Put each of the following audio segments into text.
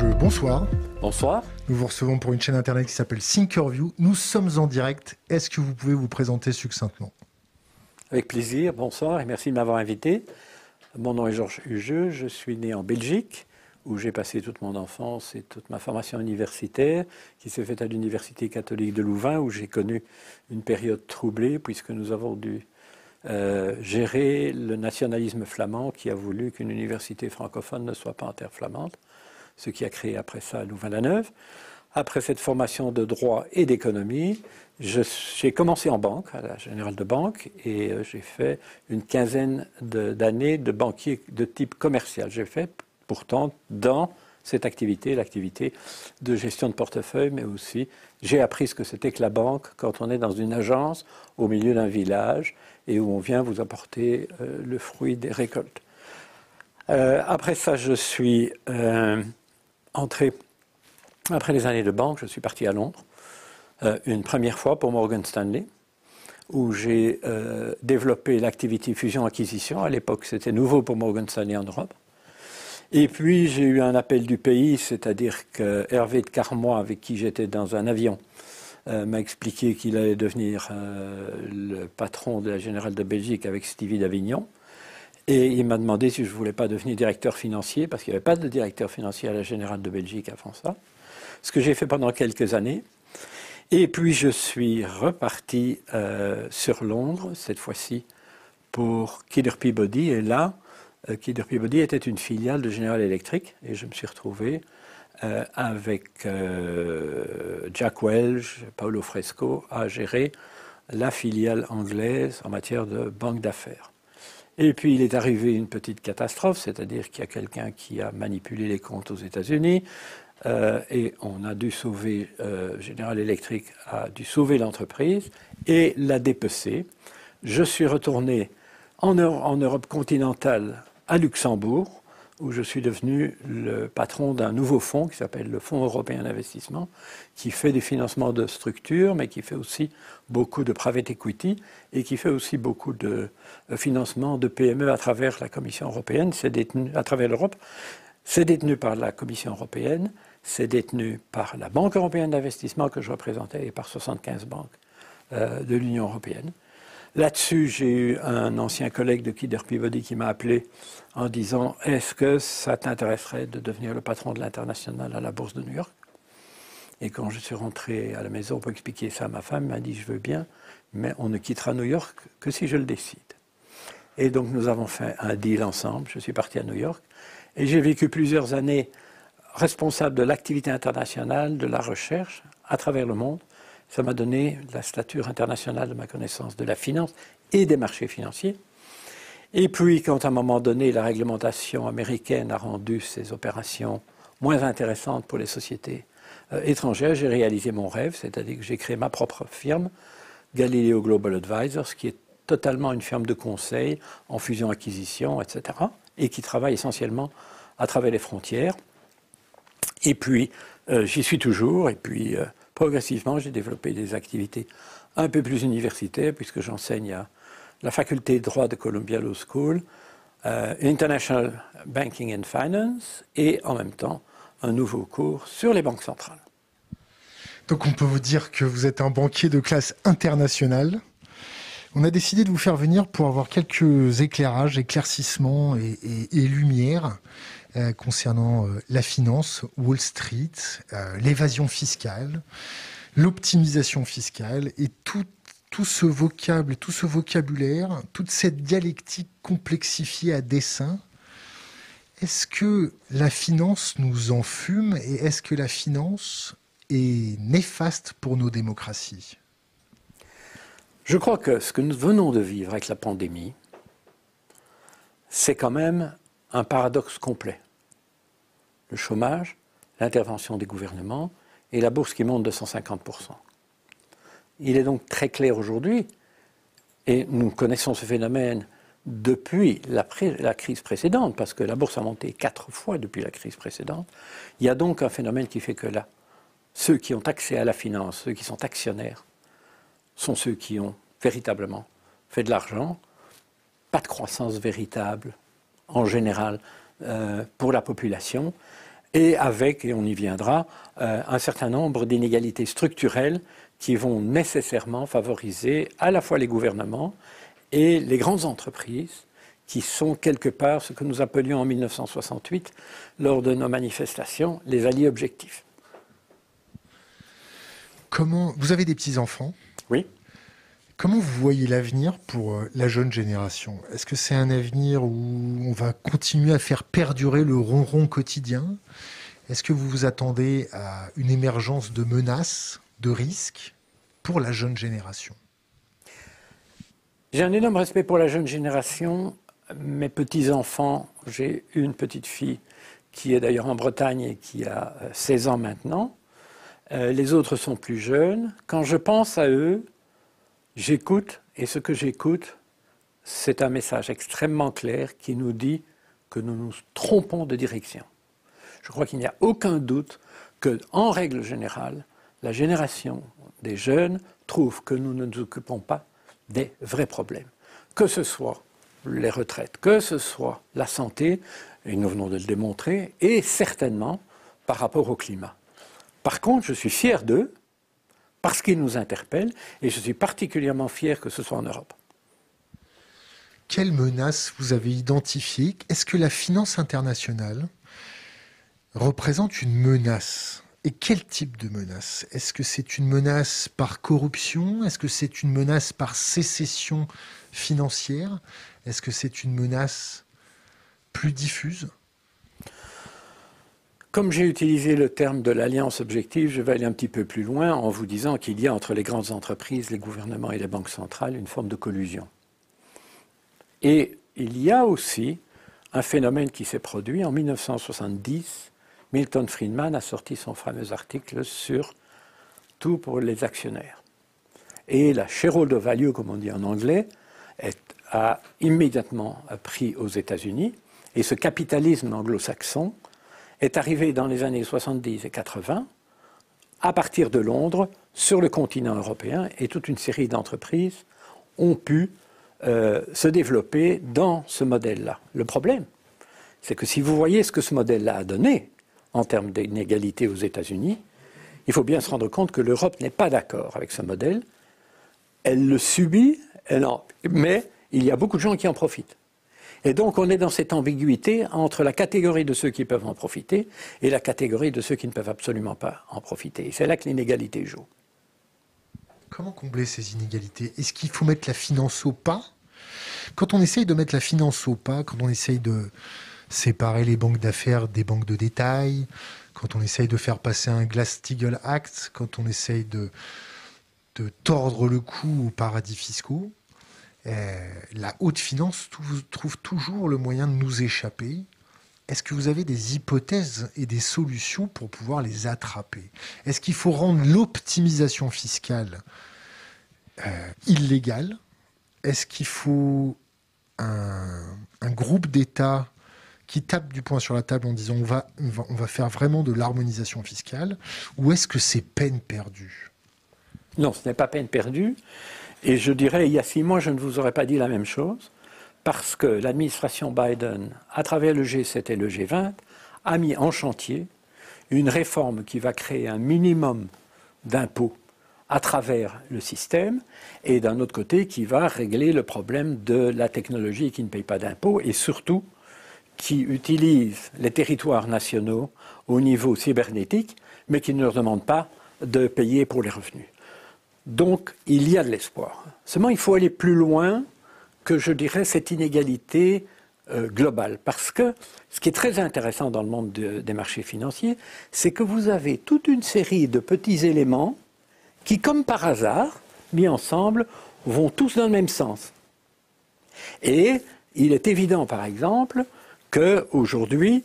Ugeux, bonsoir. Bonsoir. Nous vous recevons pour une chaîne internet qui s'appelle Thinkerview. Nous sommes en direct. Est-ce que vous pouvez vous présenter succinctement? Avec plaisir. Bonsoir et merci de m'avoir invité. Mon nom est Georges Ugeux. Je suis né en Belgique, où j'ai passé toute mon enfance et toute ma formation universitaire, qui s'est faite à l'Université catholique de Louvain, où j'ai connu une période troublée, puisque nous avons dû gérer le nationalisme flamand qui a voulu qu'une université francophone ne soit pas en terre flamande, ce qui a créé après ça Louvain-la-Neuve. Après cette formation de droit et d'économie, j'ai commencé en banque, à la Générale de Banque, et j'ai fait une quinzaine d'années de banquier de type commercial. J'ai fait pourtant dans cette activité, l'activité de gestion de portefeuille, mais aussi j'ai appris ce que c'était que la banque quand on est dans une agence au milieu d'un village et où on vient vous apporter le fruit des récoltes. Après ça, je suis entré, après les années de banque, je suis parti à Londres, une première fois pour Morgan Stanley, où j'ai développé l'activité fusion-acquisition. À l'époque, c'était nouveau pour Morgan Stanley en Europe. Et puis, j'ai eu un appel du pays, c'est-à-dire que Hervé de Carmois, avec qui j'étais dans un avion, m'a expliqué qu'il allait devenir le patron de la Générale de Belgique avec Stevie d'Avignon. Et il m'a demandé si je ne voulais pas devenir directeur financier, parce qu'il n'y avait pas de directeur financier à la Générale de Belgique avant ça. Ce que j'ai fait pendant quelques années. Et puis, je suis reparti sur Londres, cette fois-ci, pour Kidder Peabody. Et là, Kidder Peabody était une filiale de General Electric, et je me suis retrouvé avec Jack Welch, Paolo Fresco, à gérer la filiale anglaise en matière de banque d'affaires. Et puis il est arrivé une petite catastrophe, c'est-à-dire qu'il y a quelqu'un qui a manipulé les comptes aux États-Unis, et on a dû sauver, General Electric a dû sauver l'entreprise et la dépecer. Je suis retourné en Europe continentale, à Luxembourg, où je suis devenu le patron d'un nouveau fonds qui s'appelle le Fonds européen d'investissement, qui fait des financements de structures, mais qui fait aussi beaucoup de private equity et qui fait aussi beaucoup de financements de PME à travers la Commission européenne, c'est détenu à travers l'Europe. C'est détenu par la Commission européenne, c'est détenu par la Banque européenne d'investissement que je représentais et par 75 banques de l'Union européenne. Là-dessus, j'ai eu un ancien collègue de Kidder Peabody qui m'a appelé en disant « Est-ce que ça t'intéresserait de devenir le patron de l'international à la Bourse de New York ?» Et quand je suis rentré à la maison pour expliquer ça à ma femme, elle m'a dit « Je veux bien, mais on ne quittera New York que si je le décide. » Et donc nous avons fait un deal ensemble, je suis parti à New York, et j'ai vécu plusieurs années responsable de l'activité internationale, de la recherche à travers le monde. Ça m'a donné la stature internationale de ma connaissance de la finance et des marchés financiers. Et puis, quand à un moment donné, la réglementation américaine a rendu ces opérations moins intéressantes pour les sociétés étrangères, j'ai réalisé mon rêve, c'est-à-dire que j'ai créé ma propre firme, Galileo Global Advisors, qui est totalement une firme de conseil en fusion-acquisition, etc., et qui travaille essentiellement à travers les frontières. Et puis, j'y suis toujours, et puis... Progressivement, j'ai développé des activités un peu plus universitaires, puisque j'enseigne à la faculté de droit de Columbia Law School, International Banking and Finance, et en même temps, un nouveau cours sur les banques centrales. Donc on peut vous dire que vous êtes un banquier de classe internationale. On a décidé de vous faire venir pour avoir quelques éclairages, éclaircissements et lumières concernant la finance, Wall Street, l'évasion fiscale, l'optimisation fiscale et tout ce vocable, tout ce vocabulaire, toute cette dialectique complexifiée à dessein. Est-ce que la finance nous en fume et est-ce que la finance est néfaste pour nos démocraties? Je crois que ce que nous venons de vivre avec la pandémie, c'est quand même un paradoxe complet. Le chômage, l'intervention des gouvernements et la bourse qui monte de 150%. Il est donc très clair aujourd'hui, et nous connaissons ce phénomène depuis la crise précédente, parce que la bourse a monté 4 fois depuis la crise précédente. Il y a donc un phénomène qui fait que là, ceux qui ont accès à la finance, ceux qui sont actionnaires, sont ceux qui ont véritablement fait de l'argent. Pas de croissance véritable en général pour la population. et avec, et on y viendra, un certain nombre d'inégalités structurelles qui vont nécessairement favoriser à la fois les gouvernements et les grandes entreprises qui sont quelque part ce que nous appelions en 1968, lors de nos manifestations, les alliés objectifs. Comment, vous avez des petits-enfants ? Oui. Comment vous voyez l'avenir pour la jeune génération ? Est-ce que c'est un avenir où on va continuer à faire perdurer le ronron quotidien ? Est-ce que vous vous attendez à une émergence de menaces, de risques pour la jeune génération ? J'ai un énorme respect pour la jeune génération. Mes petits-enfants, j'ai une petite fille qui est d'ailleurs en Bretagne et qui a 16 ans maintenant. Les autres sont plus jeunes. Quand je pense à eux, j'écoute, et ce que j'écoute, c'est un message extrêmement clair qui nous dit que nous nous trompons de direction. Je crois qu'il n'y a aucun doute que, en règle générale, la génération des jeunes trouve que nous ne nous occupons pas des vrais problèmes, que ce soit les retraites, que ce soit la santé, et nous venons de le démontrer, et certainement par rapport au climat. Par contre, je suis fier d'eux, parce qu'ils nous interpellent, et je suis particulièrement fier que ce soit en Europe. Quelles menaces vous avez identifiées? Est-ce que la finance internationale représente une menace ? Et quel type de menace? Est-ce que c'est une menace par corruption? Est-ce que c'est une menace par sécession financière? Est-ce que c'est une menace plus diffuse? Comme j'ai utilisé le terme de l'alliance objective, je vais aller un petit peu plus loin en vous disant qu'il y a entre les grandes entreprises, les gouvernements et les banques centrales une forme de collusion. Et il y a aussi un phénomène qui s'est produit en 1970. Milton Friedman a sorti son fameux article sur tout pour les actionnaires. Et la shareholder value, comme on dit en anglais, a immédiatement pris aux États-Unis. Et ce capitalisme anglo-saxon est arrivé dans les années 70 et 80, à partir de Londres, sur le continent européen, et toute une série d'entreprises ont pu se développer dans ce modèle-là. Le problème, c'est que si vous voyez ce que ce modèle-là a donné, en termes d'inégalité aux États-Unis, il faut bien se rendre compte que l'Europe n'est pas d'accord avec ce modèle. Elle le subit, mais il y a beaucoup de gens qui en profitent. Et donc on est dans cette ambiguïté entre la catégorie de ceux qui peuvent en profiter et la catégorie de ceux qui ne peuvent absolument pas en profiter. C'est là que l'inégalité joue. Comment combler ces inégalités? Est-ce qu'il faut mettre la finance au pas? Quand on essaye de mettre la finance au pas, quand on essaye de séparer les banques d'affaires des banques de détail, quand on essaye de faire passer un Glass-Steagall Act, quand on essaye de tordre le cou aux paradis fiscaux, la haute finance trouve toujours le moyen de nous échapper. Est-ce que vous avez des hypothèses et des solutions pour pouvoir les attraper? Est-ce qu'il faut rendre l'optimisation fiscale illégale? Est-ce qu'il faut un groupe d'États qui tape du poing sur la table en disant on va faire vraiment de l'harmonisation fiscale, ou est-ce que c'est peine perdue? Non, ce n'est pas peine perdue. Et je dirais, il y a 6 mois, je ne vous aurais pas dit la même chose, parce que l'administration Biden, à travers le G7 et le G20, a mis en chantier une réforme qui va créer un minimum d'impôts à travers le système, et d'un autre côté, qui va régler le problème de la technologie qui ne paye pas d'impôts, et surtout qui utilisent les territoires nationaux au niveau cybernétique, mais qui ne leur demandent pas de payer pour les revenus. Donc, il y a de l'espoir. Seulement, il faut aller plus loin que, je dirais, cette inégalité globale. Parce que ce qui est très intéressant dans le monde des marchés financiers, c'est que vous avez toute une série de petits éléments qui, comme par hasard, mis ensemble, vont tous dans le même sens. Et il est évident, par exemple, qu'aujourd'hui,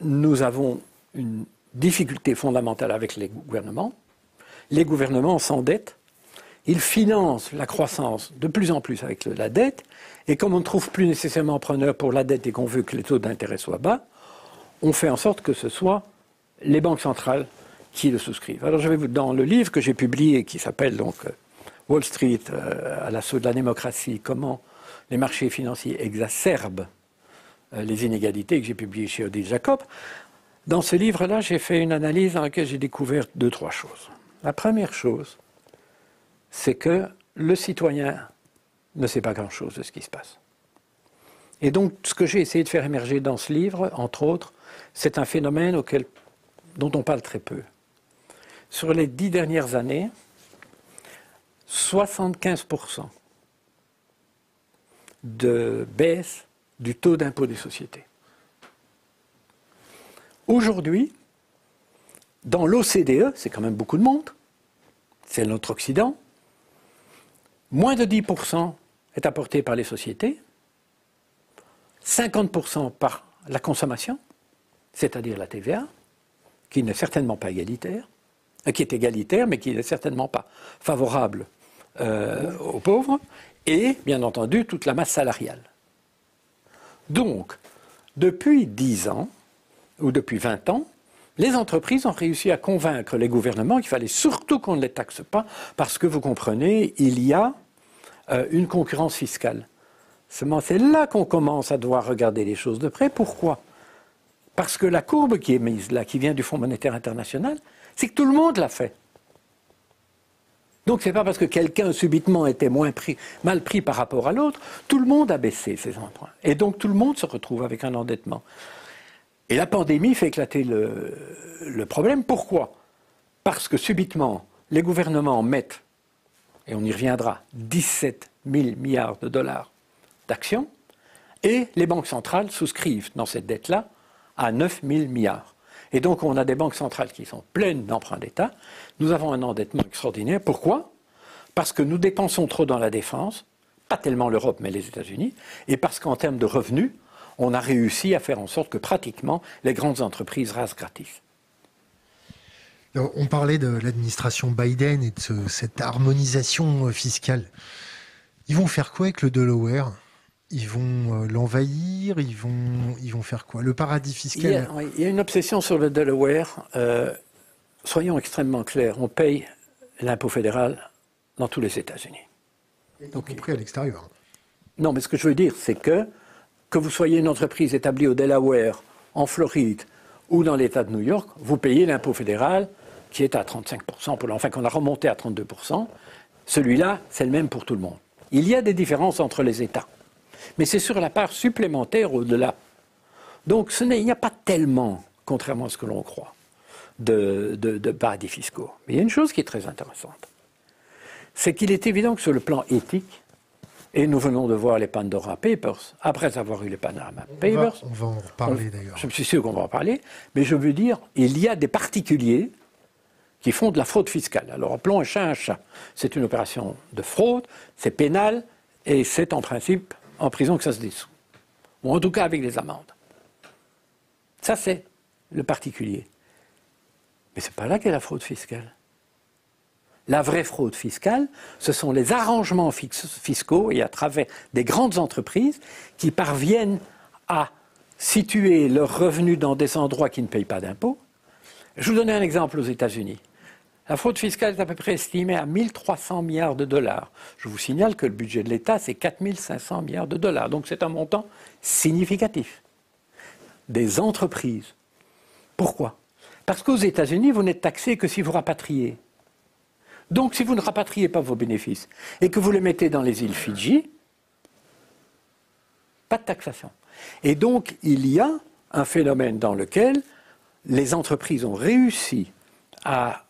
nous avons une difficulté fondamentale avec les gouvernements. Les gouvernements s'endettent, ils financent la croissance de plus en plus avec la dette, et comme on ne trouve plus nécessairement preneur pour la dette et qu'on veut que les taux d'intérêt soient bas, on fait en sorte que ce soit les banques centrales qui le souscrivent. Alors je vais vous, dans le livre que j'ai publié, qui s'appelle donc Wall Street à l'assaut de la démocratie, comment les marchés financiers exacerbent les inégalités, que j'ai publié chez Odile Jacob, Dans ce livre-là, j'ai fait une analyse dans laquelle j'ai découvert deux, trois choses. La première chose, c'est que le citoyen ne sait pas grand-chose de ce qui se passe. Et donc, ce que j'ai essayé de faire émerger dans ce livre, entre autres, c'est un phénomène dont on parle très peu. Sur les 10 dernières années, 75% de baisse du taux d'impôt des sociétés. Aujourd'hui, dans l'OCDE, c'est quand même beaucoup de monde, c'est notre Occident, moins de 10% est apporté par les sociétés, 50% par la consommation, c'est-à-dire la TVA, qui n'est certainement pas égalitaire, qui est égalitaire, mais qui n'est certainement pas favorable aux pauvres, et, bien entendu, toute la masse salariale. Donc, depuis 10 ans, ou depuis 20 ans, les entreprises ont réussi à convaincre les gouvernements qu'il fallait surtout qu'on ne les taxe pas, parce que, vous comprenez, il y a une concurrence fiscale. Seulement, c'est là qu'on commence à devoir regarder les choses de près. Pourquoi? Parce que la courbe qui est mise là, qui vient du Fonds monétaire international, c'est que tout le monde l'a fait. Donc ce n'est pas parce que quelqu'un subitement était mal pris par rapport à l'autre, tout le monde a baissé ses emprunts. Et donc tout le monde se retrouve avec un endettement. Et la pandémie fait éclater le problème. Pourquoi? Parce que subitement, les gouvernements mettent, et on y reviendra, 17 000 milliards de dollars d'actions, et les banques centrales souscrivent dans cette dette-là à 9 000 milliards. Et donc on a des banques centrales qui sont pleines d'emprunts d'État. Nous avons un endettement extraordinaire. Pourquoi? Parce que nous dépensons trop dans la défense, pas tellement l'Europe mais les États-Unis, et parce qu'en termes de revenus, on a réussi à faire en sorte que pratiquement les grandes entreprises rasent gratis. On parlait de l'administration Biden et de cette harmonisation fiscale. Ils vont faire quoi avec le Delaware? Ils vont l'envahir, ils vont faire quoi? Le paradis fiscal? Il y a une obsession sur le Delaware. Soyons extrêmement clairs, on paye l'impôt fédéral dans tous les États-Unis. Y compris à l'extérieur. Non, mais ce que je veux dire, c'est que vous soyez une entreprise établie au Delaware, en Floride ou dans l'État de New York, vous payez l'impôt fédéral qui est à 35%, qu'on a remonté à 32%. Celui-là, c'est le même pour tout le monde. Il y a des différences entre les États. Mais c'est sur la part supplémentaire au-delà. Donc il n'y a pas tellement, contrairement à ce que l'on croit, de paradis fiscaux. Mais il y a une chose qui est très intéressante. C'est qu'il est évident que sur le plan éthique, et nous venons de voir les Pandora Papers, après avoir eu les Panama Papers... On va en reparler d'ailleurs. Je suis sûr qu'on va en parler, mais je veux dire, il y a des particuliers qui font de la fraude fiscale. Alors appelons un chat un chat. C'est une opération de fraude, c'est pénal, et c'est en principe... en prison que ça se dissout, ou en tout cas avec des amendes. Ça, c'est le particulier. Mais ce n'est pas là qu'est la fraude fiscale. La vraie fraude fiscale, ce sont les arrangements fiscaux et à travers des grandes entreprises qui parviennent à situer leurs revenus dans des endroits qui ne payent pas d'impôts. Je vous donne un exemple aux États-Unis. La fraude fiscale est à peu près estimée à 1300 milliards de dollars. Je vous signale que le budget de l'État, c'est 4500 milliards de dollars. Donc c'est un montant significatif. Des entreprises. Pourquoi? Parce qu'aux États-Unis, vous n'êtes taxé que si vous rapatriez. Donc si vous ne rapatriez pas vos bénéfices et que vous les mettez dans les îles Fidji, pas de taxation. Et donc il y a un phénomène dans lequel les entreprises ont réussi à...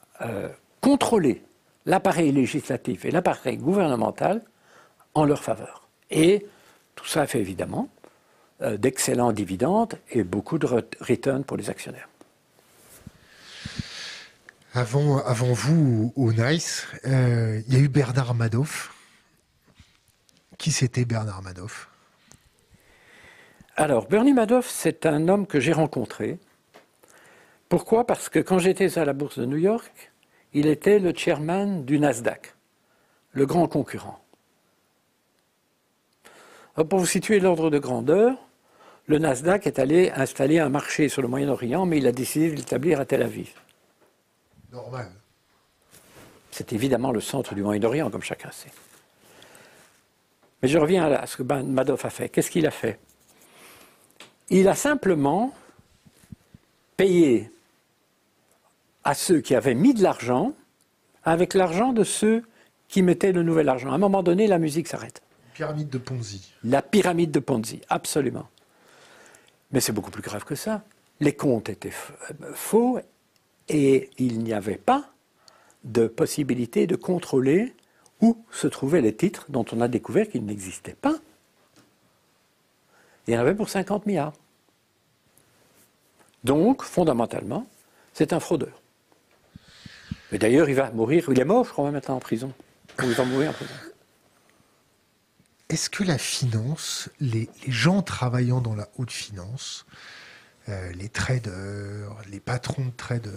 contrôler l'appareil législatif et l'appareil gouvernemental en leur faveur. Et tout ça fait évidemment d'excellents dividendes et beaucoup de returns pour les actionnaires. Avant vous, au Nice, il y a eu Bernard Madoff. Qui c'était Bernard Madoff? Alors, Bernie Madoff, c'est un homme que j'ai rencontré. Pourquoi? Parce que quand j'étais à la Bourse de New York, il était le chairman du Nasdaq, le grand concurrent. Alors pour vous situer l'ordre de grandeur, le Nasdaq est allé installer un marché sur le Moyen-Orient, mais il a décidé de l'établir à Tel Aviv. Normal. C'est évidemment le centre du Moyen-Orient, comme chacun sait. Mais je reviens à ce que Madoff a fait. Qu'est-ce qu'il a fait? Il a simplement payer à ceux qui avaient mis de l'argent avec l'argent de ceux qui mettaient le nouvel argent. À un moment donné, la musique s'arrête. Pyramide de Ponzi. La pyramide de Ponzi, absolument. Mais c'est beaucoup plus grave que ça. Les comptes étaient faux et il n'y avait pas de possibilité de contrôler où se trouvaient les titres dont on a découvert qu'ils n'existaient pas. Il y en avait pour 50 milliards. Donc, fondamentalement, c'est un fraudeur. Mais d'ailleurs, il va mourir. Il est mort, je crois, maintenant en prison. Il va mourir en prison. Est-ce que la finance, les gens travaillant dans la haute finance, les traders, les patrons de traders,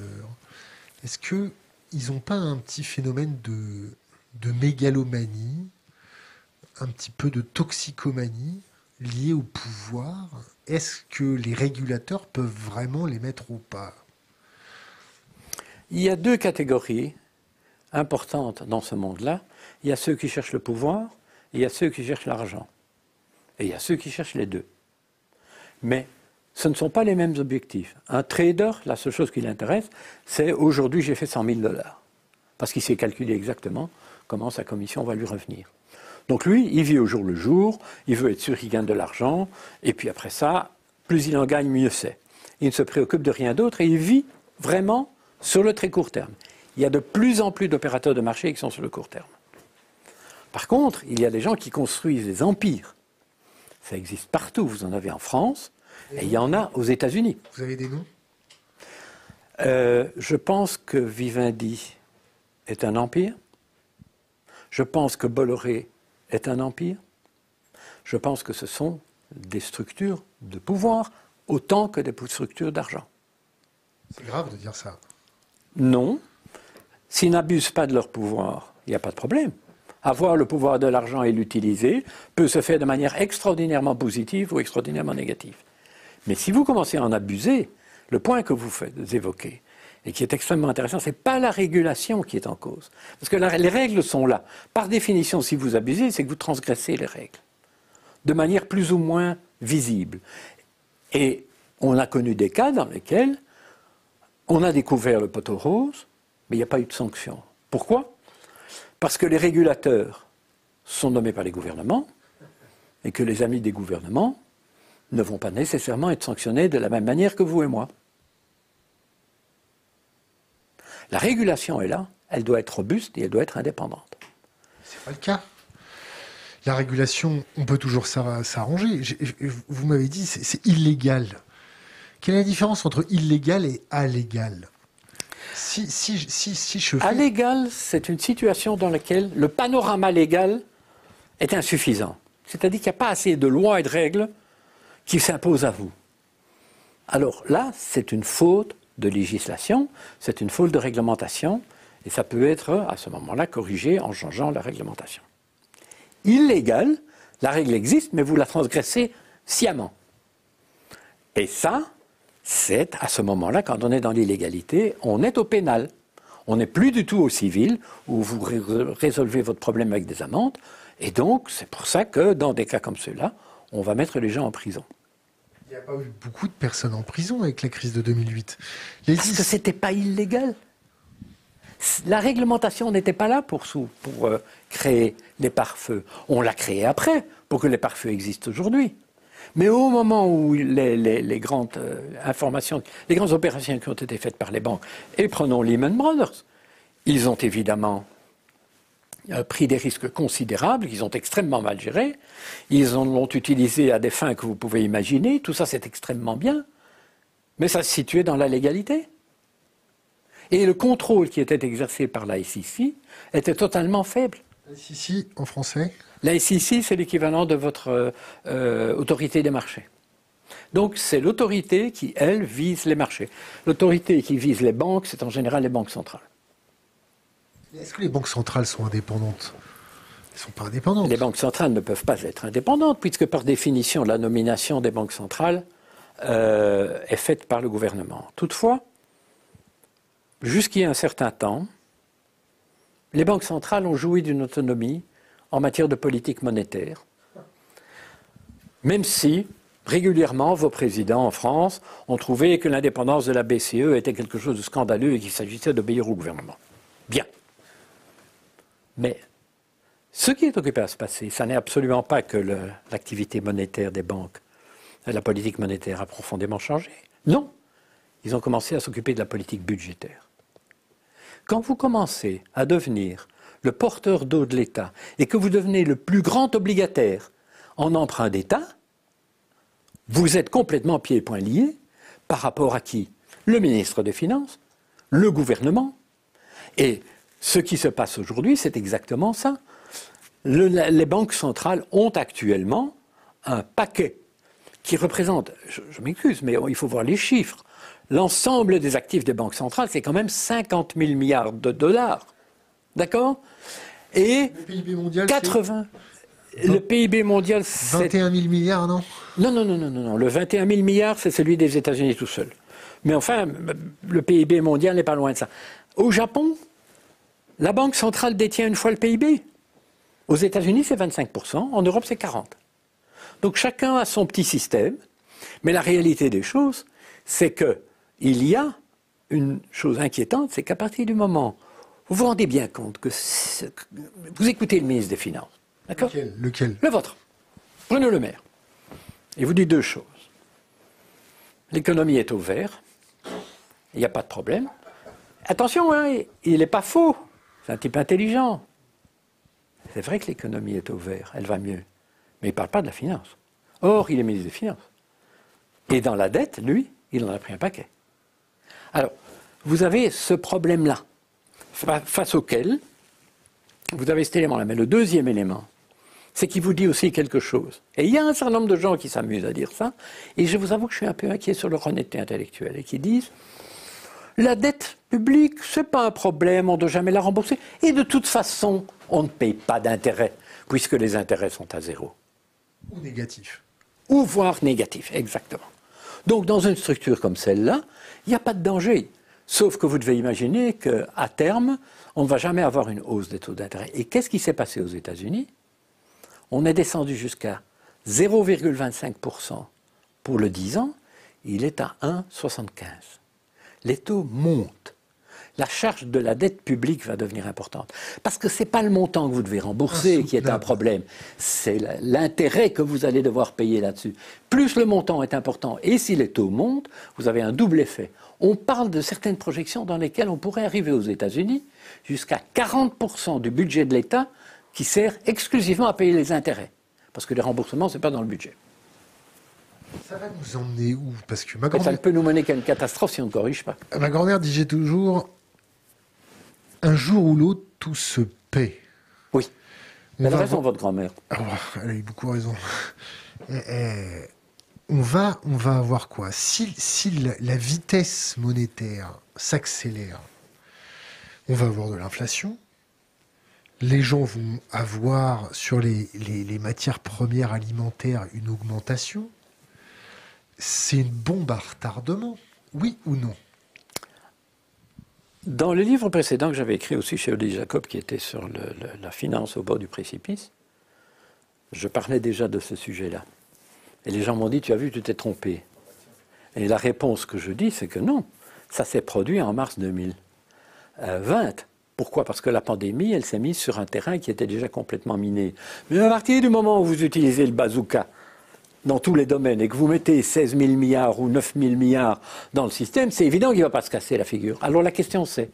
est-ce qu'ils n'ont pas un petit phénomène de mégalomanie, un petit peu de toxicomanie liée au pouvoir? Est-ce que les régulateurs peuvent vraiment les mettre au pas? Il y a deux catégories importantes dans ce monde-là. Il y a ceux qui cherchent le pouvoir. Il y a ceux qui cherchent l'argent. Et il y a ceux qui cherchent les deux. Mais ce ne sont pas les mêmes objectifs. Un trader, la seule chose qui l'intéresse, c'est aujourd'hui j'ai fait 100 000 $. Parce qu'il sait calculer exactement comment sa commission va lui revenir. Donc lui, il vit au jour le jour, il veut être sûr qu'il gagne de l'argent, et puis après ça, plus il en gagne, mieux c'est. Il ne se préoccupe de rien d'autre et il vit vraiment sur le très court terme. Il y a de plus en plus d'opérateurs de marché qui sont sur le court terme. Par contre, il y a des gens qui construisent des empires. Ça existe partout. Vous en avez en France et il y en a aux États-Unis. Vous avez des noms ? Je pense que Vivendi est un empire. Je pense que Bolloré est un empire. Je pense que ce sont des structures de pouvoir autant que des structures d'argent. C'est grave de dire ça. Non. S'ils n'abusent pas de leur pouvoir, il n'y a pas de problème. Avoir le pouvoir de l'argent et l'utiliser peut se faire de manière extraordinairement positive ou extraordinairement négative. Mais si vous commencez à en abuser, le point que vous évoquez, et qui est extrêmement intéressant, ce n'est pas la régulation qui est en cause. Parce que les règles sont là. Par définition, si vous abusez, c'est que vous transgressez les règles. De manière plus ou moins visible. Et on a connu des cas dans lesquels on a découvert le poteau rose, mais il n'y a pas eu de sanction. Pourquoi ? Parce que les régulateurs sont nommés par les gouvernements et que les amis des gouvernements ne vont pas nécessairement être sanctionnés de la même manière que vous et moi. La régulation est là, elle doit être robuste et elle doit être indépendante. C'est pas le cas. La régulation, on peut toujours s'arranger. Vous m'avez dit, c'est illégal. Quelle est la différence entre illégal et allégal ? Si je fais... Allégal, c'est une situation dans laquelle le panorama légal est insuffisant. C'est-à-dire qu'il n'y a pas assez de lois et de règles qui s'imposent à vous. Alors là, c'est une faute de législation, c'est une faute de réglementation, et ça peut être, à ce moment-là, corrigé en changeant la réglementation. Illégal, la règle existe, mais vous la transgressez sciemment. Et ça... c'est à ce moment-là, quand on est dans l'illégalité, on est au pénal. On n'est plus du tout au civil, où vous résolvez votre problème avec des amendes. Et donc, c'est pour ça que, dans des cas comme ceux-là, on va mettre les gens en prison. Il n'y a pas eu beaucoup de personnes en prison avec la crise de 2008. Parce que ce n'était pas illégal. La réglementation n'était pas là pour créer les pare-feux. On l'a créée après, pour que les pare-feux existent aujourd'hui. Mais au moment où les grandes informations, les grandes opérations qui ont été faites par les banques, et prenons Lehman Brothers, ils ont évidemment pris des risques considérables, ils ont extrêmement mal géré, ils l'ont utilisé à des fins que vous pouvez imaginer, tout ça c'est extrêmement bien, mais ça se situait dans la légalité. Et le contrôle qui était exercé par la SEC était totalement faible. La SEC en français ? La SEC, c'est l'équivalent de votre autorité des marchés. Donc, c'est l'autorité qui, elle, vise les marchés. L'autorité qui vise les banques, c'est en général les banques centrales. Est-ce que les banques centrales sont indépendantes ? Elles ne sont pas indépendantes. Les banques centrales ne peuvent pas être indépendantes, puisque par définition, la nomination des banques centrales est faite par le gouvernement. Toutefois, jusqu'il y a un certain temps, les banques centrales ont joui d'une autonomie en matière de politique monétaire, même si Régulièrement, vos présidents en France ont trouvé que l'indépendance de la BCE était quelque chose de scandaleux et qu'il s'agissait d'obéir au gouvernement. Bien. Mais ce qui est occupé à se passer, ça n'est absolument pas que l'activité monétaire des banques, la politique monétaire a profondément changé. Non. Ils ont commencé à s'occuper de la politique budgétaire. Quand vous commencez à devenir le porteur d'eau de l'État et que vous devenez le plus grand obligataire en emprunt d'État, vous êtes complètement pieds et poings liés par rapport à qui? Le ministre des Finances, le gouvernement. Et ce qui se passe aujourd'hui, c'est exactement ça. Les banques centrales ont actuellement un paquet qui représente, je m'excuse, mais il faut voir les chiffres. L'ensemble des actifs des banques centrales, c'est quand même 50 000 milliards de dollars. D'accord? Et le PIB mondial, 80... Le PIB mondial, c'est... 21 000 milliards, non? Non. Le 21 000 milliards, c'est celui des États-Unis tout seul. Mais enfin, le PIB mondial n'est pas loin de ça. Au Japon, la Banque centrale détient une fois le PIB. Aux États-Unis, c'est 25%. En Europe, c'est 40%. Donc chacun a son petit système. Mais la réalité des choses, c'est qu'il y a une chose inquiétante, c'est qu'à partir du moment où vous vous rendez bien compte que... Vous écoutez le ministre des Finances. D'accord ? Lequel ? Le vôtre. Bruno Le Maire. Il vous dit deux choses. L'économie est au vert. Il n'y a pas de problème. Attention, hein, il n'est pas faux. C'est un type intelligent. C'est vrai que l'économie est au vert. Elle va mieux. Mais il ne parle pas de la finance. Or, il est ministre des Finances. Et dans la dette, lui, il en a pris un paquet. Alors, vous avez ce problème-là, face auquel vous avez cet élément-là. Mais le deuxième élément, c'est qu'il vous dit aussi quelque chose. Et il y a un certain nombre de gens qui s'amusent à dire ça, et je vous avoue que je suis un peu inquiet sur leur honnêteté intellectuelle, et qui disent « La dette publique, c'est pas un problème, on ne doit jamais la rembourser, et de toute façon, on ne paye pas d'intérêt, puisque les intérêts sont à zéro. » Ou négatif. Ou voire négatif, exactement. Donc dans une structure comme celle-là, il n'y a pas de danger. Sauf que vous devez imaginer qu'à terme, on ne va jamais avoir une hausse des taux d'intérêt. Et qu'est-ce qui s'est passé aux États-Unis? On est descendu jusqu'à 0,25% pour le 10 ans. Il est à 1,75. Les taux montent. La charge de la dette publique va devenir importante. Parce que ce n'est pas le montant que vous devez rembourser qui est un problème. C'est l'intérêt que vous allez devoir payer là-dessus. Plus le montant est important et si les taux montent, vous avez un double effet. On parle de certaines projections dans lesquelles on pourrait arriver aux États-Unis jusqu'à 40% du budget de l'État qui sert exclusivement à payer les intérêts. Parce que les remboursements, ce n'est pas dans le budget. Ça va nous emmener où? Parce que ma grand-mère... Ça ne peut nous mener qu'à une catastrophe si on ne corrige pas. Ma grand-mère disait toujours... Un jour ou l'autre, tout se paie. Oui. Elle a raison, votre grand-mère. Oh, elle a eu beaucoup raison. On va avoir quoi? Si la vitesse monétaire s'accélère, on va avoir de l'inflation. Les gens vont avoir sur les matières premières alimentaires une augmentation. C'est une bombe à retardement, oui ou non? Dans le livre précédent que j'avais écrit aussi chez Odile Jacob, qui était sur la finance au bord du précipice, je parlais déjà de ce sujet-là. Et les gens m'ont dit, tu as vu, tu t'es trompé. Et la réponse que je dis, c'est que non, ça s'est produit en mars 2020. Pourquoi? Parce que la pandémie, elle s'est mise sur un terrain qui était déjà complètement miné. Mais à partir du moment où vous utilisez le bazooka dans tous les domaines, et que vous mettez 16 000 milliards ou 9 000 milliards dans le système, c'est évident qu'il ne va pas se casser la figure. Alors la question c'est,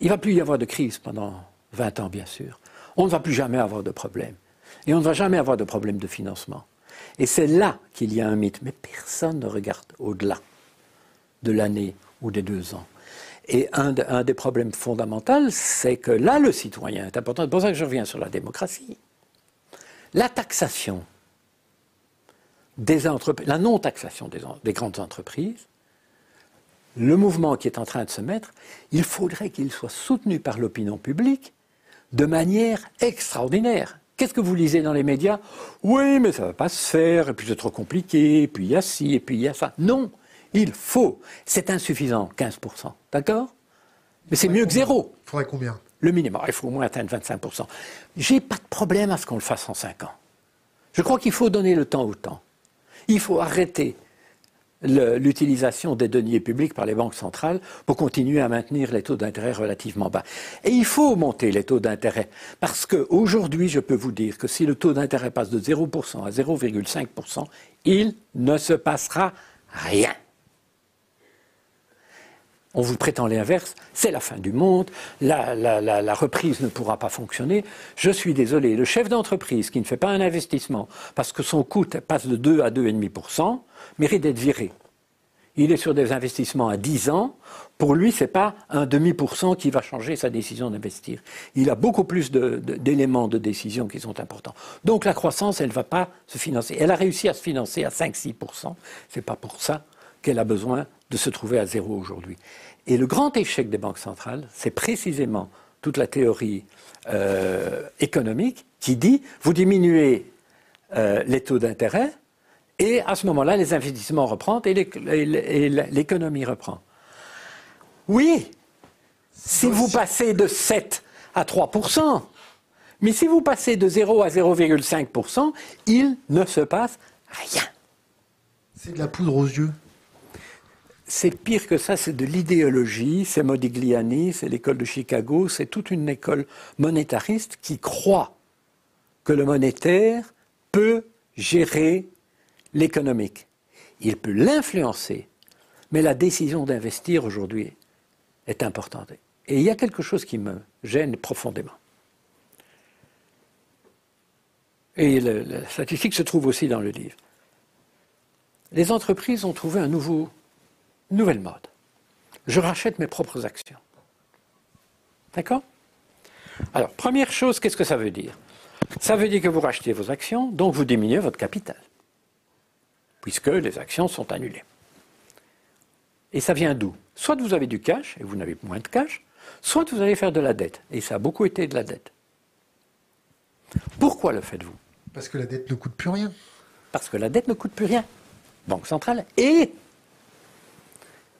il ne va plus y avoir de crise pendant 20 ans bien sûr. On ne va plus jamais avoir de problème. Et on ne va jamais avoir de problème de financement. Et c'est là qu'il y a un mythe. Mais personne ne regarde au-delà de l'année ou des 2 ans. Et un des problèmes fondamentaux, c'est que là le citoyen est important. C'est pour ça que je reviens sur la démocratie. La taxation... la non-taxation des grandes entreprises, le mouvement qui est en train de se mettre, il faudrait qu'il soit soutenu par l'opinion publique de manière extraordinaire. Qu'est-ce que vous lisez dans les médias? Oui, mais ça ne va pas se faire, et puis c'est trop compliqué, et puis il y a ci, et puis il y a ça. Non, il faut. C'est insuffisant, 15%. D'accord? Mais c'est mieux que zéro. Il faudrait combien? Le minimum. Il faut au moins atteindre 25%. J'ai pas de problème à ce qu'on le fasse en 5 ans. Je crois qu'il faut donner le temps au temps. Il faut arrêter l'utilisation des deniers publics par les banques centrales pour continuer à maintenir les taux d'intérêt relativement bas. Et il faut monter les taux d'intérêt, parce qu'aujourd'hui, je peux vous dire que si le taux d'intérêt passe de 0% à 0,5%, il ne se passera rien. On vous prétend l'inverse, c'est la fin du monde, la reprise ne pourra pas fonctionner. Je suis désolé, le chef d'entreprise qui ne fait pas un investissement parce que son coût passe de 2 à 2,5% mérite d'être viré. Il est sur des investissements à 10 ans, pour lui ce n'est pas un demi% qui va changer sa décision d'investir. Il a beaucoup plus d'éléments de décision qui sont importants. Donc la croissance, elle ne va pas se financer. Elle a réussi à se financer à 5-6%, c'est pas pour ça qu'elle a besoin de se trouver à zéro aujourd'hui. Et le grand échec des banques centrales, c'est précisément toute la théorie économique qui dit vous diminuez les taux d'intérêt et à ce moment-là, les investissements reprennent et l'économie reprend. Oui, si vous passez de 7 à 3%, mais si vous passez de 0 à 0,5%, il ne se passe rien. C'est de la poudre aux yeux. C'est pire que ça, c'est de l'idéologie, c'est Modigliani, c'est l'école de Chicago, c'est toute une école monétariste qui croit que le monétaire peut gérer l'économique. Il peut l'influencer, mais la décision d'investir aujourd'hui est importante. Et il y a quelque chose qui me gêne profondément. Et la statistique se trouve aussi dans le livre. Les entreprises ont trouvé un nouvelle mode. Je rachète mes propres actions. D'accord? Alors, première chose, qu'est-ce que ça veut dire? Ça veut dire que vous rachetez vos actions, donc vous diminuez votre capital, puisque les actions sont annulées. Et ça vient d'où? Soit vous avez du cash, et vous n'avez moins de cash, soit vous allez faire de la dette, et ça a beaucoup été de la dette. Pourquoi le faites-vous? Parce que la dette ne coûte plus rien. Parce que la dette ne coûte plus rien. Banque centrale et...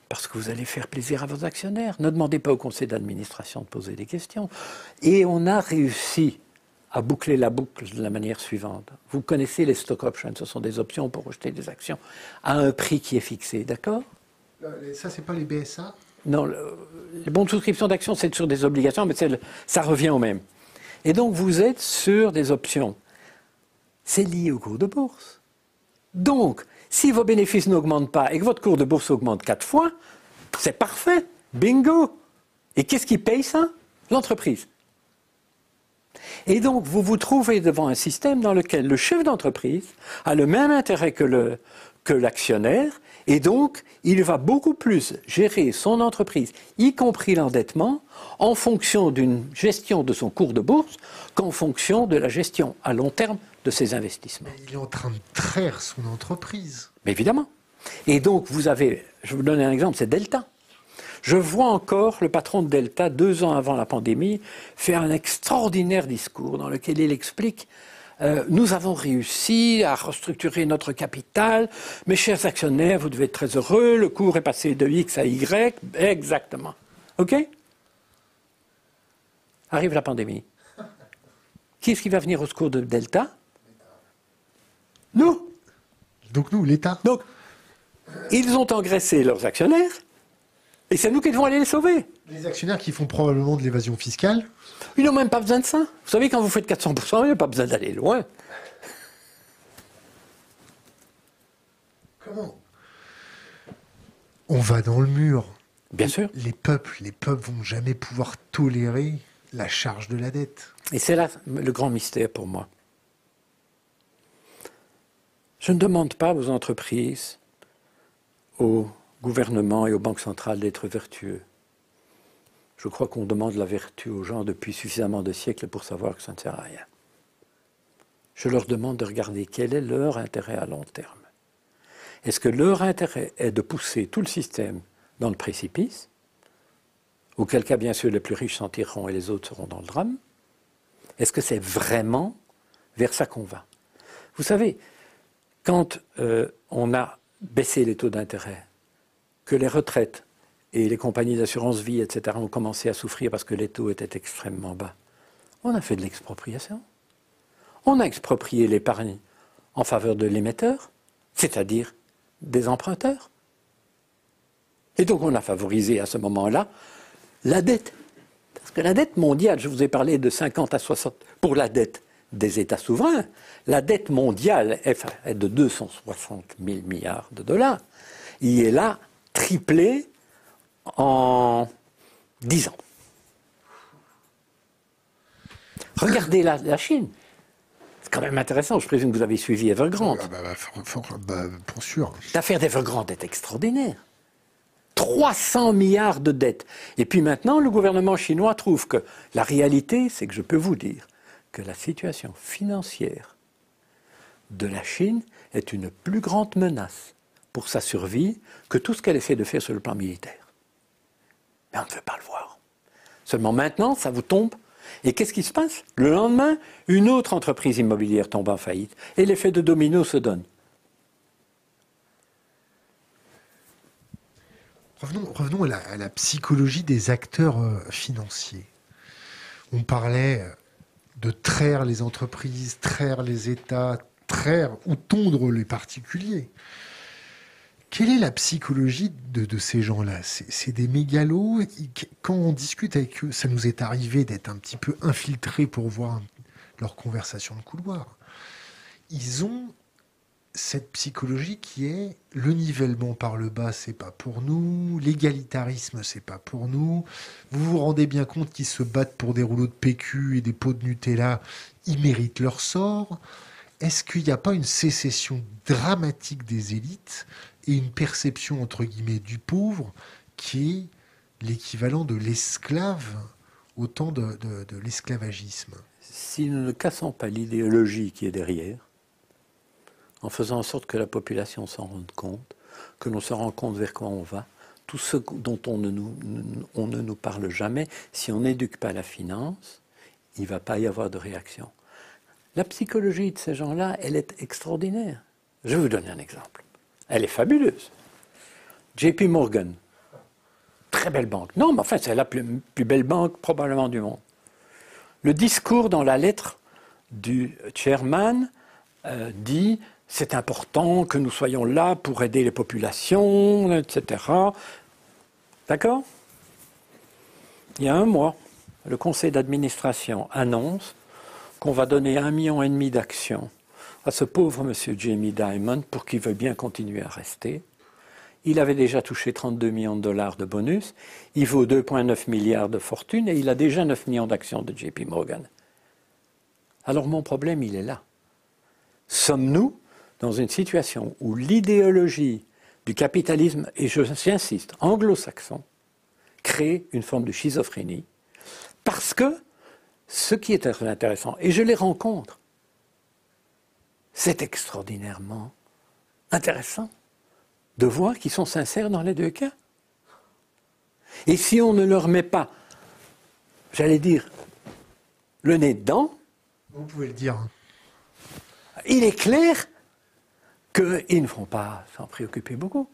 parce que vous allez faire plaisir à vos actionnaires. Ne demandez pas au conseil d'administration de poser des questions. Et on a réussi à boucler la boucle de la manière suivante. Vous connaissez les stock options, ce sont des options pour acheter des actions à un prix qui est fixé, d'accord? Ça, c'est pas les BSA? Non, les bons de souscription d'actions, c'est sur des obligations, mais ça revient au même. Et donc, vous êtes sur des options. C'est lié au cours de bourse. Donc, si vos bénéfices n'augmentent pas et que votre cours de bourse augmente 4 fois, c'est parfait, bingo. Et qu'est-ce qui paye ça? L'entreprise. Et donc, vous vous trouvez devant un système dans lequel le chef d'entreprise a le même intérêt que l'actionnaire, et donc, il va beaucoup plus gérer son entreprise, y compris l'endettement, en fonction d'une gestion de son cours de bourse qu'en fonction de la gestion à long terme de ses investissements. Mais il est en train de traire son entreprise. Mais évidemment. Et donc, vous avez, je vous donne un exemple, c'est Delta. Je vois encore le patron de Delta, 2 ans avant la pandémie, faire un extraordinaire discours dans lequel il explique nous avons réussi à restructurer notre capital. Mes chers actionnaires, vous devez être très heureux. Le cours est passé de X à Y. Exactement. OK? Arrive la pandémie. Qui est-ce qui va venir au secours de Delta? Nous. Donc nous, l'État. Donc, ils ont engraissé leurs actionnaires et c'est nous qui devons aller les sauver. Les actionnaires qui font probablement de l'évasion fiscale. Ils n'ont même pas besoin de ça. Vous savez, quand vous faites 400%, il n'y a pas besoin d'aller loin. Comment? On va dans le mur. Bien sûr. Les peuples vont jamais pouvoir tolérer la charge de la dette. Et c'est là le grand mystère pour moi. Je ne demande pas aux entreprises, au gouvernement et aux banques centrales d'être vertueux. Je crois qu'on demande la vertu aux gens depuis suffisamment de siècles pour savoir que ça ne sert à rien. Je leur demande de regarder quel est leur intérêt à long terme. Est-ce que leur intérêt est de pousser tout le système dans le précipice, auquel cas bien sûr les plus riches s'en tireront et les autres seront dans le drame? Est-ce que c'est vraiment vers ça qu'on va? Vous savez, quand on a baissé les taux d'intérêt, que les retraites et les compagnies d'assurance vie, etc., ont commencé à souffrir parce que les taux étaient extrêmement bas. On a fait de l'expropriation. On a exproprié l'épargne en faveur de l'émetteur. c'est-à-dire des emprunteurs. Et donc on a favorisé à ce moment-là la dette. Parce que la dette mondiale, je vous ai parlé de 50 à 60 pour la dette des États souverains, la dette mondiale est de 260 000 milliards de dollars. Il est là triplé en 10 ans. Regardez la Chine. C'est quand même intéressant. Je présume que vous avez suivi Evergrande. Pour sûr. L'affaire d'Evergrande est extraordinaire. 300 milliards de dettes. Et puis maintenant, le gouvernement chinois trouve que la réalité, c'est que je peux vous dire que la situation financière de la Chine est une plus grande menace pour sa survie que tout ce qu'elle essaie de faire sur le plan militaire. Mais on ne veut pas le voir. Seulement maintenant, ça vous tombe. Et qu'est-ce qui se passe? Le lendemain, une autre entreprise immobilière tombe en faillite et l'effet de domino se donne. Revenons à la psychologie des acteurs financiers. On parlait de traire les entreprises, traire les États, traire ou tondre les particuliers. Quelle est la psychologie de ces gens-là? C'est des mégalos. Quand on discute avec eux, ça nous est arrivé d'être un petit peu infiltrés pour voir leur conversation de couloir. Ils ont cette psychologie qui est le nivellement par le bas, c'est pas pour nous, l'égalitarisme, c'est pas pour nous. Vous vous rendez bien compte qu'ils se battent pour des rouleaux de PQ et des pots de Nutella, ils méritent leur sort. Est-ce qu'il n'y a pas une sécession dramatique des élites et une perception, entre guillemets, du pauvre qui est l'équivalent de l'esclave au temps de l'esclavagisme? Si nous ne cassons pas l'idéologie qui est derrière, en faisant en sorte que la population s'en rende compte, que l'on se rende compte vers quoi on va, tout ce dont on ne nous parle jamais, si on n'éduque pas la finance, il ne va pas y avoir de réaction. La psychologie de ces gens-là, elle est extraordinaire. Je vais vous donner un exemple. Elle est fabuleuse. JP Morgan, très belle banque. Non, mais enfin, c'est la plus belle banque probablement du monde. Le discours dans la lettre du chairman dit... c'est important que nous soyons là pour aider les populations, etc. D'accord? Il y a un mois, le conseil d'administration annonce qu'on va donner 1,5 million d'actions à ce pauvre monsieur Jamie Dimon pour qu'il veuille bien continuer à rester. Il avait déjà touché 32 millions de dollars de bonus, il vaut 2,9 milliards de fortune et il a déjà 9 millions d'actions de JP Morgan. Alors mon problème, il est là. Sommes-nous dans une situation où l'idéologie du capitalisme, et j'insiste, anglo-saxon, crée une forme de schizophrénie, parce que ce qui est très intéressant, et je les rencontre, c'est extraordinairement intéressant de voir qu'ils sont sincères dans les deux cas. Et si on ne leur met pas, j'allais dire, le nez dedans... Vous pouvez le dire... Il est clair qu'ils ne vont pas s'en préoccuper beaucoup.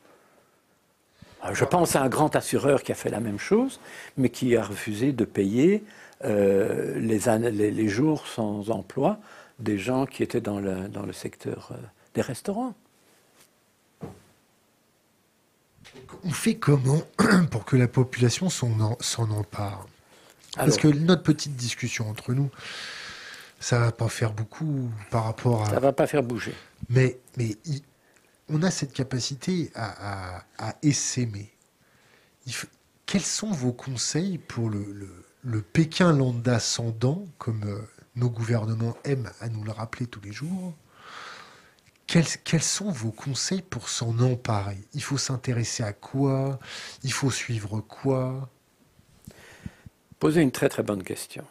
Je pense à un grand assureur qui a fait la même chose, mais qui a refusé de payer les jours sans emploi des gens qui étaient dans le secteur des restaurants. On fait comment pour que la population s'en empare? Parce que notre petite discussion entre nous... ça ne va pas faire beaucoup par rapport à... ça ne va pas faire bouger. Mais on a cette capacité à essaimer. Quels sont vos conseils pour le Pékin lambda sans dents, comme nos gouvernements aiment à nous le rappeler tous les jours? Quels sont vos conseils pour s'en emparer? Il faut s'intéresser à quoi? Il faut suivre quoi? Posez une très très bonne question.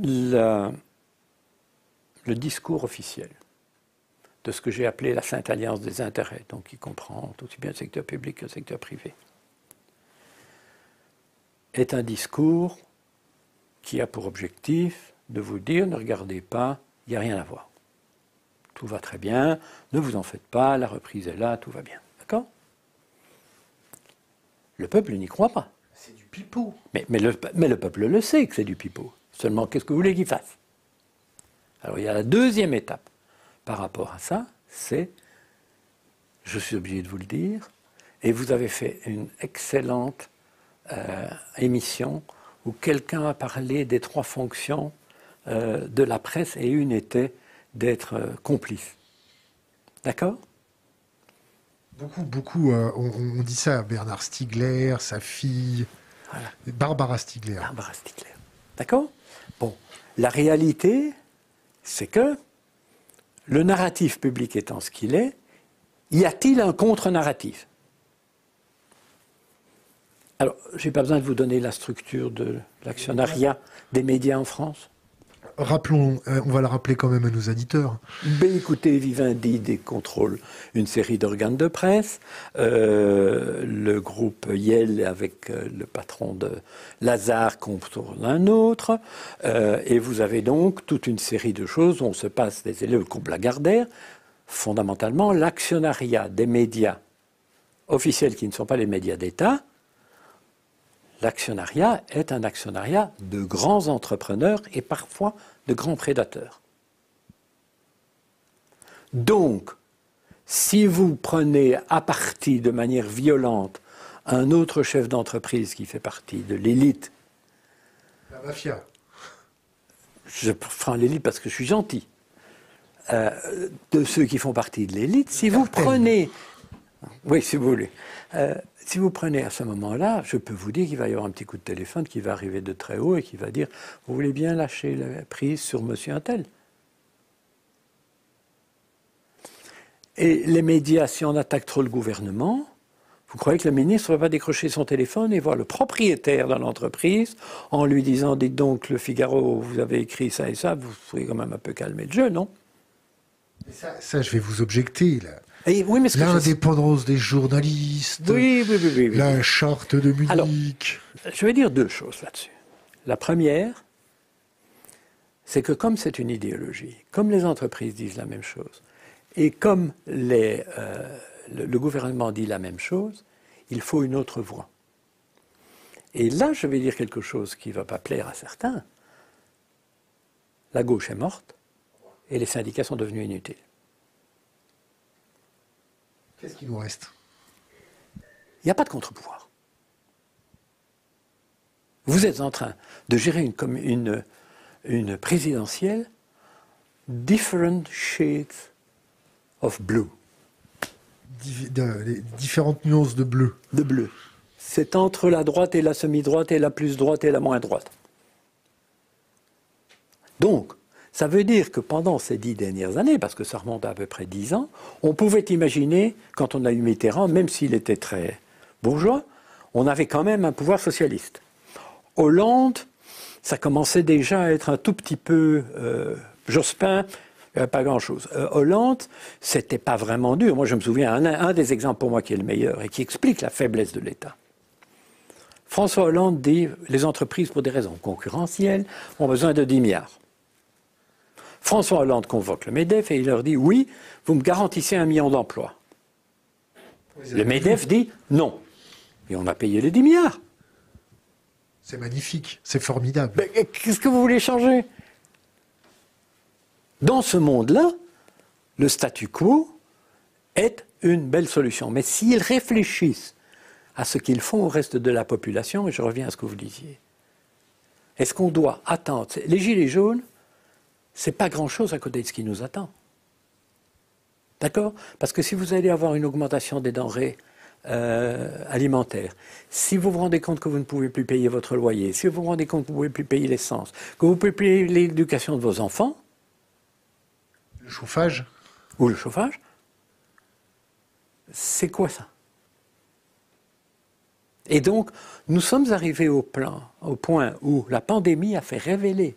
Le discours officiel de ce que j'ai appelé la Sainte Alliance des intérêts, donc qui comprend aussi bien le secteur public que le secteur privé, est un discours qui a pour objectif de vous dire, ne regardez pas, il n'y a rien à voir. Tout va très bien, ne vous en faites pas, la reprise est là, tout va bien. D'accord? Le peuple n'y croit pas. C'est du pipeau. Mais le peuple le sait que c'est du pipeau. Seulement, qu'est-ce que vous voulez qu'il fasse? Alors, il y a la deuxième étape. par rapport à ça, c'est, je suis obligé de vous le dire, et vous avez fait une excellente émission où quelqu'un a parlé des trois fonctions de la presse et une était d'être complice. D'accord ? Beaucoup on dit ça à Bernard Stiegler, sa fille, voilà. Barbara Stiegler. Barbara Stiegler, d'accord ? Bon, la réalité, c'est que le narratif public étant ce qu'il est, y a-t-il un contre-narratif ? Alors, je n'ai pas besoin de vous donner la structure de l'actionnariat des médias en France. Rappelons, on va le rappeler quand même à nos auditeurs. Écoutez, Vivendi décontrôle une série d'organes de presse. Le groupe Yale avec le patron de Lazare contourne un autre. Et vous avez donc toute une série de choses. On se passe des élèves, le groupe Lagardère. Fondamentalement, l'actionnariat des médias officiels qui ne sont pas les médias d'État, l'actionnariat est un actionnariat de grands entrepreneurs et parfois de grands prédateurs. Donc, si vous prenez à partie de manière violente un autre chef d'entreprise qui fait partie de l'élite... La mafia. Je prends l'élite parce que je suis gentil. De ceux qui font partie de l'élite, si vous prenez... Oui, si vous voulez. Si vous prenez à ce moment-là, je peux vous dire qu'il va y avoir un petit coup de téléphone qui va arriver de très haut et qui va dire « Vous voulez bien lâcher la prise sur monsieur un tel ?» Et les médias, si on attaque trop le gouvernement, vous croyez que le ministre va décrocher son téléphone et voir le propriétaire de l'entreprise en lui disant « Dites donc, le Figaro, vous avez écrit ça et ça, vous pouvez quand même un peu calmer le jeu, non ?» Ça, je vais vous objecter, là. Et oui, mais l'indépendance des journalistes, oui. La charte de Munich... Alors, je vais dire deux choses là-dessus. La première, c'est que comme c'est une idéologie, comme les entreprises disent la même chose, et comme le gouvernement dit la même chose, il faut une autre voie. Et là, je vais dire quelque chose qui ne va pas plaire à certains. La gauche est morte, et les syndicats sont devenus inutiles. Qu'est-ce qu'il nous reste? Il n'y a pas de contre-pouvoir. Vous êtes en train de gérer une présidentielle different shades of blue. Différentes nuances de bleu. De bleu. C'est entre la droite et la semi-droite et la plus droite et la moins droite. Donc, ça veut dire que pendant ces 10 dernières années, parce que ça remonte à peu près 10 ans, on pouvait imaginer, quand on a eu Mitterrand, même s'il était très bourgeois, on avait quand même un pouvoir socialiste. Hollande, ça commençait déjà à être un tout petit peu... Jospin, pas grand-chose. Hollande, c'était pas vraiment dur. Moi, je me souviens, un des exemples pour moi qui est le meilleur et qui explique la faiblesse de l'État. François Hollande dit « Les entreprises, pour des raisons concurrentielles, ont besoin de 10 milliards ». François Hollande convoque le MEDEF et il leur dit « Oui, vous me garantissez 1 million d'emplois ». Le MEDEF dit « Non ». Et on a payé les 10 milliards. C'est magnifique, c'est formidable. Mais qu'est-ce que vous voulez changer? Dans ce monde-là, le statu quo est une belle solution. Mais s'ils réfléchissent à ce qu'ils font au reste de la population, et je reviens à ce que vous disiez, est-ce qu'on doit attendre les gilets jaunes? C'est pas grand-chose à côté de ce qui nous attend. D'accord? Parce que si vous allez avoir une augmentation des denrées alimentaires, si vous vous rendez compte que vous ne pouvez plus payer votre loyer, si vous vous rendez compte que vous ne pouvez plus payer l'essence, que vous ne pouvez plus payer l'éducation de vos enfants... Le chauffage. Ou le chauffage. C'est quoi ça? Et donc, nous sommes arrivés au point où la pandémie a fait révéler.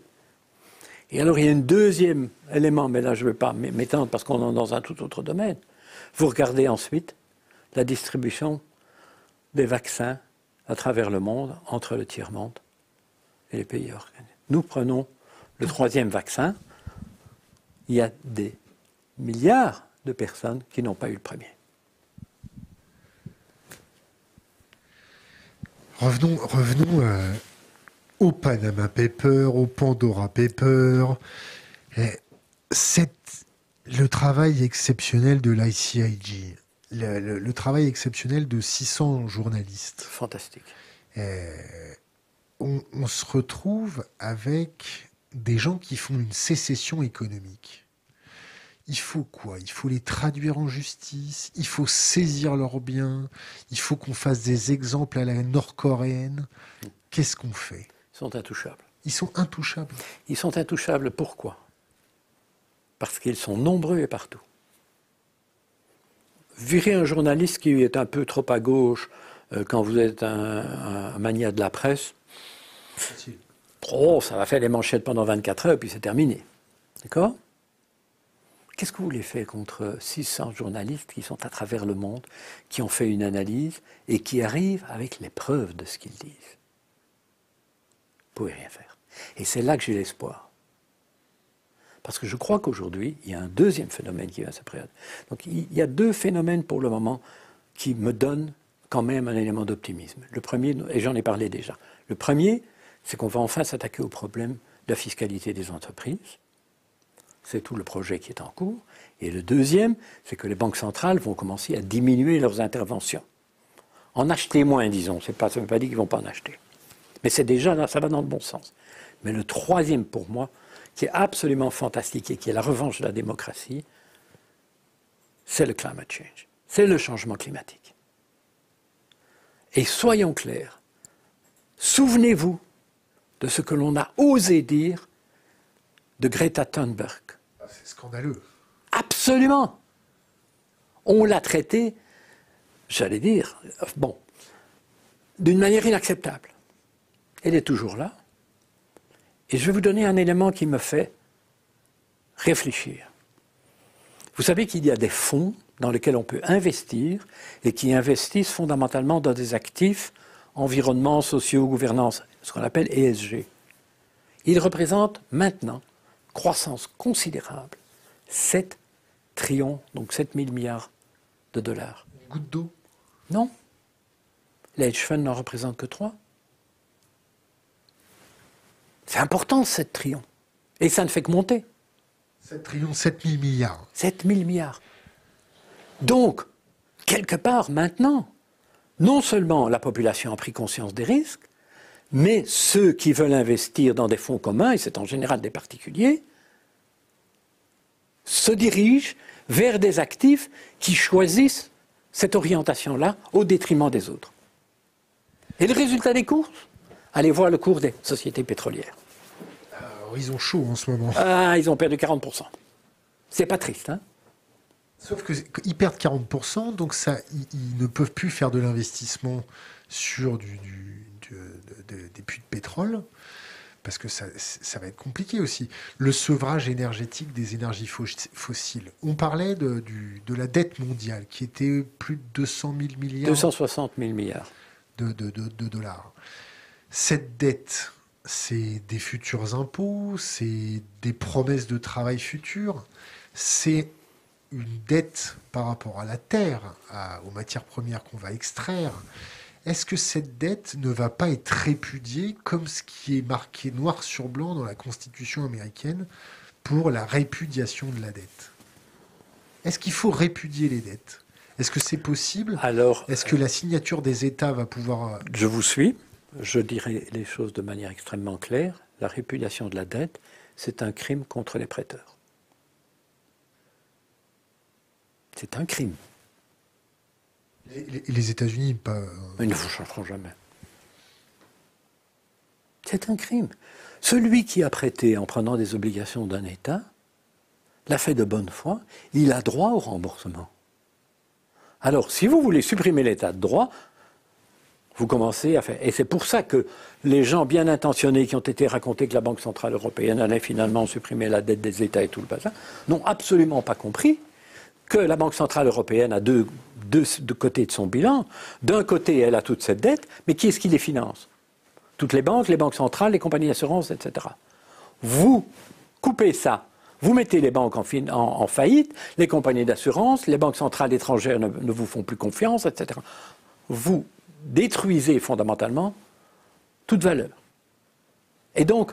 Et alors, il y a un deuxième élément, mais là, je ne vais pas m'étendre parce qu'on est dans un tout autre domaine. Vous regardez ensuite la distribution des vaccins à travers le monde, entre le tiers-monde et les pays organisés. Nous prenons le troisième vaccin. Il y a des milliards de personnes qui n'ont pas eu le premier. Revenons au Panama Papers, au Pandora Papers, Le travail exceptionnel de l'ICIG, le travail exceptionnel de 600 journalistes. Fantastique. On se retrouve avec des gens qui font une sécession économique. Il faut quoi? Il faut les traduire en justice, il faut saisir leurs biens, il faut qu'on fasse des exemples à la nord-coréenne. Qu'est-ce qu'on fait? Ils sont intouchables. Ils sont intouchables. Ils sont intouchables, pourquoi? Parce qu'ils sont nombreux et partout. Virer un journaliste qui est un peu trop à gauche quand vous êtes un mania de la presse, oh, ça va faire les manchettes pendant 24 heures, puis c'est terminé. D'accord? Qu'est-ce que vous voulez faire contre 600 journalistes qui sont à travers le monde, qui ont fait une analyse et qui arrivent avec les preuves de ce qu'ils disent? Vous pouvez rien faire. Et c'est là que j'ai l'espoir. Parce que je crois qu'aujourd'hui, il y a un deuxième phénomène qui va se présenter. Donc il y a deux phénomènes pour le moment qui me donnent quand même un élément d'optimisme. Le premier, et j'en ai parlé déjà, le premier, c'est qu'on va enfin s'attaquer au problème de la fiscalité des entreprises. C'est tout le projet qui est en cours. Et le deuxième, c'est que les banques centrales vont commencer à diminuer leurs interventions. En acheter moins, disons. Ça ne veut pas dire qu'ils ne vont pas en acheter. Mais c'est déjà, ça va dans le bon sens. Mais le troisième, pour moi, qui est absolument fantastique et qui est la revanche de la démocratie, c'est le climate change. C'est le changement climatique. Et soyons clairs, souvenez-vous de ce que l'on a osé dire de Greta Thunberg. C'est scandaleux. Absolument. On l'a traité, j'allais dire, bon, d'une manière inacceptable. Elle est toujours là. Et je vais vous donner un élément qui me fait réfléchir. Vous savez qu'il y a des fonds dans lesquels on peut investir et qui investissent fondamentalement dans des actifs environnement, sociaux, gouvernance, ce qu'on appelle ESG. Ils représentent maintenant croissance considérable, 7 trillions, donc 7 000 milliards de dollars. Une goutte d'eau? Non. Les hedge funds n'en représentent que 3. C'est important, 7 trillions. Et ça ne fait que monter. 7 trillions, 7 000 milliards. 7 000 milliards. Donc, quelque part, maintenant, non seulement la population a pris conscience des risques, mais ceux qui veulent investir dans des fonds communs, et c'est en général des particuliers, se dirigent vers des actifs qui choisissent cette orientation-là au détriment des autres. Et le résultat des courses? Allez voir le cours des sociétés pétrolières. Alors, ils ont chaud en ce moment. Ah, ils ont perdu 40%. C'est pas triste, hein? Sauf qu'ils perdent 40%, donc ça, ils ne peuvent plus faire de l'investissement sur des puits de pétrole, parce que ça va être compliqué aussi. Le sevrage énergétique des énergies fossiles. On parlait de la dette mondiale, qui était plus de 200 000 milliards... 260 000 milliards. ...de dollars. Cette dette, c'est des futurs impôts, c'est des promesses de travail futures, c'est une dette par rapport à la terre, aux matières premières qu'on va extraire. Est-ce que cette dette ne va pas être répudiée comme ce qui est marqué noir sur blanc dans la Constitution américaine pour la répudiation de la dette? Est-ce qu'il faut répudier les dettes? Est-ce que c'est possible? Alors, est-ce que la signature des États va pouvoir... Je vous suis, je dirai les choses de manière extrêmement claire. La répudiation de la dette, c'est un crime contre les prêteurs. C'est un crime. Les États-Unis, pas... Ils ne vous changeront jamais. C'est un crime. Celui qui a prêté en prenant des obligations d'un État, l'a fait de bonne foi, il a droit au remboursement. Alors, si vous voulez supprimer l'État de droit, vous commencez à faire... Et c'est pour ça que les gens bien intentionnés qui ont été racontés que la Banque Centrale Européenne allait finalement supprimer la dette des États et tout le bazar, n'ont absolument pas compris que la Banque Centrale Européenne a deux côtés de son bilan. D'un côté, elle a toute cette dette, mais qui est-ce qui les finance? Toutes les banques centrales, les compagnies d'assurance, etc. Vous coupez ça, vous mettez les banques en faillite, les compagnies d'assurance, les banques centrales étrangères ne vous font plus confiance, etc. Vous détruisez fondamentalement toute valeur. Et donc,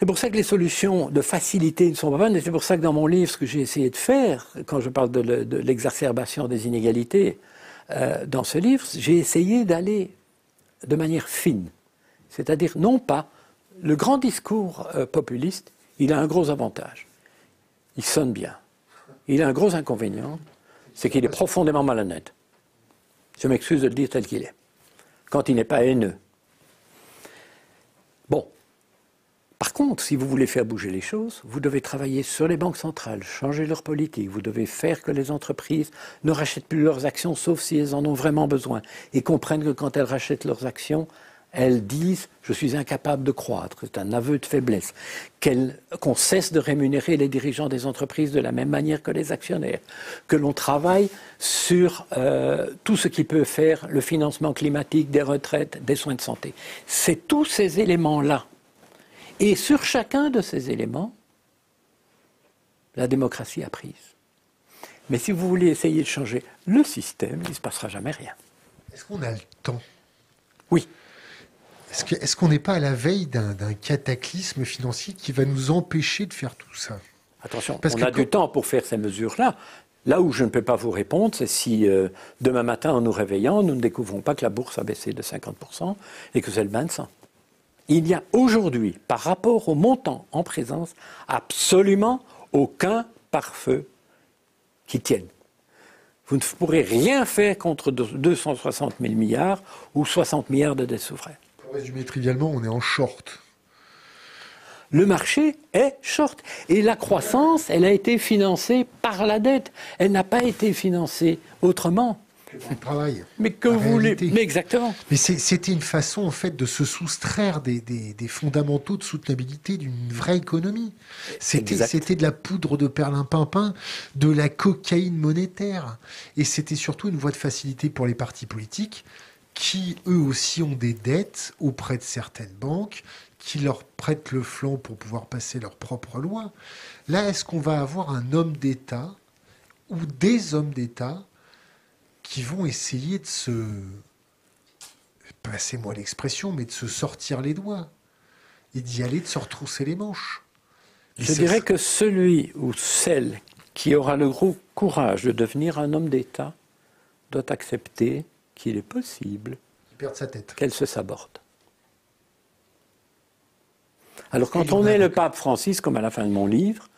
C'est pour ça que les solutions de facilité ne sont pas bonnes, et c'est pour ça que dans mon livre, ce que j'ai essayé de faire, quand je parle de l'exacerbation des inégalités, dans ce livre, j'ai essayé d'aller de manière fine. C'est-à-dire, non pas, le grand discours populiste, il a un gros avantage. Il sonne bien. Il a un gros inconvénient, c'est qu'il est profondément malhonnête. Je m'excuse de le dire tel qu'il est. Quand il n'est pas haineux. Bon. Par contre, si vous voulez faire bouger les choses, vous devez travailler sur les banques centrales, changer leur politique, vous devez faire que les entreprises ne rachètent plus leurs actions, sauf si elles en ont vraiment besoin, et comprennent que quand elles rachètent leurs actions, elles disent « je suis incapable de croître », c'est un aveu de faiblesse, qu'on cesse de rémunérer les dirigeants des entreprises de la même manière que les actionnaires, que l'on travaille sur tout ce qui peut faire le financement climatique, des retraites, des soins de santé. C'est tous ces éléments-là. Et sur chacun de ces éléments, la démocratie a prise. Mais si vous voulez essayer de changer le système, il ne se passera jamais rien. Est-ce qu'on a le temps? Oui. Est-ce qu'on n'est pas à la veille d'un cataclysme financier qui va nous empêcher de faire tout ça? Attention, du temps pour faire ces mesures-là. Là où je ne peux pas vous répondre, c'est si demain matin, en nous réveillant, nous ne découvrons pas que la bourse a baissé de 50% et que c'est le bain de sang. Il n'y a aujourd'hui, par rapport au montant en présence, absolument aucun pare-feu qui tienne. Vous ne pourrez rien faire contre 260 000 milliards ou 60 milliards de dettes souveraines. Pour résumer trivialement, on est en short. Le marché est short. Et la croissance, elle a été financée par la dette. Elle n'a pas été financée autrement. Mais que vous voulez, mais exactement. Mais c'était une façon en fait de se soustraire des fondamentaux de soutenabilité d'une vraie économie. C'était de la poudre de perlimpinpin, de la cocaïne monétaire, et c'était surtout une voie de facilité pour les partis politiques qui eux aussi ont des dettes auprès de certaines banques qui leur prêtent le flanc pour pouvoir passer leurs propres lois. Là, est-ce qu'on va avoir un homme d'État ou des hommes d'État qui vont essayer de se, passez-moi l'expression, mais de se sortir les doigts et d'y aller, de se retrousser les manches? Je dirais que celui ou celle qui aura le gros courage de devenir un homme d'État doit accepter qu'il est possible qu'elle se saborde. Alors quand on est le pape Francis, comme à la fin de mon livre,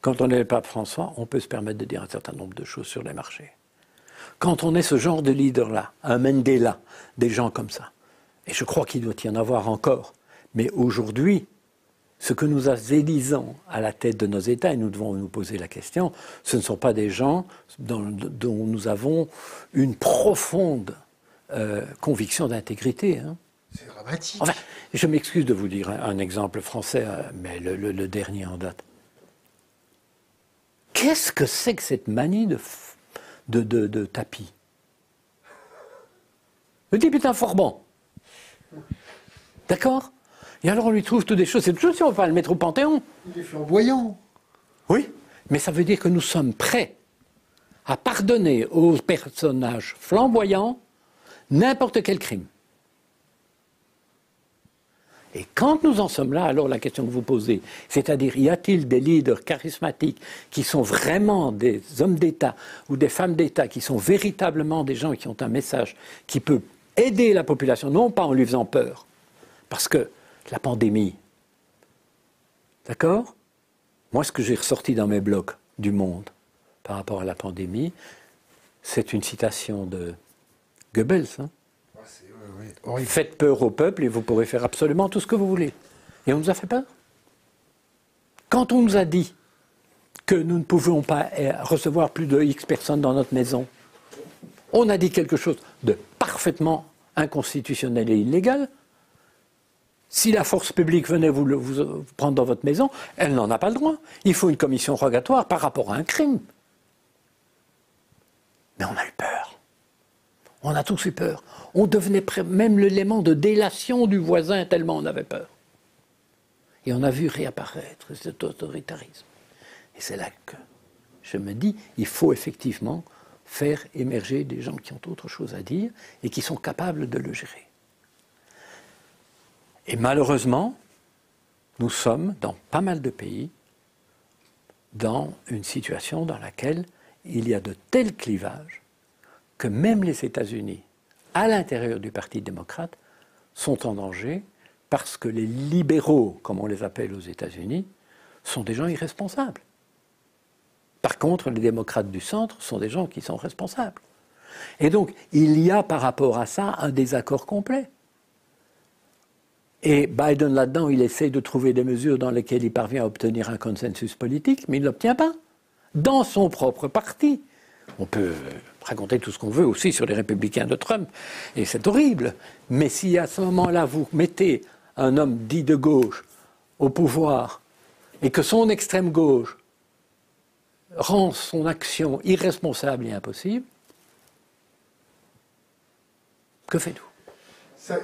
quand on est le pape François, on peut se permettre de dire un certain nombre de choses sur les marchés. Quand on est ce genre de leader-là, un Mandela, des gens comme ça, et je crois qu'il doit y en avoir encore, mais aujourd'hui, ce que nous élisons à la tête de nos États, et nous devons nous poser la question, ce ne sont pas des gens dont nous avons une profonde conviction d'intégrité. Hein. C'est dramatique. Enfin, je m'excuse de vous dire un exemple français, mais le dernier en date. Qu'est-ce que c'est que cette manie de tapis? Le type est un forban. D'accord? Et alors on lui trouve toutes des choses. C'est toujours si on va le mettre au Panthéon. Il est flamboyant. Oui, mais ça veut dire que nous sommes prêts à pardonner aux personnages flamboyants n'importe quel crime. Et quand nous en sommes là, alors la question que vous posez, c'est-à-dire, y a-t-il des leaders charismatiques qui sont vraiment des hommes d'État ou des femmes d'État, qui sont véritablement des gens qui ont un message qui peut aider la population, non pas en lui faisant peur, parce que la pandémie, d'accord? Moi, ce que j'ai ressorti dans mes blogs du Monde par rapport à la pandémie, c'est une citation de Goebbels, hein. Oui. Faites peur au peuple et vous pourrez faire absolument tout ce que vous voulez. Et on nous a fait peur. Quand on nous a dit que nous ne pouvions pas recevoir plus de X personnes dans notre maison, on a dit quelque chose de parfaitement inconstitutionnel et illégal. Si la force publique venait vous prendre dans votre maison, elle n'en a pas le droit. Il faut une commission rogatoire par rapport à un crime. Mais on a eu peur. On a tous eu peur. On devenait même l'élément de délation du voisin tellement on avait peur. Et on a vu réapparaître cet autoritarisme. Et c'est là que je me dis, il faut effectivement faire émerger des gens qui ont autre chose à dire et qui sont capables de le gérer. Et malheureusement, nous sommes dans pas mal de pays dans une situation dans laquelle il y a de tels clivages que même les États-Unis, à l'intérieur du Parti démocrate, sont en danger parce que les libéraux, comme on les appelle aux États-Unis, sont des gens irresponsables. Par contre, les démocrates du centre sont des gens qui sont responsables. Et donc, il y a par rapport à ça un désaccord complet. Et Biden, là-dedans, il essaye de trouver des mesures dans lesquelles il parvient à obtenir un consensus politique, mais il ne l'obtient pas. Dans son propre parti. On peut raconter tout ce qu'on veut aussi sur les républicains de Trump, et c'est horrible. Mais si à ce moment-là, vous mettez un homme dit de gauche au pouvoir, et que son extrême gauche rend son action irresponsable et impossible, que faites-vous ? Ça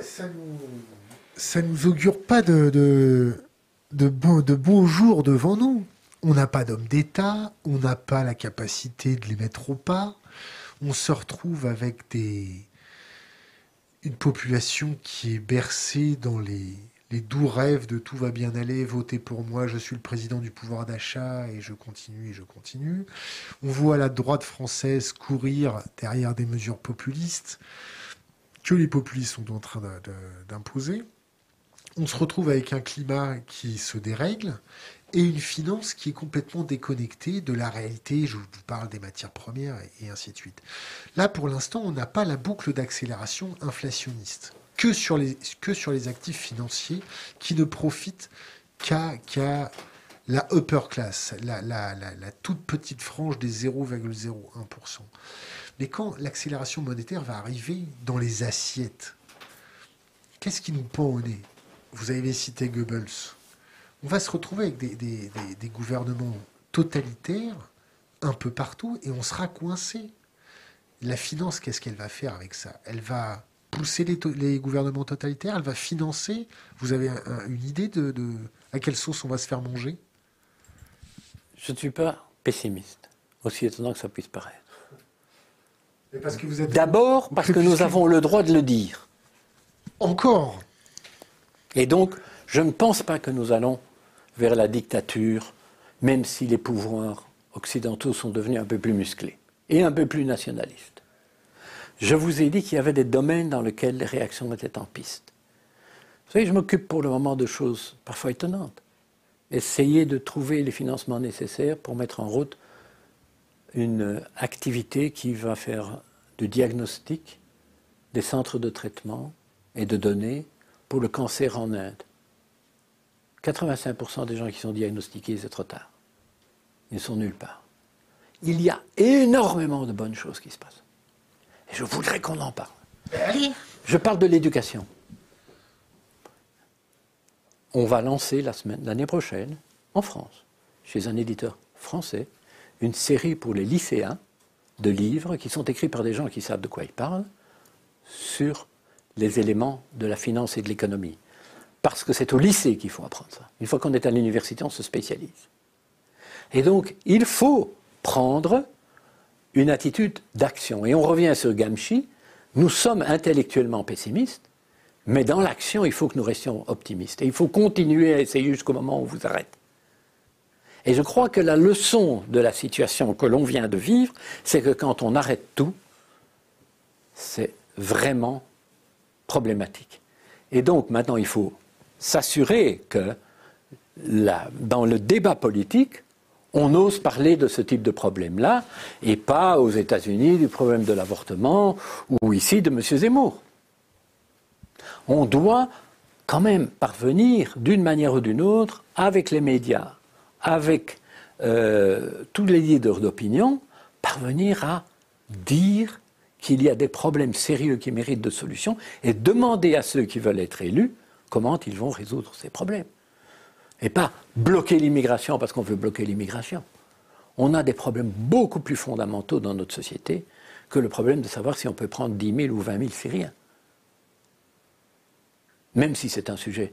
ne nous augure pas de beaux jours devant nous. On n'a pas d'homme d'État, on n'a pas la capacité de les mettre au pas. On se retrouve avec une population qui est bercée dans les doux rêves de « tout va bien aller, votez pour moi, je suis le président du pouvoir d'achat et je continue, et je continue ». On voit la droite française courir derrière des mesures populistes que les populistes sont en train d'imposer. On se retrouve avec un climat qui se dérègle et une finance qui est complètement déconnectée de la réalité. Je vous parle des matières premières et ainsi de suite. Là, pour l'instant, on n'a pas la boucle d'accélération inflationniste que sur les actifs financiers qui ne profitent qu'à la upper class, la toute petite frange des 0,01%. Mais quand l'accélération monétaire va arriver dans les assiettes, qu'est-ce qui nous pend au nez ? Vous avez cité Goebbels. On va se retrouver avec des gouvernements totalitaires un peu partout et on sera coincé. La finance, qu'est-ce qu'elle va faire avec ça ? Elle va pousser les gouvernements totalitaires, elle va financer. Vous avez une idée de à quelle sauce on va se faire manger ? Je ne suis pas pessimiste, aussi étonnant que ça puisse paraître. D'abord parce que nous avons le droit de le dire. Encore. Et donc, je ne pense pas que nous allons vers la dictature, même si les pouvoirs occidentaux sont devenus un peu plus musclés et un peu plus nationalistes. Je vous ai dit qu'il y avait des domaines dans lesquels les réactions étaient en piste. Vous savez, je m'occupe pour le moment de choses parfois étonnantes. Essayer de trouver les financements nécessaires pour mettre en route une activité qui va faire du diagnostic des centres de traitement et de données pour le cancer en Inde. 85% des gens qui sont diagnostiqués, c'est trop tard. Ils sont nulle part. Il y a énormément de bonnes choses qui se passent. Et je voudrais qu'on en parle. Je parle de l'éducation. On va lancer l'année prochaine, en France, chez un éditeur français, une série pour les lycéens de livres qui sont écrits par des gens qui savent de quoi ils parlent sur les éléments de la finance et de l'économie. Parce que c'est au lycée qu'il faut apprendre ça. Une fois qu'on est à l'université, on se spécialise. Et donc, il faut prendre une attitude d'action. Et on revient sur Gramsci, nous sommes intellectuellement pessimistes, mais dans l'action, il faut que nous restions optimistes. Et il faut continuer à essayer jusqu'au moment où vous arrêtez. Et je crois que la leçon de la situation que l'on vient de vivre, c'est que quand on arrête tout, c'est vraiment problématique. Et donc maintenant, il faut s'assurer que dans le débat politique, on ose parler de ce type de problème-là, et pas aux États-Unis du problème de l'avortement, ou ici de M. Zemmour. On doit quand même parvenir, d'une manière ou d'une autre, avec les médias, avec tous les leaders d'opinion, parvenir à dire qu'il y a des problèmes sérieux qui méritent de solutions et demander à ceux qui veulent être élus comment ils vont résoudre ces problèmes. Et pas bloquer l'immigration parce qu'on veut bloquer l'immigration. On a des problèmes beaucoup plus fondamentaux dans notre société que le problème de savoir si on peut prendre 10 000 ou 20 000 Syriens. Même si c'est un sujet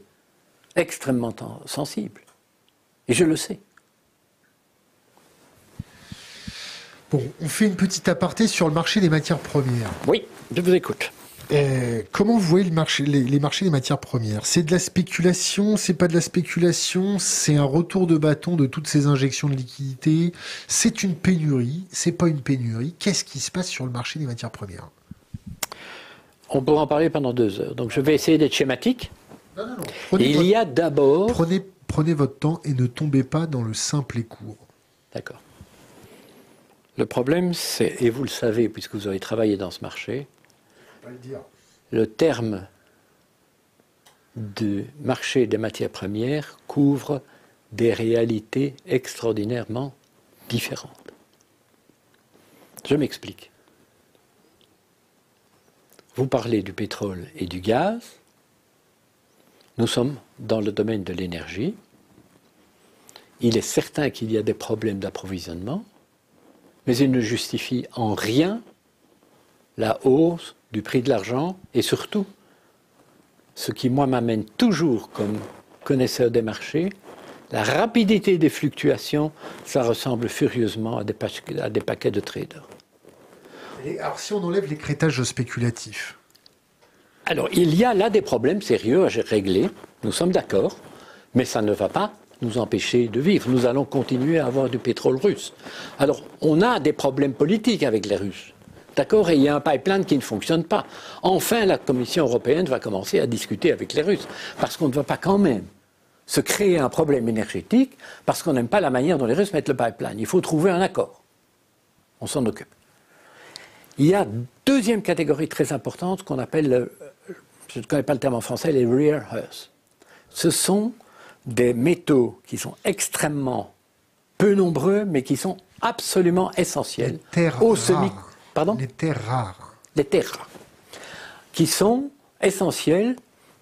extrêmement sensible. Et je le sais. Bon, on fait une petite aparté sur le marché des matières premières. Oui, je vous écoute. Comment vous voyez le marché, les marchés des matières premières? C'est de la spéculation? C'est pas de la spéculation? C'est un retour de bâton de toutes ces injections de liquidités? C'est une pénurie? C'est pas une pénurie? Qu'est-ce qui se passe sur le marché des matières premières? On pourra en parler pendant 2 heures. Donc je vais essayer d'être schématique. Non. Prenez votre temps et ne tombez pas dans le simple et court. D'accord. Le problème, c'est, et vous le savez puisque vous avez travaillé dans ce marché, le terme du marché des matières premières couvre des réalités extraordinairement différentes. Je m'explique. Vous parlez du pétrole et du gaz. Nous sommes dans le domaine de l'énergie. Il est certain qu'il y a des problèmes d'approvisionnement, mais il ne justifie en rien la hausse du prix de l'argent et surtout, ce qui moi m'amène toujours comme connaisseur des marchés, la rapidité des fluctuations, ça ressemble furieusement à des paquets de traders. Et alors si on enlève les crétages spéculatifs? Alors il y a là des problèmes sérieux à régler, nous sommes d'accord, mais ça ne va pas nous empêcher de vivre. Nous allons continuer à avoir du pétrole russe. Alors on a des problèmes politiques avec les Russes. D'accord, et il y a un pipeline qui ne fonctionne pas. Enfin, la Commission européenne va commencer à discuter avec les Russes, parce qu'on ne va pas quand même se créer un problème énergétique, parce qu'on n'aime pas la manière dont les Russes mettent le pipeline. Il faut trouver un accord. On s'en occupe. Il y a une deuxième catégorie très importante qu'on appelle, je ne connais pas le terme en français, les rare earths. Ce sont des métaux qui sont extrêmement peu nombreux, mais qui sont absolument essentiels aux semi-conducteurs. Pardon ? Les terres rares. Les terres rares, qui sont essentielles,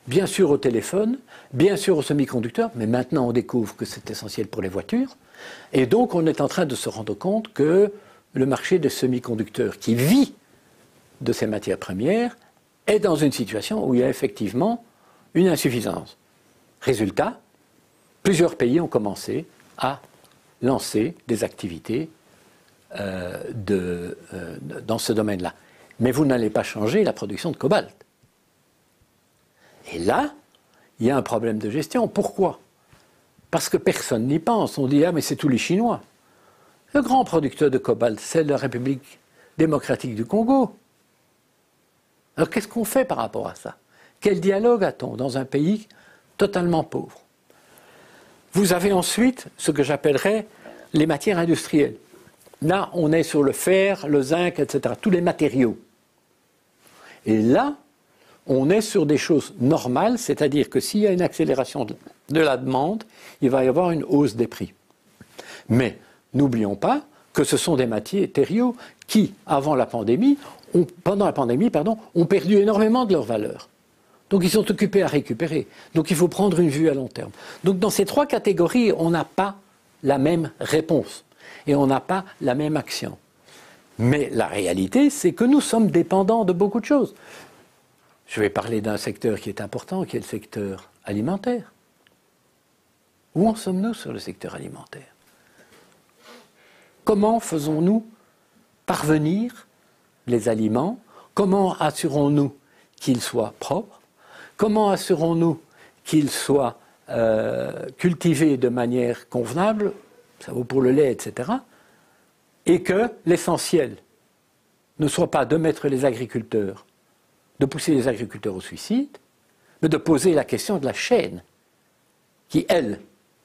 bien sûr au téléphone, bien sûr aux semi-conducteurs, mais maintenant on découvre que c'est essentiel pour les voitures, et donc on est en train de se rendre compte que le marché des semi-conducteurs qui vit de ces matières premières est dans une situation où il y a effectivement une insuffisance. Résultat, plusieurs pays ont commencé à lancer des activités dans ce domaine-là. Mais vous n'allez pas changer la production de cobalt. Et là, il y a un problème de gestion. Pourquoi? Parce que personne n'y pense. On dit « Ah, mais c'est tous les Chinois ». Le grand producteur de cobalt, c'est la République démocratique du Congo. Alors qu'est-ce qu'on fait par rapport à ça? Quel dialogue a-t-on dans un pays totalement pauvre? Vous avez ensuite ce que j'appellerais les matières industrielles. Là, on est sur le fer, le zinc, etc., tous les matériaux. Et là, on est sur des choses normales, c'est-à-dire que s'il y a une accélération de la demande, il va y avoir une hausse des prix. Mais n'oublions pas que ce sont des matériaux qui, avant la pandémie, ont perdu énormément de leur valeur. Donc ils sont occupés à récupérer. Donc il faut prendre une vue à long terme. Donc dans ces 3 catégories, on n'a pas la même réponse. Et on n'a pas la même action. Mais la réalité, c'est que nous sommes dépendants de beaucoup de choses. Je vais parler d'un secteur qui est important, qui est le secteur alimentaire. Où en sommes-nous sur le secteur alimentaire? Comment faisons-nous parvenir les aliments? Comment assurons-nous qu'ils soient propres? Comment assurons-nous qu'ils soient cultivés de manière convenable? Ça vaut pour le lait, etc., et que l'essentiel ne soit pas de mettre les agriculteurs, de pousser les agriculteurs au suicide, mais de poser la question de la chaîne, qui, elle,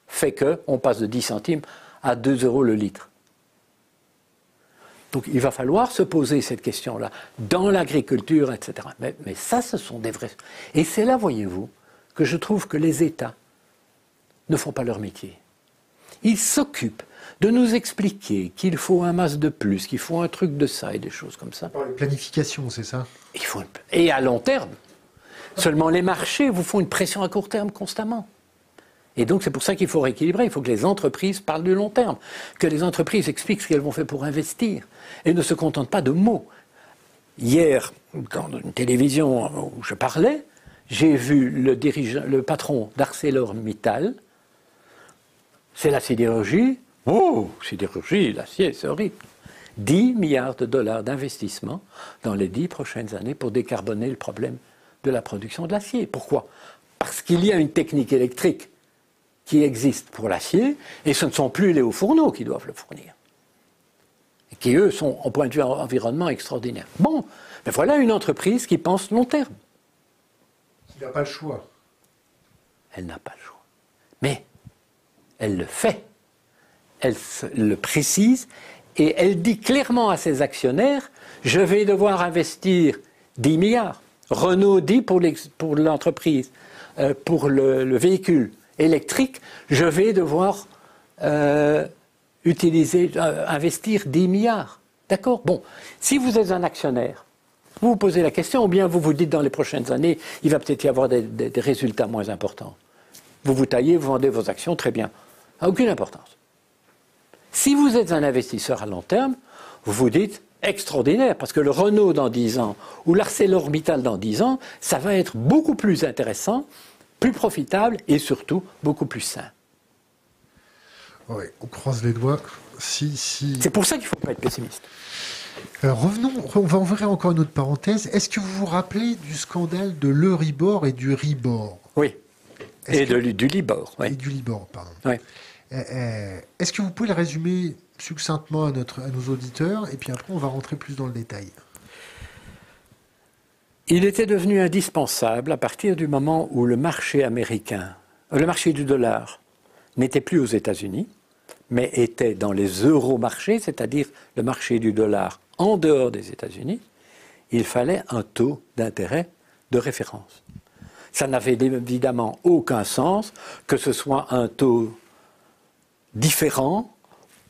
fait qu'on passe de 10 centimes à 2 € le litre. Donc il va falloir se poser cette question-là, dans l'agriculture, etc. Mais ça, ce sont des vrais... Et c'est là, voyez-vous, que je trouve que les États ne font pas leur métier. Ils s'occupent de nous expliquer qu'il faut un masque de plus, qu'il faut un truc de ça et des choses comme ça. Planification, c'est ça? Et à long terme. Seulement les marchés vous font une pression à court terme constamment. Et donc c'est pour ça qu'il faut rééquilibrer. Il faut que les entreprises parlent du long terme, que les entreprises expliquent ce qu'elles vont faire pour investir et ne se contentent pas de mots. Hier, dans une télévision où je parlais, j'ai vu le patron d'ArcelorMittal. C'est la sidérurgie. Oh, sidérurgie, l'acier, c'est horrible. 10 milliards de dollars d'investissement dans les 10 prochaines années pour décarboner le problème de la production de l'acier. Pourquoi? Parce qu'il y a une technique électrique qui existe pour l'acier, et ce ne sont plus les hauts fourneaux qui doivent le fournir, et qui, eux, sont, au point de vue environnement, extraordinaires. Bon, mais voilà une entreprise qui pense long terme. Elle n'a pas le choix. Elle n'a pas le choix. Mais elle le fait, elle le précise, et elle dit clairement à ses actionnaires, je vais devoir investir 10 milliards. Renault dit pour l'entreprise, pour le véhicule électrique, je vais devoir investir 10 milliards. D'accord? Bon, si vous êtes un actionnaire, vous vous posez la question, ou bien vous vous dites dans les prochaines années, il va peut-être y avoir des résultats moins importants. Vous vous taillez, vous vendez vos actions, très bien. Ça n'a aucune importance. Si vous êtes un investisseur à long terme, vous vous dites extraordinaire, parce que le Renault dans 10 ans ou l'ArcelorMittal dans 10 ans, ça va être beaucoup plus intéressant, plus profitable et surtout beaucoup plus sain. Oui, on croise les doigts. Si... C'est pour ça qu'il ne faut pas être pessimiste. Alors revenons, on va ouvrir encore une autre parenthèse. Est-ce que vous vous rappelez du scandale de l'Euribor et du Ribor? Oui. Du Libor. Oui. Et du Libor, pardon. Oui. Est-ce que vous pouvez le résumer succinctement à nos auditeurs, et puis après on va rentrer plus dans le détail? Il était devenu indispensable à partir du moment où le marché américain, le marché du dollar, n'était plus aux États-Unis, mais était dans les euromarchés, c'est-à-dire le marché du dollar en dehors des États-Unis, il fallait un taux d'intérêt de référence. Ça n'avait évidemment aucun sens que ce soit un taux différent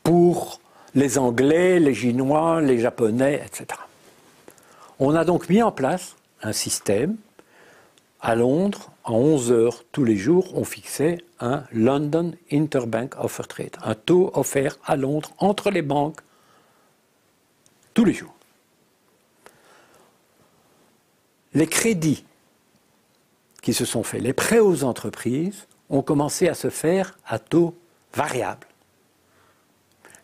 pour les Anglais, les Chinois, les Japonais, etc. On a donc mis en place un système. À Londres, à 11 heures tous les jours, on fixait un London Interbank Offer Rate, un taux offert à Londres entre les banques tous les jours. Les crédits qui se sont faits, les prêts aux entreprises, ont commencé à se faire à taux variable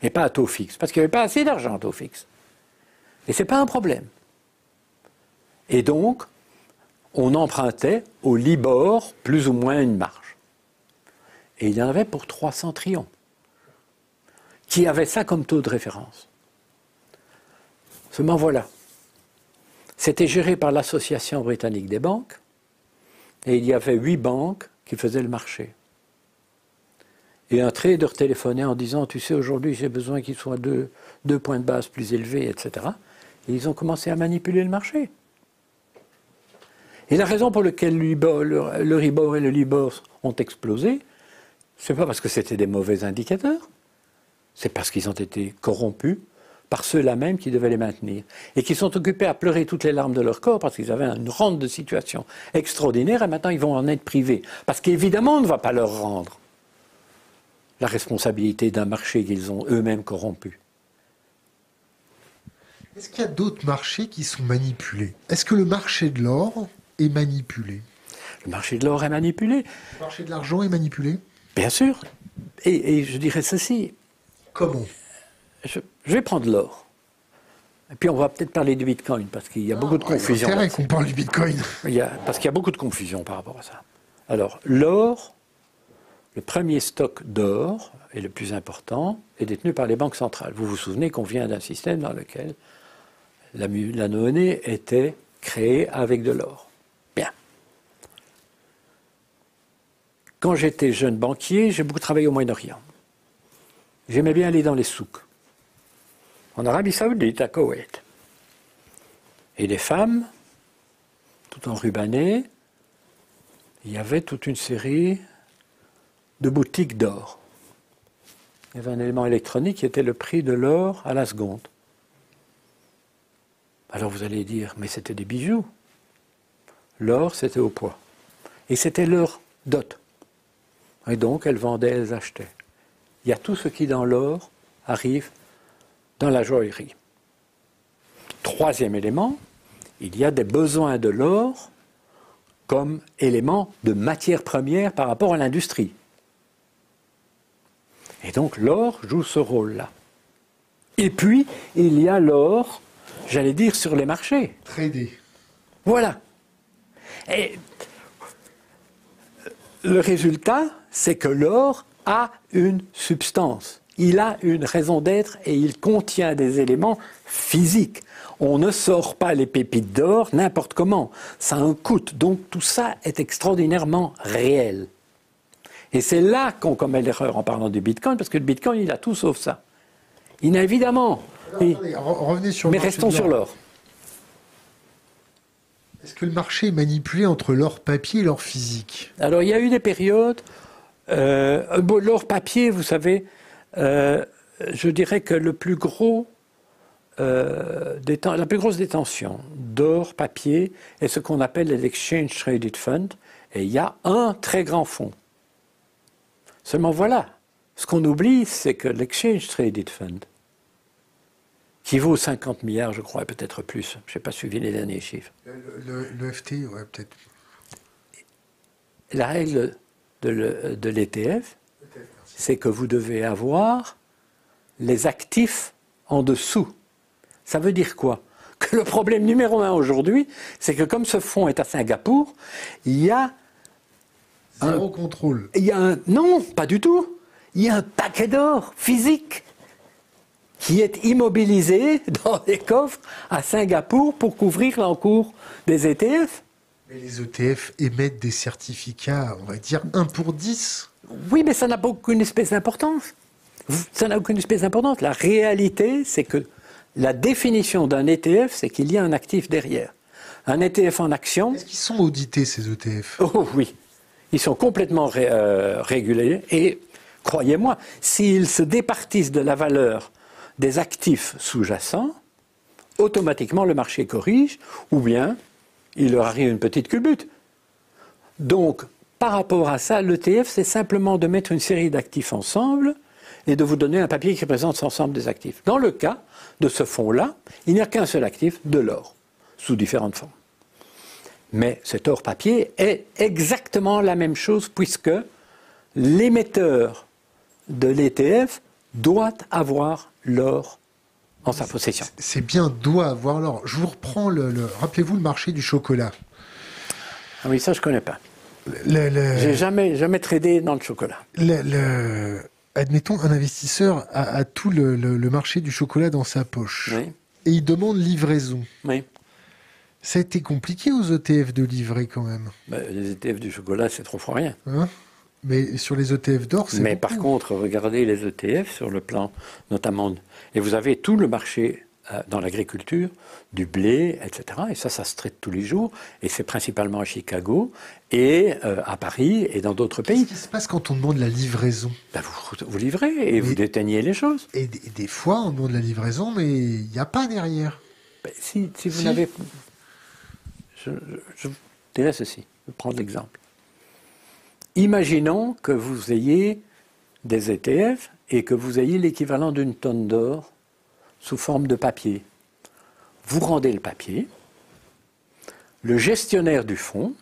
et pas à taux fixe, parce qu'il n'y avait pas assez d'argent à taux fixe. Et ce n'est pas un problème. Et donc, on empruntait au Libor plus ou moins une marge. Et il y en avait pour 300 trillions, qui avaient ça comme taux de référence. Seulement voilà, c'était géré par l'Association britannique des banques, et il y avait 8 banques qui faisaient le marché. Et un trader téléphonait en disant « Tu sais, aujourd'hui, j'ai besoin qu'il soit deux points de base plus élevés, etc. » Et ils ont commencé à manipuler le marché. Et la raison pour laquelle le Ribor et le Libor ont explosé, c'est pas parce que c'était des mauvais indicateurs, c'est parce qu'ils ont été corrompus par ceux-là même qui devaient les maintenir, et qui sont occupés à pleurer toutes les larmes de leur corps parce qu'ils avaient une rente de situation extraordinaire, et maintenant ils vont en être privés. Parce qu'évidemment, on ne va pas leur rendre la responsabilité d'un marché qu'ils ont eux-mêmes corrompu. Est-ce qu'il y a d'autres marchés qui sont manipulés? Est-ce que le marché de l'or est manipulé? Le marché de l'or est manipulé. Le marché de l'argent est manipulé? Bien sûr. Et je dirais ceci. Comment? Je vais prendre l'or. Et puis on va peut-être parler du bitcoin, parce qu'il y a beaucoup de confusion. C'est vrai qu'on parle du bitcoin. Parce qu'il y a beaucoup de confusion par rapport à ça. Alors, l'or, le premier stock d'or, et le plus important, est détenu par les banques centrales. Vous vous souvenez qu'on vient d'un système dans lequel la monnaie était créée avec de l'or. Bien. Quand j'étais jeune banquier, j'ai beaucoup travaillé au Moyen-Orient. J'aimais bien aller dans les souks. En Arabie Saoudite, à Koweït. Et les femmes, tout enrubannées, il y avait toute une série de boutiques d'or. Il y avait un élément électronique qui était le prix de l'or à la seconde. Alors vous allez dire, mais c'était des bijoux. L'or, c'était au poids. Et c'était leur dot. Et donc, elles vendaient, elles achetaient. Il y a tout ce qui, dans l'or, arrive dans la joaillerie. Troisième élément, il y a des besoins de l'or comme élément de matière première par rapport à l'industrie. Et donc l'or joue ce rôle-là. Et puis, il y a l'or, j'allais dire, sur les marchés. Tradé. Voilà. Et le résultat, c'est que l'or a une substance. Il a une raison d'être et il contient des éléments physiques. On ne sort pas les pépites d'or n'importe comment. Ça a un coût. Donc tout ça est extraordinairement réel. Et c'est là qu'on commet l'erreur en parlant du bitcoin, parce que le bitcoin, il a tout sauf ça. Il a évidemment... Mais restons sur l'or. Est-ce que le marché est manipulé entre l'or papier et l'or physique? Alors, il y a eu des périodes... l'or papier, vous savez, je dirais que le plus gros, la plus grosse détention d'or papier est ce qu'on appelle les Exchange Traded Funds. Et il y a un très grand fonds. Seulement voilà, ce qu'on oublie, c'est que l'Exchange Traded Fund, qui vaut 50 milliards, je crois, peut-être plus, je n'ai pas suivi les derniers chiffres. Le FT, oui, peut-être. La règle de l'ETF, c'est que vous devez avoir les actifs en dessous. Ça veut dire quoi? Que le problème numéro un aujourd'hui, c'est que comme ce fonds est à Singapour, il y a... Zéro contrôle. Non, pas du tout. Il y a un paquet d'or physique qui est immobilisé dans des coffres à Singapour pour couvrir l'encours des ETF. Mais les ETF émettent des certificats, on va dire 1/10. Oui, mais ça n'a aucune espèce d'importance. Ça n'a aucune espèce d'importance. La réalité, c'est que la définition d'un ETF, c'est qu'il y a un actif derrière. Un ETF en action... Est-ce qu'ils sont audités, ces ETF? Oh oui. Ils sont complètement régulés et, croyez-moi, s'ils se départissent de la valeur des actifs sous-jacents, automatiquement le marché corrige ou bien il leur arrive une petite culbute. Donc, par rapport à ça, l'ETF, c'est simplement de mettre une série d'actifs ensemble et de vous donner un papier qui présente l'ensemble des actifs. Dans le cas de ce fonds-là, il n'y a qu'un seul actif, de l'or, sous différentes formes. Mais cet or papier est exactement la même chose puisque l'émetteur de l'ETF doit avoir l'or en sa possession. C'est bien, doit avoir l'or. Je vous reprends, rappelez-vous le marché du chocolat. Ah oui, ça je ne connais pas. Je n'ai jamais tradé dans le chocolat. Admettons, un investisseur a tout le marché du chocolat dans sa poche. Oui. Et il demande livraison. Oui. Ça a été compliqué aux ETF de livrer quand même. Les ETF du chocolat, c'est trop fort rien. Hein? Mais sur les ETF d'or, c'est... Mais par contre, regardez les ETF sur le plan, notamment... Et vous avez tout le marché dans l'agriculture, du blé, etc. Et ça se traite tous les jours. Et c'est principalement à Chicago et à Paris et dans d'autres pays. Qu'est-ce qui se passe quand on demande la livraison? Vous livrez et vous déteignez les choses. Et des fois, on demande la livraison, mais il n'y a pas derrière. Si vous n'avez... Je dirais ceci, je vais prendre l'exemple. Imaginons que vous ayez des ETF et que vous ayez l'équivalent d'une tonne d'or sous forme de papier. Vous rendez le papier, le gestionnaire du fonds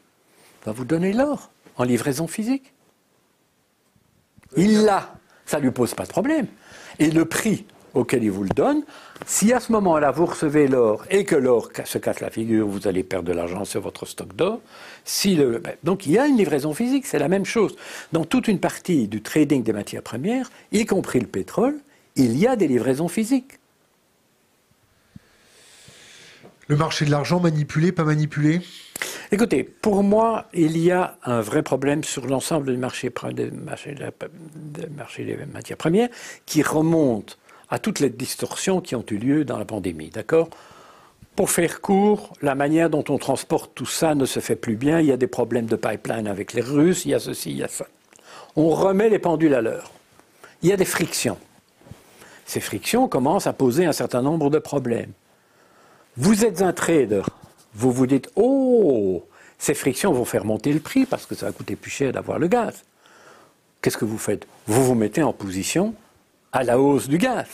va vous donner l'or en livraison physique. Il l'a, ça ne lui pose pas de problème. Et le prix auquel il vous le donne, si à ce moment-là vous recevez l'or et que l'or se casse la figure, vous allez perdre de l'argent sur votre stock d'or. Donc il y a une livraison physique, c'est la même chose. Dans toute une partie du trading des matières premières, y compris le pétrole, il y a des livraisons physiques. Le marché de l'argent manipulé, pas manipulé? Écoutez, pour moi, il y a un vrai problème sur l'ensemble du marché des matières premières qui remonte à toutes les distorsions qui ont eu lieu dans la pandémie, d'accord? Pour faire court, la manière dont on transporte tout ça ne se fait plus bien, il y a des problèmes de pipeline avec les Russes, il y a ceci, il y a ça. On remet les pendules à l'heure. Il y a des frictions. Ces frictions commencent à poser un certain nombre de problèmes. Vous êtes un trader, vous vous dites « Oh, ces frictions vont faire monter le prix parce que ça va coûter plus cher d'avoir le gaz. » Qu'est-ce que vous faites? Vous vous mettez en position à la hausse du gaz.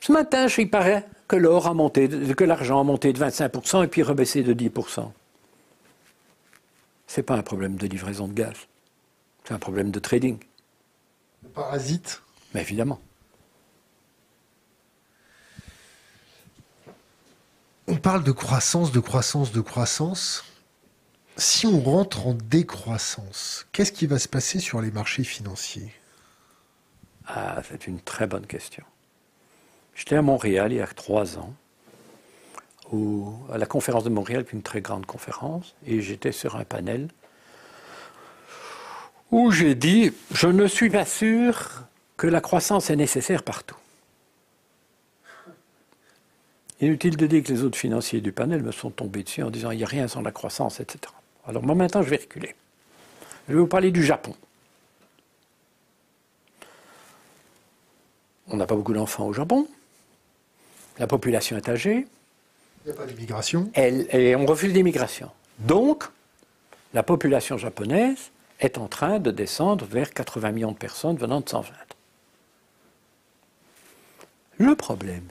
Ce matin, il paraît que l'or a monté, que l'argent a monté de 25% et puis rebaissé de 10%. Ce n'est pas un problème de livraison de gaz. C'est un problème de trading. Le parasite. Mais évidemment. parle de croissance, si on rentre en décroissance, qu'est-ce qui va se passer sur les marchés financiers? Ah, c'est une très bonne question. J'étais à Montréal il y a 3 ans, à la conférence de Montréal, qui est une très grande conférence, et j'étais sur un panel où j'ai dit « Je ne suis pas sûr que la croissance est nécessaire partout ». Inutile de dire que les autres financiers du panel me sont tombés dessus en disant « Il n'y a rien sans la croissance, etc. » Alors moi maintenant, je vais reculer. Je vais vous parler du Japon. On n'a pas beaucoup d'enfants au Japon. La population est âgée. Il n'y a pas d'immigration. Et on refuse l'immigration. Donc, la population japonaise est en train de descendre vers 80 millions de personnes venant de 120. Le problème,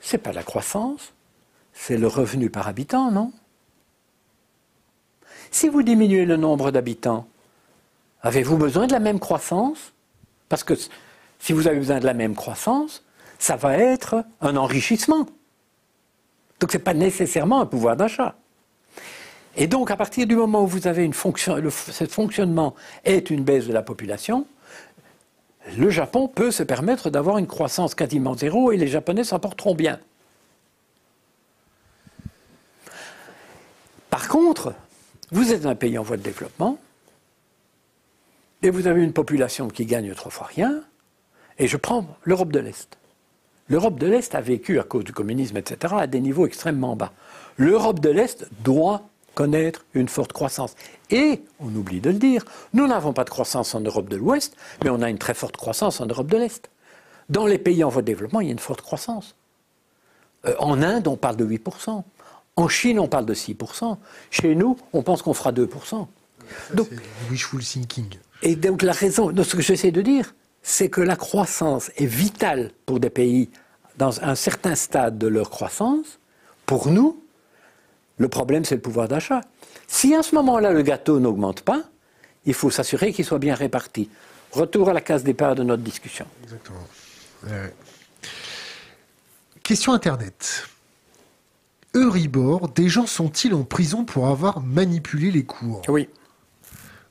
c'est pas la croissance, c'est le revenu par habitant, non? Si vous diminuez le nombre d'habitants, avez-vous besoin de la même croissance? Parce que si vous avez besoin de la même croissance, ça va être un enrichissement. Donc ce n'est pas nécessairement un pouvoir d'achat. Et donc à partir du moment où vous avez une fonction, ce fonctionnement est une baisse de la population, le Japon peut se permettre d'avoir une croissance quasiment zéro et les Japonais s'en porteront bien. Par contre, vous êtes un pays en voie de développement et vous avez une population qui gagne 3 fois rien. Et je prends l'Europe de l'Est. L'Europe de l'Est a vécu, à cause du communisme, etc., à des niveaux extrêmement bas. L'Europe de l'Est doit connaître une forte croissance. Et, on oublie de le dire, nous n'avons pas de croissance en Europe de l'Ouest, mais on a une très forte croissance en Europe de l'Est. Dans les pays en voie de développement, il y a une forte croissance. En Inde, on parle de 8%. En Chine, on parle de 6%. Chez nous, on pense qu'on fera 2%. Donc, wishful thinking. Et donc la raison de ce que j'essaie de dire, c'est que la croissance est vitale pour des pays dans un certain stade de leur croissance. Pour nous, le problème, c'est le pouvoir d'achat. Si à ce moment-là, le gâteau n'augmente pas, il faut s'assurer qu'il soit bien réparti. Retour à la case départ de notre discussion. Exactement. Question Internet. Euribor, des gens sont-ils en prison pour avoir manipulé les cours? Oui.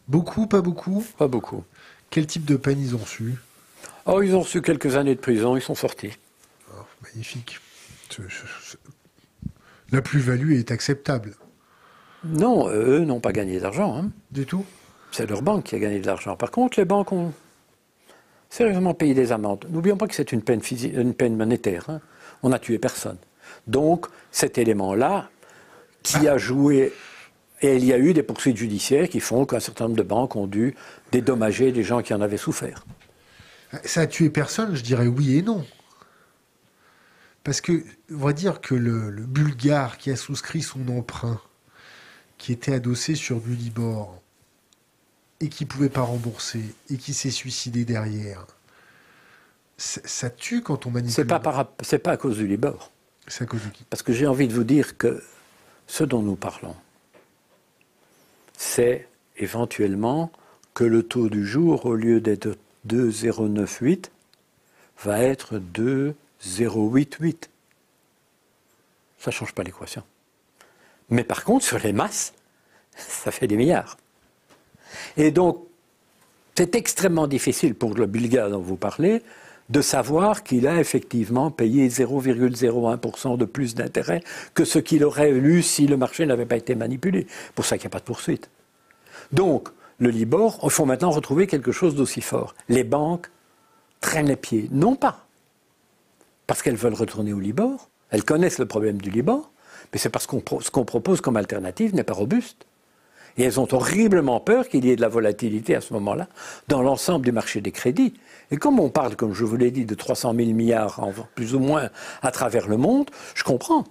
Beaucoup, pas beaucoup? Pas beaucoup. Quel type de peine ils ont reçu? Oh, ils ont reçu quelques années de prison, ils sont sortis. Oh, magnifique. La plus-value est acceptable. Non, eux n'ont pas gagné d'argent. Hein. Du tout? C'est leur banque qui a gagné de l'argent. Par contre, les banques ont sérieusement payé des amendes. N'oublions pas que c'est une peine physique, une peine monétaire. Hein. On n'a tué personne. Donc, cet élément-là, qui a joué... Et il y a eu des poursuites judiciaires qui font qu'un certain nombre de banques ont dû dédommager des gens qui en avaient souffert. Ça a tué personne, je dirais oui et non. Parce que, on va dire que le Bulgare qui a souscrit son emprunt, qui était adossé sur du Libor, et qui ne pouvait pas rembourser, et qui s'est suicidé derrière, ça tue quand on manipule. C'est pas à cause du Libor. C'est à cause de qui? Parce que j'ai envie de vous dire que ce dont nous parlons, c'est éventuellement que le taux du jour, au lieu d'être 2,098, va être 2,088. Ça ne change pas l'équation. Mais par contre, sur les masses, ça fait des milliards. Et donc, c'est extrêmement difficile pour le Bulgare dont vous parlez de savoir qu'il a effectivement payé 0,01% de plus d'intérêt que ce qu'il aurait eu si le marché n'avait pas été manipulé. C'est pour ça qu'il n'y a pas de poursuite. Donc, le Libor, il faut maintenant retrouver quelque chose d'aussi fort. Les banques traînent les pieds. Non pas parce qu'elles veulent retourner au Libor, elles connaissent le problème du Libor, mais c'est parce que ce qu'on propose comme alternative n'est pas robuste. Et elles ont horriblement peur qu'il y ait de la volatilité à ce moment-là dans l'ensemble du marché des crédits. Et comme on parle, comme je vous l'ai dit, de 300 000 milliards plus ou moins à travers le monde, je comprends.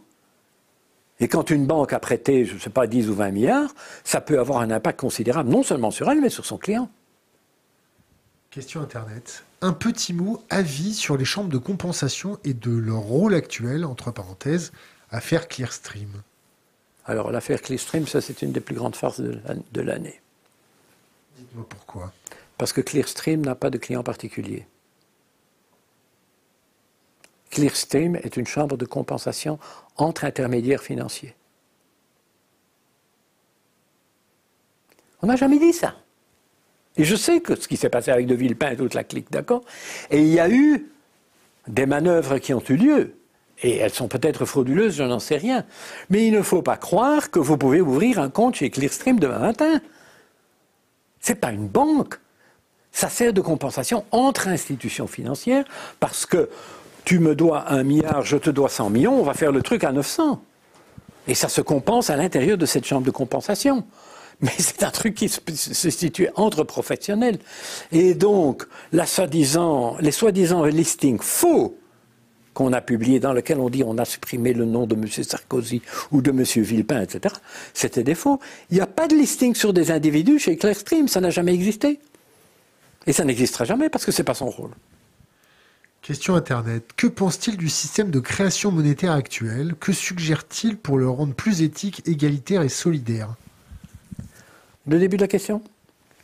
Et quand une banque a prêté, je ne sais pas, 10 ou 20 milliards, ça peut avoir un impact considérable, non seulement sur elle, mais sur son client. Question Internet. Un petit mot, avis sur les chambres de compensation et de leur rôle actuel, entre parenthèses, affaire Clearstream. Alors, l'affaire Clearstream, ça, c'est une des plus grandes farces de l'année. Dites-moi pourquoi. Parce que Clearstream n'a pas de client particulier. Clearstream est une chambre de compensation entre intermédiaires financiers. On n'a jamais dit ça. Et je sais que ce qui s'est passé avec De Villepin et toute la clique, d'accord? Et il y a eu des manœuvres qui ont eu lieu. Et elles sont peut-être frauduleuses, je n'en sais rien. Mais il ne faut pas croire que vous pouvez ouvrir un compte chez Clearstream demain matin. Ce n'est pas une banque. Ça sert de compensation entre institutions financières parce que tu me dois 1 milliard, je te dois 100 millions, on va faire le truc à 900. Et ça se compense à l'intérieur de cette chambre de compensation. Mais c'est un truc qui se situe entre professionnels. Et donc, les soi-disant listings faux qu'on a publiés, dans lesquels on dit on a supprimé le nom de M. Sarkozy ou de M. Villepin, etc., c'était des faux. Il n'y a pas de listing sur des individus chez Clearstream, ça n'a jamais existé. Et ça n'existera jamais parce que ce n'est pas son rôle. Question Internet. Que pense-t-il du système de création monétaire actuel? Que suggère-t-il pour le rendre plus éthique, égalitaire et solidaire? Le début de la question.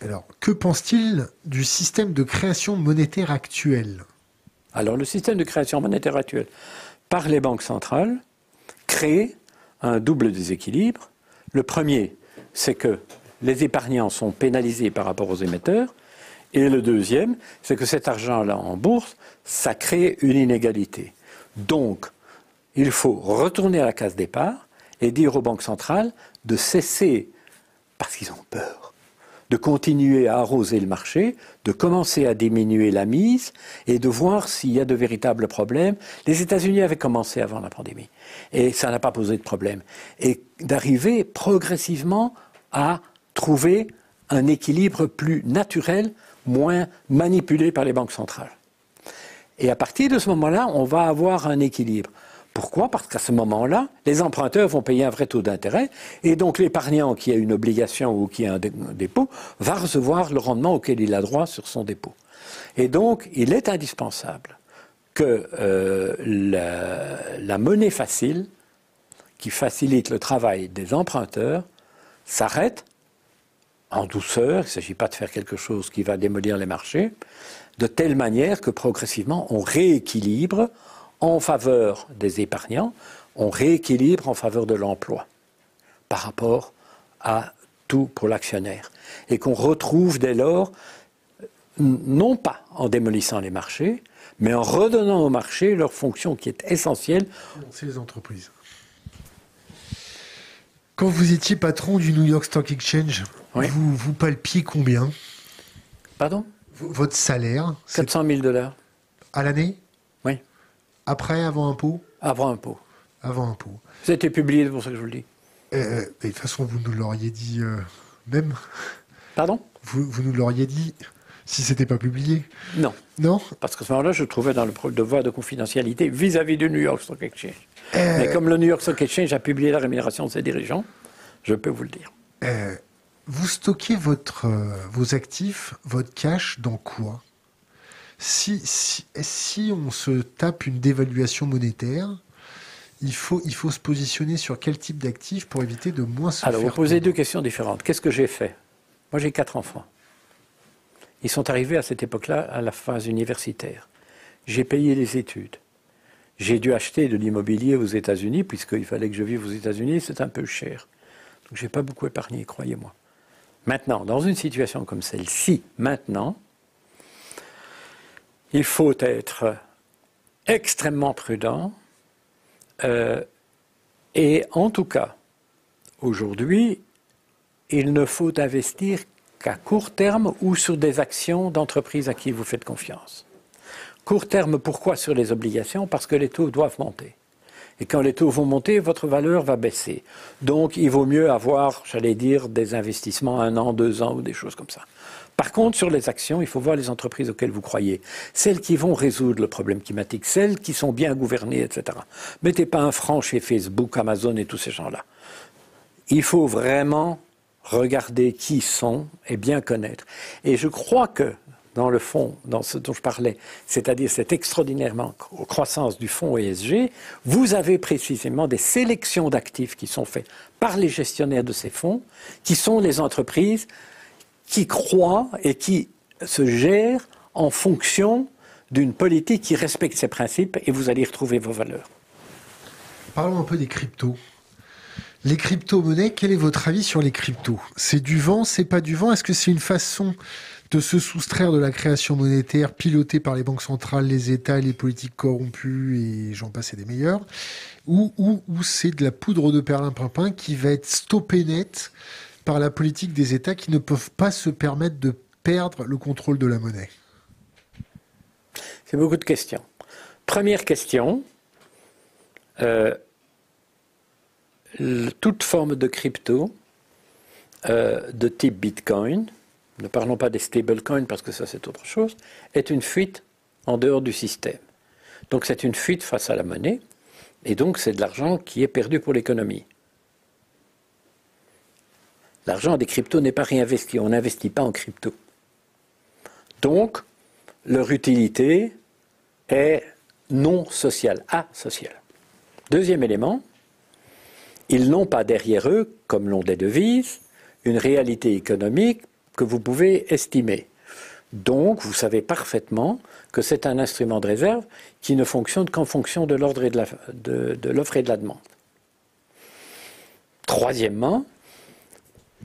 Alors, que pense-t-il du système de création monétaire actuel? Alors, le système de création monétaire actuel, par les banques centrales, crée un double déséquilibre. Le premier, c'est que les épargnants sont pénalisés par rapport aux émetteurs. Et le deuxième, c'est que cet argent-là en bourse, ça crée une inégalité. Donc, il faut retourner à la case départ et dire aux banques centrales de cesser, parce qu'ils ont peur, de continuer à arroser le marché, de commencer à diminuer la mise et de voir s'il y a de véritables problèmes. Les États-Unis avaient commencé avant la pandémie et ça n'a pas posé de problème. Et d'arriver progressivement à trouver un équilibre plus naturel, moins manipulé par les banques centrales. Et à partir de ce moment-là, on va avoir un équilibre. Pourquoi? Parce qu'à ce moment-là, les emprunteurs vont payer un vrai taux d'intérêt, et donc l'épargnant qui a une obligation ou qui a un dépôt va recevoir le rendement auquel il a droit sur son dépôt. Et donc, il est indispensable que la monnaie facile, qui facilite le travail des emprunteurs, s'arrête en douceur, il ne s'agit pas de faire quelque chose qui va démolir les marchés, de telle manière que progressivement on rééquilibre en faveur des épargnants, on rééquilibre en faveur de l'emploi par rapport à tout pour l'actionnaire. Et qu'on retrouve dès lors, non pas en démolissant les marchés, mais en redonnant aux marchés leur fonction qui est essentielle. C'est les entreprises. Quand vous étiez patron du New York Stock Exchange, oui, vous palpiez combien? Pardon? Votre salaire? 400 000 $. À l'année? Oui. Après, avant impôt? Avant impôt. Avant impôt. C'était publié, c'est pour ça que je vous le dis. De toute façon, vous nous l'auriez dit même. Pardon? Vous nous l'auriez dit si ce n'était pas publié? Non. Non? Parce qu'à ce moment-là, je trouvais dans le devoir de confidentialité vis-à-vis du New York Stock Exchange. Mais comme le New York Stock Exchange a publié la rémunération de ses dirigeants, je peux vous le dire. Vous stockez vos actifs, votre cash, dans quoi? Si on se tape une dévaluation monétaire, il faut se positionner sur quel type d'actifs pour éviter de moins se faire... Alors, vous posez deux questions différentes. Qu'est-ce que j'ai fait? Moi, j'ai 4 enfants. Ils sont arrivés à cette époque-là à la phase universitaire. J'ai payé les études. J'ai dû acheter de l'immobilier aux États-Unis, puisqu'il fallait que je vive aux États-Unis, c'est un peu cher. Donc je n'ai pas beaucoup épargné, croyez-moi. Maintenant, dans une situation comme celle-ci, maintenant, il faut être extrêmement prudent. Et en tout cas, aujourd'hui, il ne faut investir qu'à court terme ou sur des actions d'entreprises à qui vous faites confiance. Court terme, pourquoi sur les obligations? Parce que les taux doivent monter. Et quand les taux vont monter, votre valeur va baisser. Donc, il vaut mieux avoir, j'allais dire, des investissements 1 an, 2 ans ou des choses comme ça. Par contre, sur les actions, il faut voir les entreprises auxquelles vous croyez. Celles qui vont résoudre le problème climatique, celles qui sont bien gouvernées, etc. Mettez pas 1 franc chez Facebook, Amazon et tous ces gens-là. Il faut vraiment regarder qui sont et bien connaître. Et je crois que, dans le fonds, dans ce dont je parlais, c'est-à-dire cette extraordinairement croissance du fonds ESG, vous avez précisément des sélections d'actifs qui sont faites par les gestionnaires de ces fonds, qui sont les entreprises qui croient et qui se gèrent en fonction d'une politique qui respecte ces principes et vous allez retrouver vos valeurs. Parlons un peu des cryptos. Les crypto-monnaies, quel est votre avis sur les cryptos? C'est du vent, c'est pas du vent? Est-ce que c'est une façon de se soustraire de la création monétaire pilotée par les banques centrales, les États, les politiques corrompues et j'en passe et des meilleurs, ou c'est de la poudre de perlimpinpin qui va être stoppée net par la politique des États qui ne peuvent pas se permettre de perdre le contrôle de la monnaie? C'est beaucoup de questions. Première question, toute forme de crypto de type Bitcoin, ne parlons pas des stablecoins parce que ça c'est autre chose, est une fuite en dehors du système. Donc c'est une fuite face à la monnaie, et donc c'est de l'argent qui est perdu pour l'économie. L'argent des cryptos n'est pas réinvesti, on n'investit pas en crypto. Donc leur utilité est non sociale, asociale. Deuxième élément, ils n'ont pas derrière eux, comme l'ont des devises, une réalité économique que vous pouvez estimer. Donc, vous savez parfaitement que c'est un instrument de réserve qui ne fonctionne qu'en fonction de l'ordre et de l'offre et de la demande. Troisièmement,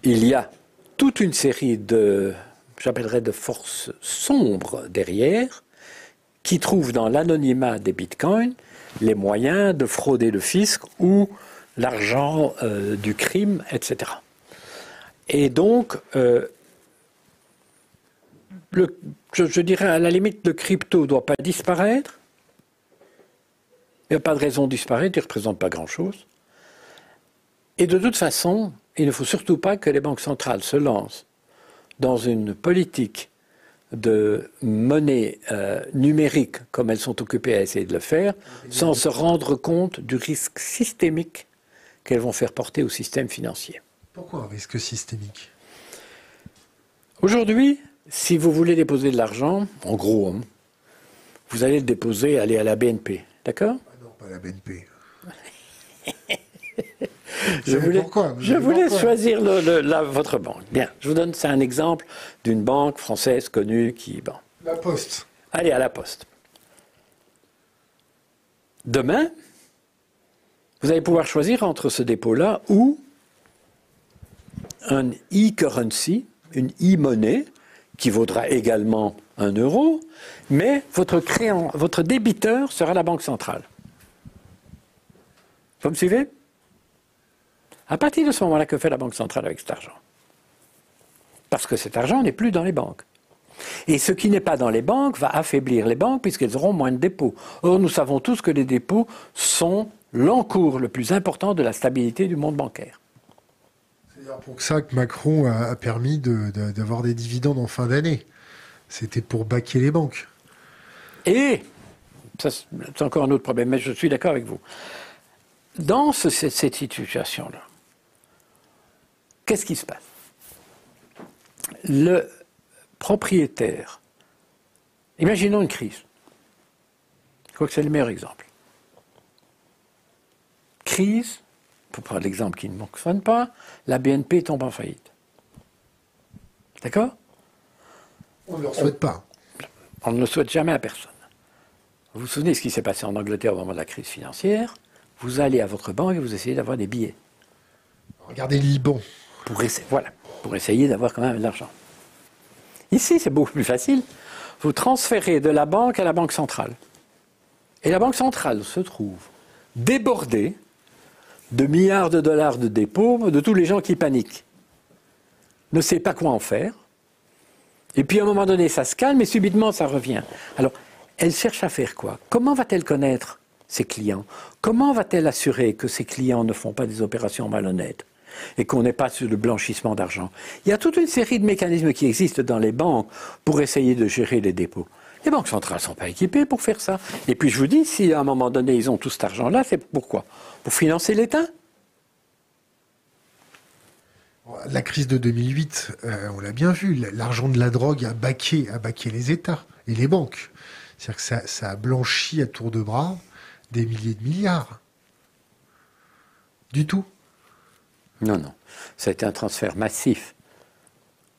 il y a toute une série de, j'appellerais, de forces sombres derrière, qui trouvent dans l'anonymat des bitcoins les moyens de frauder le fisc ou l'argent du crime, etc. Et donc, je dirais, à la limite, le crypto ne doit pas disparaître. Il n'y a pas de raison de disparaître, il ne représente pas grand-chose. Et de toute façon, il ne faut surtout pas que les banques centrales se lancent dans une politique de monnaie numérique, comme elles sont occupées à essayer de le faire, sans se rendre compte du risque systémique qu'elles vont faire porter au système financier. Pourquoi un risque systémique? Aujourd'hui, si vous voulez déposer de l'argent, en gros, hein, vous allez le déposer, aller à la BNP, d'accord? Non, pas à la BNP. Je voulais choisir votre banque. Bien, je vous donne un exemple d'une banque française connue qui... Bon. La Poste. Allez, à la Poste. Demain, vous allez pouvoir choisir entre ce dépôt-là ou un e-currency, une e-monnaie, qui vaudra également 1 €, mais votre débiteur sera la Banque centrale. Vous me suivez? À partir de ce moment-là, que fait la Banque centrale avec cet argent? Parce que cet argent n'est plus dans les banques. Et ce qui n'est pas dans les banques va affaiblir les banques puisqu'elles auront moins de dépôts. Or, nous savons tous que les dépôts sont l'encours le plus important de la stabilité du monde bancaire. C'est d'ailleurs pour ça que Macron a permis d'avoir des dividendes en fin d'année. C'était pour baquer les banques. Et, ça c'est encore un autre problème, mais je suis d'accord avec vous. Dans cette situation-là, qu'est-ce qui se passe? Le propriétaire, imaginons une crise, je crois que c'est le meilleur exemple. Crise, pour prendre l'exemple qui ne fonctionne pas, la BNP tombe en faillite. D'accord? On ne le souhaite pas. On ne le souhaite jamais à personne. Vous vous souvenez de ce qui s'est passé en Angleterre au moment de la crise financière? Vous allez à votre banque et vous essayez d'avoir des billets. Regardez le Liban. Pour essayer d'avoir quand même de l'argent. Ici, c'est beaucoup plus facile. Vous transférez de la banque à la banque centrale. Et la banque centrale se trouve débordée de milliards de dollars de dépôts de tous les gens qui paniquent. Ne sait pas quoi en faire. Et puis à un moment donné, ça se calme et subitement, ça revient. Alors, elle cherche à faire quoi? Comment va-t-elle connaître ses clients? Comment va-t-elle assurer que ses clients ne font pas des opérations malhonnêtes et qu'on n'est pas sur le blanchissement d'argent? Il y a toute une série de mécanismes qui existent dans les banques pour essayer de gérer les dépôts. Les banques centrales ne sont pas équipées pour faire ça. Et puis je vous dis, si à un moment donné ils ont tout cet argent-là, c'est pourquoi? Pour financer l'État. La crise de 2008, on l'a bien vu, l'argent de la drogue a baqué les États et les banques. C'est-à-dire que ça a blanchi à tour de bras des milliers de milliards. Du tout. Non, non. C'était un transfert massif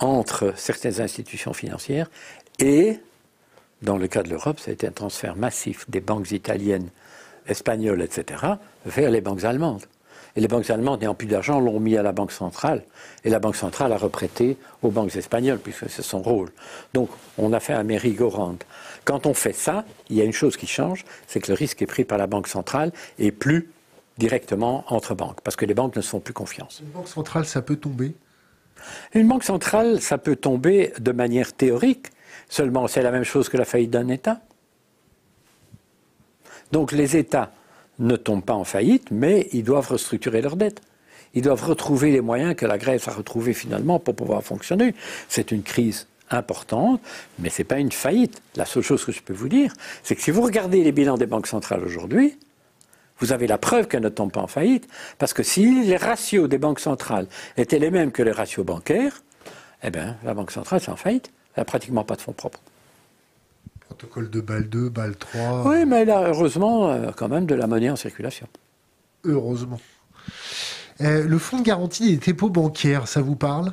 entre certaines institutions financières et Dans le cas de l'Europe, ça a été un transfert massif des banques italiennes, espagnoles, etc., vers les banques allemandes. Et les banques allemandes, n'ayant plus d'argent, l'ont mis à la Banque centrale. Et la Banque centrale a reprêté aux banques espagnoles, puisque c'est son rôle. Donc, on a fait un merry-go-round. Quand on fait ça, il y a une chose qui change, c'est que le risque est pris par la Banque centrale et plus directement entre banques, parce que les banques ne se font plus confiance. Une banque centrale, ça peut tomber ? Une banque centrale, ça peut tomber de manière théorique, seulement c'est la même chose que la faillite d'un État. Donc les États ne tombent pas en faillite, mais ils doivent restructurer leurs dettes. Ils doivent retrouver les moyens que la Grèce a retrouvés finalement pour pouvoir fonctionner. C'est une crise importante, mais ce n'est pas une faillite. La seule chose que je peux vous dire, c'est que si vous regardez les bilans des banques centrales aujourd'hui, vous avez la preuve qu'elles ne tombent pas en faillite, parce que si les ratios des banques centrales étaient les mêmes que les ratios bancaires, eh bien, la banque centrale, c'est en faillite. Elle n'a pratiquement pas de fonds propres. Protocole de Bâle 2, Bâle 3... Oui, mais elle a heureusement quand même de la monnaie en circulation. Heureusement. Le fonds de garantie des dépôts bancaires, ça vous parle ?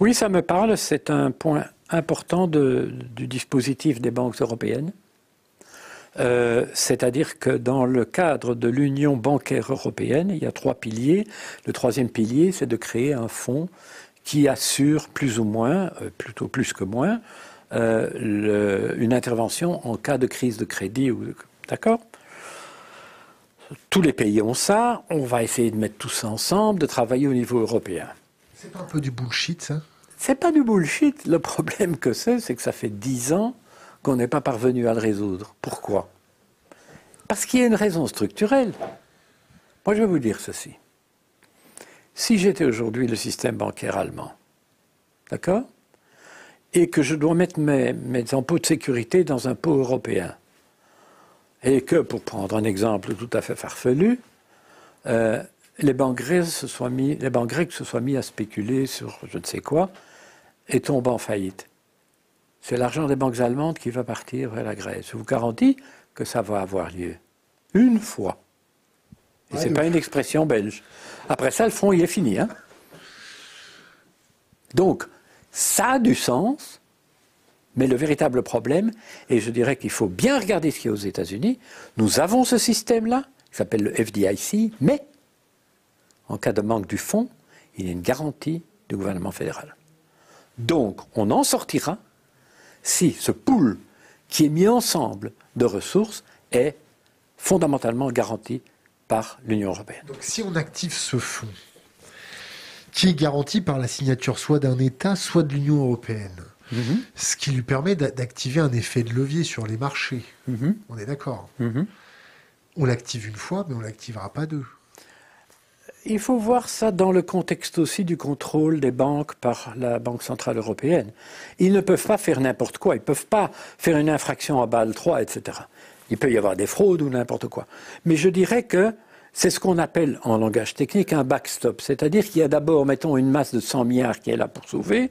Oui, ça me parle. C'est un point important du dispositif des banques européennes. C'est-à-dire que dans le cadre de l'Union bancaire européenne, il y a trois piliers. Le troisième pilier, c'est de créer un fonds qui assure plus ou moins, plutôt plus que moins, une intervention en cas de crise de crédit. D'accord ? Tous les pays ont ça. On va essayer de mettre tout ça ensemble, de travailler au niveau européen. C'est pas un peu du bullshit, ça ? C'est pas du bullshit. Le problème que c'est que ça fait 10 ans qu'on n'est pas parvenu à le résoudre. Pourquoi ? Parce qu'il y a une raison structurelle. Moi, je vais vous dire ceci. Si j'étais aujourd'hui le système bancaire allemand, d'accord ? Et que je dois mettre mes impôts de sécurité dans un pot européen, et que, pour prendre un exemple tout à fait farfelu, les banques grecques se soient mis à spéculer sur je ne sais quoi, et tombent en faillite. C'est l'argent des banques allemandes qui va partir vers la Grèce. Je vous garantis que ça va avoir lieu. Une fois. Et ce n'est pas une expression belge. Après ça, le fonds, il est fini. Hein ? Donc, ça a du sens, mais le véritable problème, et je dirais qu'il faut bien regarder ce qu'il y a aux États-Unis, nous avons ce système-là, qui s'appelle le FDIC, mais en cas de manque du fonds, il y a une garantie du gouvernement fédéral. Donc, on en sortira si ce pool qui est mis ensemble de ressources est fondamentalement garanti par l'Union européenne. Donc si on active ce fonds, qui est garanti par la signature soit d'un État, soit de l'Union européenne, ce qui lui permet d'activer un effet de levier sur les marchés, on est d'accord. On l'active une fois, mais on ne l'activera pas deux. Il faut voir ça dans le contexte aussi du contrôle des banques par la Banque centrale européenne. Ils ne peuvent pas faire n'importe quoi. Ils ne peuvent pas faire une infraction à Bâle 3, etc. Il peut y avoir des fraudes ou n'importe quoi. Mais je dirais que c'est ce qu'on appelle en langage technique un backstop. C'est-à-dire qu'il y a d'abord, mettons, une masse de 100 milliards qui est là pour sauver.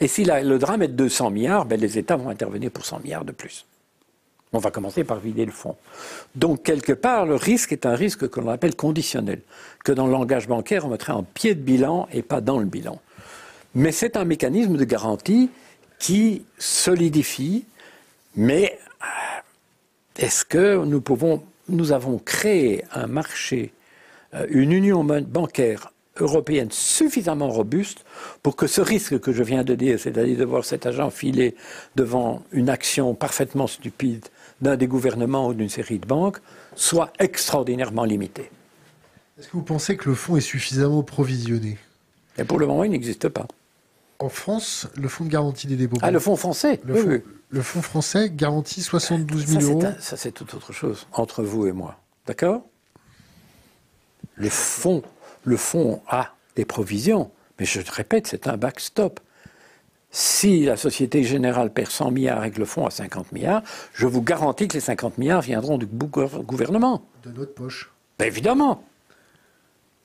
Et si le drame est de 200 milliards, ben les États vont intervenir pour 100 milliards de plus. On va commencer par vider le fonds. Donc, quelque part, le risque est un risque que l'on appelle conditionnel, que dans le langage bancaire, on mettrait en pied de bilan et pas dans le bilan. Mais c'est un mécanisme de garantie qui solidifie. Mais est-ce que nous avons créé un marché, une union bancaire européenne suffisamment robuste pour que ce risque que je viens de dire, c'est-à-dire de voir cet agent filer devant une action parfaitement stupide d'un des gouvernements ou d'une série de banques, soit extraordinairement limité. Est-ce que vous pensez que le fonds est suffisamment provisionné ? Et pour le moment, il n'existe pas. En France, le fonds de garantie des dépôts... Ah, le fonds français ? Le fonds français garantit 72 000 euros. Ça, c'est toute autre chose, entre vous et moi. D'accord ? Le fonds a des provisions, mais je te répète, c'est un backstop. Si la Société Générale perd 100 milliards et que le fonds a 50 milliards, je vous garantis que les 50 milliards viendront du gouvernement. De notre poche. Ben évidemment.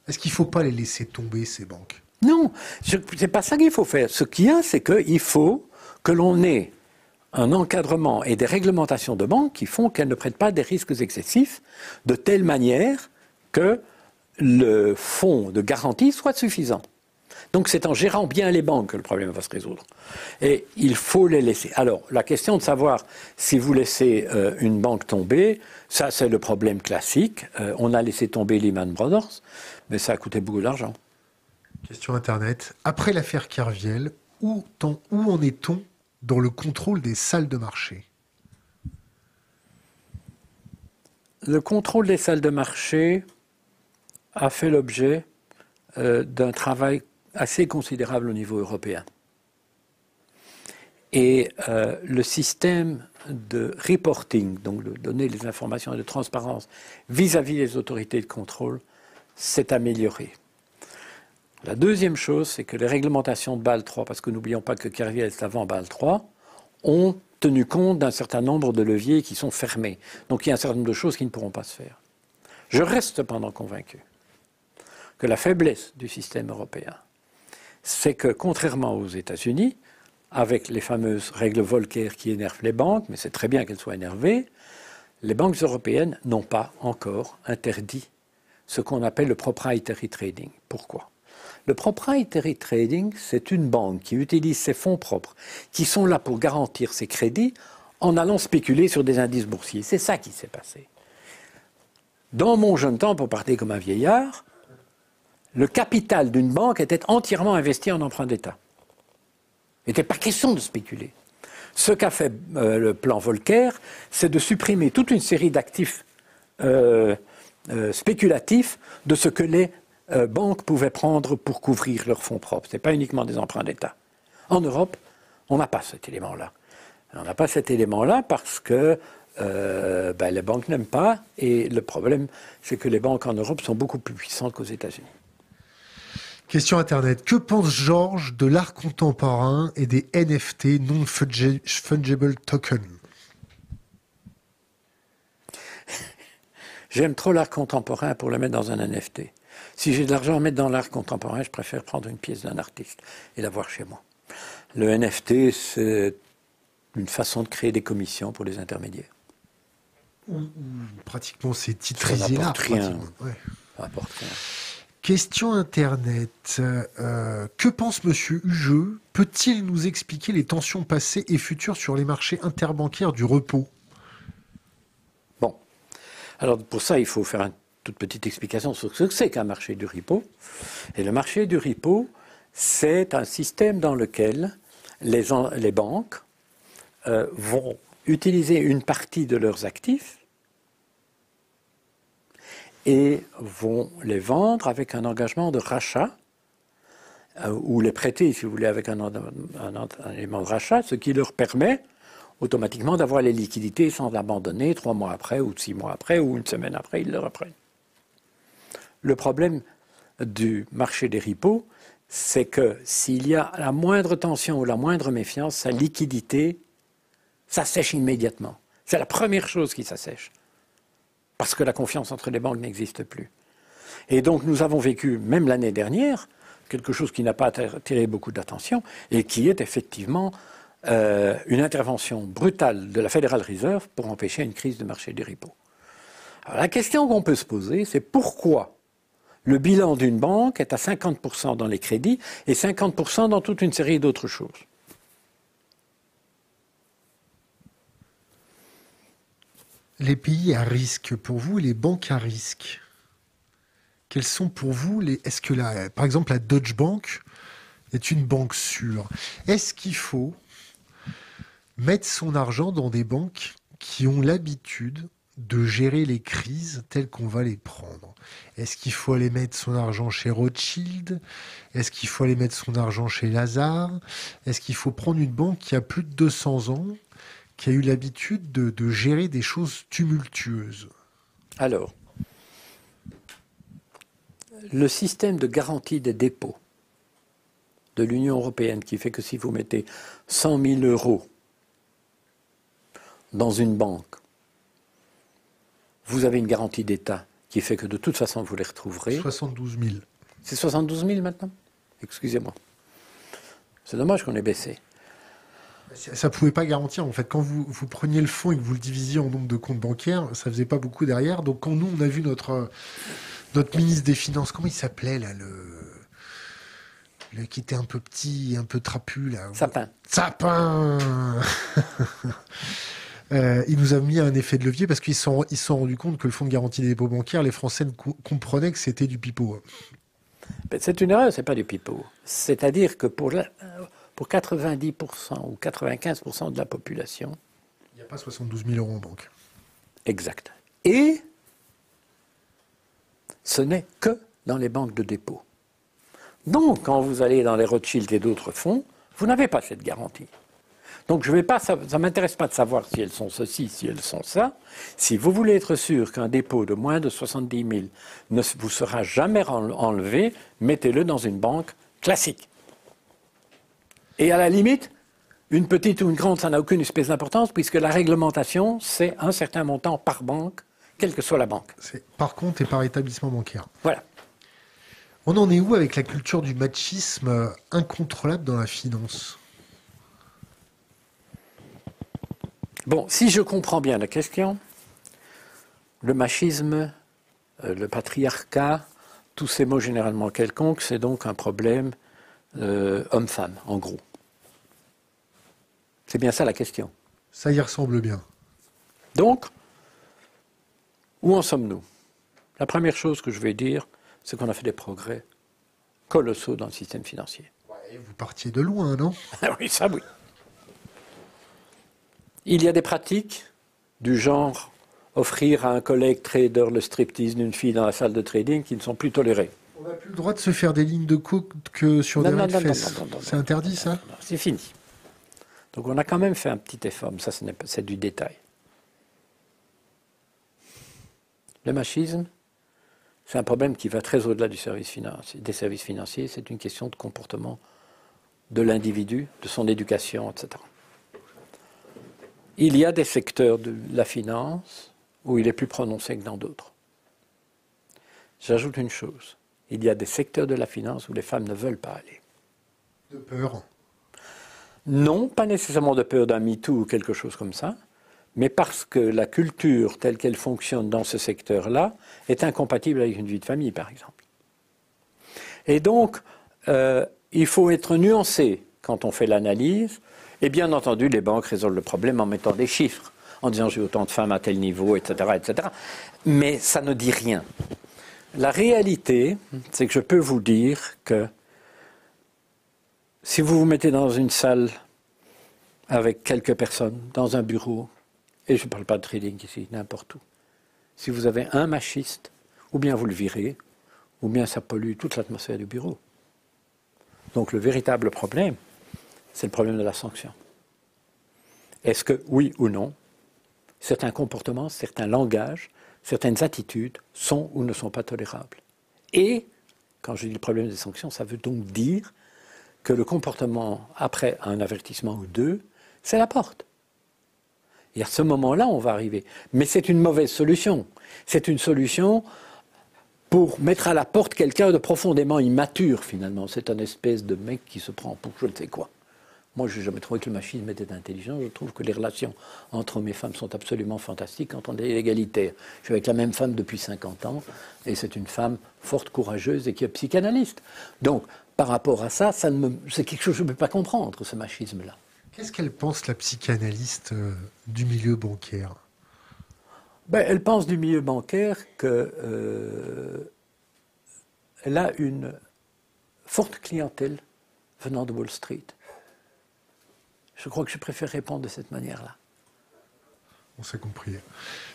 Est-ce qu'il ne faut pas les laisser tomber, ces banques ? Non, ce n'est pas ça qu'il faut faire. Ce qu'il y a, c'est qu'il faut que l'on ait un encadrement et des réglementations de banques qui font qu'elles ne prennent pas des risques excessifs de telle manière que le fonds de garantie soit suffisant. Donc c'est en gérant bien les banques que le problème va se résoudre. Et il faut les laisser. Alors, la question de savoir si vous laissez une banque tomber, ça c'est le problème classique. On a laissé tomber Lehman Brothers, mais ça a coûté beaucoup d'argent. Question Internet. Après l'affaire Kerviel, où en est-on dans le contrôle des salles de marché ? Le contrôle des salles de marché a fait l'objet d'un travail assez considérable au niveau européen. Et le système de reporting, donc de donner les informations et de transparence vis-à-vis des autorités de contrôle, s'est amélioré. La deuxième chose, c'est que les réglementations de Bâle 3, parce que n'oublions pas que Kerviel est avant Bâle 3, ont tenu compte d'un certain nombre de leviers qui sont fermés. Donc il y a un certain nombre de choses qui ne pourront pas se faire. Je reste cependant convaincu que la faiblesse du système européen, c'est que contrairement aux États-Unis, avec les fameuses règles Volcker qui énervent les banques, mais c'est très bien qu'elles soient énervées, les banques européennes n'ont pas encore interdit ce qu'on appelle le proprietary trading. Pourquoi ? Le proprietary trading, c'est une banque qui utilise ses fonds propres, qui sont là pour garantir ses crédits en allant spéculer sur des indices boursiers. C'est ça qui s'est passé. Dans mon jeune temps, pour parler comme un vieillard, le capital d'une banque était entièrement investi en emprunt d'État. Il n'était pas question de spéculer. Ce qu'a fait le plan Volcker, c'est de supprimer toute une série d'actifs spéculatifs de ce que les banques pouvaient prendre pour couvrir leurs fonds propres. Ce n'est pas uniquement des emprunts d'État. En Europe, on n'a pas cet élément-là. On n'a pas cet élément-là parce que les banques n'aiment pas. Et le problème, c'est que les banques en Europe sont beaucoup plus puissantes qu'aux États-Unis. Question Internet. Que pense Georges de l'art contemporain et des NFT, non-fungible tokens? J'aime trop l'art contemporain pour le mettre dans un NFT. Si j'ai de l'argent à mettre dans l'art contemporain, je préfère prendre une pièce d'un artiste et l'avoir chez moi. Le NFT, c'est une façon de créer des commissions pour les intermédiaires. Pratiquement, c'est titrisé là. Ça n'apporte rien. Question Internet. Que pense M. Ugeux? Peut-il nous expliquer les tensions passées et futures sur les marchés interbancaires du repos? Bon. Alors, pour ça, il faut faire un toute petite explication sur ce que c'est qu'un marché du repo. Et le marché du repo, c'est un système dans lequel les banques vont utiliser une partie de leurs actifs et vont les vendre avec un engagement de rachat, ou les prêter, si vous voulez, avec un élément de rachat, ce qui leur permet automatiquement d'avoir les liquidités sans abandonner 3 mois après, ou 6 mois après, ou une semaine après, ils le reprennent. Le problème du marché des repos, c'est que s'il y a la moindre tension ou la moindre méfiance, sa liquidité s'assèche immédiatement. C'est la première chose qui s'assèche, parce que la confiance entre les banques n'existe plus. Et donc nous avons vécu, même l'année dernière, quelque chose qui n'a pas attiré beaucoup d'attention, et qui est effectivement une intervention brutale de la Federal Reserve pour empêcher une crise de marché des repos. Alors la question qu'on peut se poser, c'est pourquoi le bilan d'une banque est à 50% dans les crédits et 50% dans toute une série d'autres choses. Les pays à risque pour vous, les banques à risque. Quels sont pour vous les... Est-ce que par exemple la Deutsche Bank est une banque sûre? Est-ce qu'il faut mettre son argent dans des banques qui ont l'habitude de gérer les crises telles qu'on va les prendre? Est-ce qu'il faut aller mettre son argent chez Rothschild? Est-ce qu'il faut aller mettre son argent chez Lazare? Est-ce qu'il faut prendre une banque qui a plus de 200 ans, qui a eu l'habitude de gérer des choses tumultueuses? Alors, le système de garantie des dépôts de l'Union européenne, qui fait que si vous mettez 100 000 € dans une banque, vous avez une garantie d'État qui fait que de toute façon vous les retrouverez. 72 000. C'est 72 000 maintenant? Excusez-moi. C'est dommage qu'on ait baissé. Ça ne pouvait pas garantir en fait. Quand vous preniez le fonds et que vous le divisiez en nombre de comptes bancaires, ça ne faisait pas beaucoup derrière. Donc quand nous on a vu notre ministre des Finances, comment il s'appelait là, le qui était un peu petit, un peu trapu là. Sapin. Sapin. Il nous a mis un effet de levier parce qu'ils se sont rendus compte que le fonds de garantie des dépôts bancaires, les Français comprenaient que c'était du pipeau. C'est une erreur, c'est pas du pipeau. C'est-à-dire que pour 90% ou 95% de la population... Il n'y a pas 72 000 euros en banque. Exact. Et ce n'est que dans les banques de dépôt. Donc, quand vous allez dans les Rothschild et d'autres fonds, vous n'avez pas cette garantie. Donc, je vais pas, ça ne m'intéresse pas de savoir si elles sont ceci, si elles sont ça. Si vous voulez être sûr qu'un dépôt de moins de 70 000 ne vous sera jamais enlevé, mettez-le dans une banque classique. Et à la limite, une petite ou une grande, ça n'a aucune espèce d'importance, puisque la réglementation, c'est un certain montant par banque, quelle que soit la banque. C'est par compte et par établissement bancaire. Voilà. On en est où avec la culture du machisme incontrôlable dans la finance ? Bon, si je comprends bien la question, le machisme, le patriarcat, tous ces mots généralement quelconques, c'est donc un problème homme-femme, en gros. C'est bien ça la question. Ça y ressemble bien. Donc, où en sommes-nous? La première chose que je vais dire, c'est qu'on a fait des progrès colossaux dans le système financier. Ouais, vous partiez de loin, non? Oui, ça oui. Il y a des pratiques du genre offrir à un collègue trader le striptease d'une fille dans la salle de trading qui ne sont plus tolérées. On n'a plus le droit de se faire des lignes de coke que sur des raies de fesses. C'est interdit, ça ? C'est fini. Donc on a quand même fait un petit effort, mais ça c'est du détail. Le machisme, c'est un problème qui va très au-delà du des services financiers. C'est une question de comportement de l'individu, de son éducation, etc. Il y a des secteurs de la finance où il est plus prononcé que dans d'autres. J'ajoute une chose. Il y a des secteurs de la finance où les femmes ne veulent pas aller. De peur? Non, pas nécessairement de peur d'un MeToo ou quelque chose comme ça, mais parce que la culture telle qu'elle fonctionne dans ce secteur-là est incompatible avec une vie de famille, par exemple. Et donc, il faut être nuancé quand on fait l'analyse. Et bien entendu, les banques résolvent le problème en mettant des chiffres, en disant j'ai autant de femmes à tel niveau, etc., etc. Mais ça ne dit rien. La réalité, c'est que je peux vous dire que si vous vous mettez dans une salle avec quelques personnes, dans un bureau, et je ne parle pas de trading ici, n'importe où, si vous avez un machiste, ou bien vous le virez, ou bien ça pollue toute l'atmosphère du bureau. Donc le véritable problème, c'est le problème de la sanction. Est-ce que, oui ou non, certains comportements, certains langages, certaines attitudes sont ou ne sont pas tolérables? Et, quand je dis le problème des sanctions, ça veut donc dire que le comportement, après un avertissement ou deux, c'est la porte. Et à ce moment-là, on va arriver. Mais c'est une mauvaise solution. C'est une solution pour mettre à la porte quelqu'un de profondément immature, finalement. C'est une espèce de mec qui se prend pour je ne sais quoi. Moi, je n'ai jamais trouvé que le machisme était intelligent. Je trouve que les relations entre hommes et femmes sont absolument fantastiques quand on est égalitaire. Je suis avec la même femme depuis 50 ans, et c'est une femme forte, courageuse et qui est psychanalyste. Donc, par rapport à ça, c'est quelque chose que je ne peux pas comprendre, ce machisme-là. Qu'est-ce qu'elle pense, la psychanalyste du milieu bancaire? Ben, elle pense du milieu bancaire qu'elle a une forte clientèle venant de Wall Street. Je crois que je préfère répondre de cette manière-là. On s'est compris.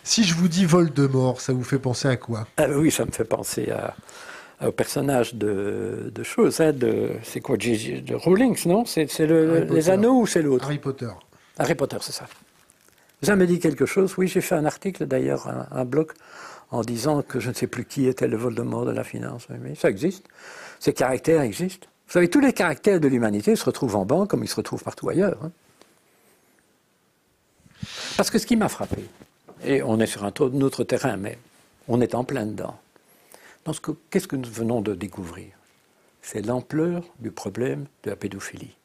Si je vous dis Voldemort, ça vous fait penser à quoi? Ah oui, ça me fait penser au personnage de choses. Hein, c'est quoi, de Rowling, non? C'est les anneaux ou c'est l'autre? Harry Potter. Harry Potter, c'est ça. Vous avez dit quelque chose? Oui, j'ai fait un article, d'ailleurs, un blog, en disant que je ne sais plus qui était le Voldemort de la finance. Mais ça existe. Ces caractères existent. Vous savez, tous les caractères de l'humanité se retrouvent en banque comme ils se retrouvent partout ailleurs. Hein. Parce que ce qui m'a frappé, et on est sur un autre terrain, mais on est en plein dedans. Qu'est-ce que nous venons de découvrir? C'est l'ampleur du problème de la pédophilie.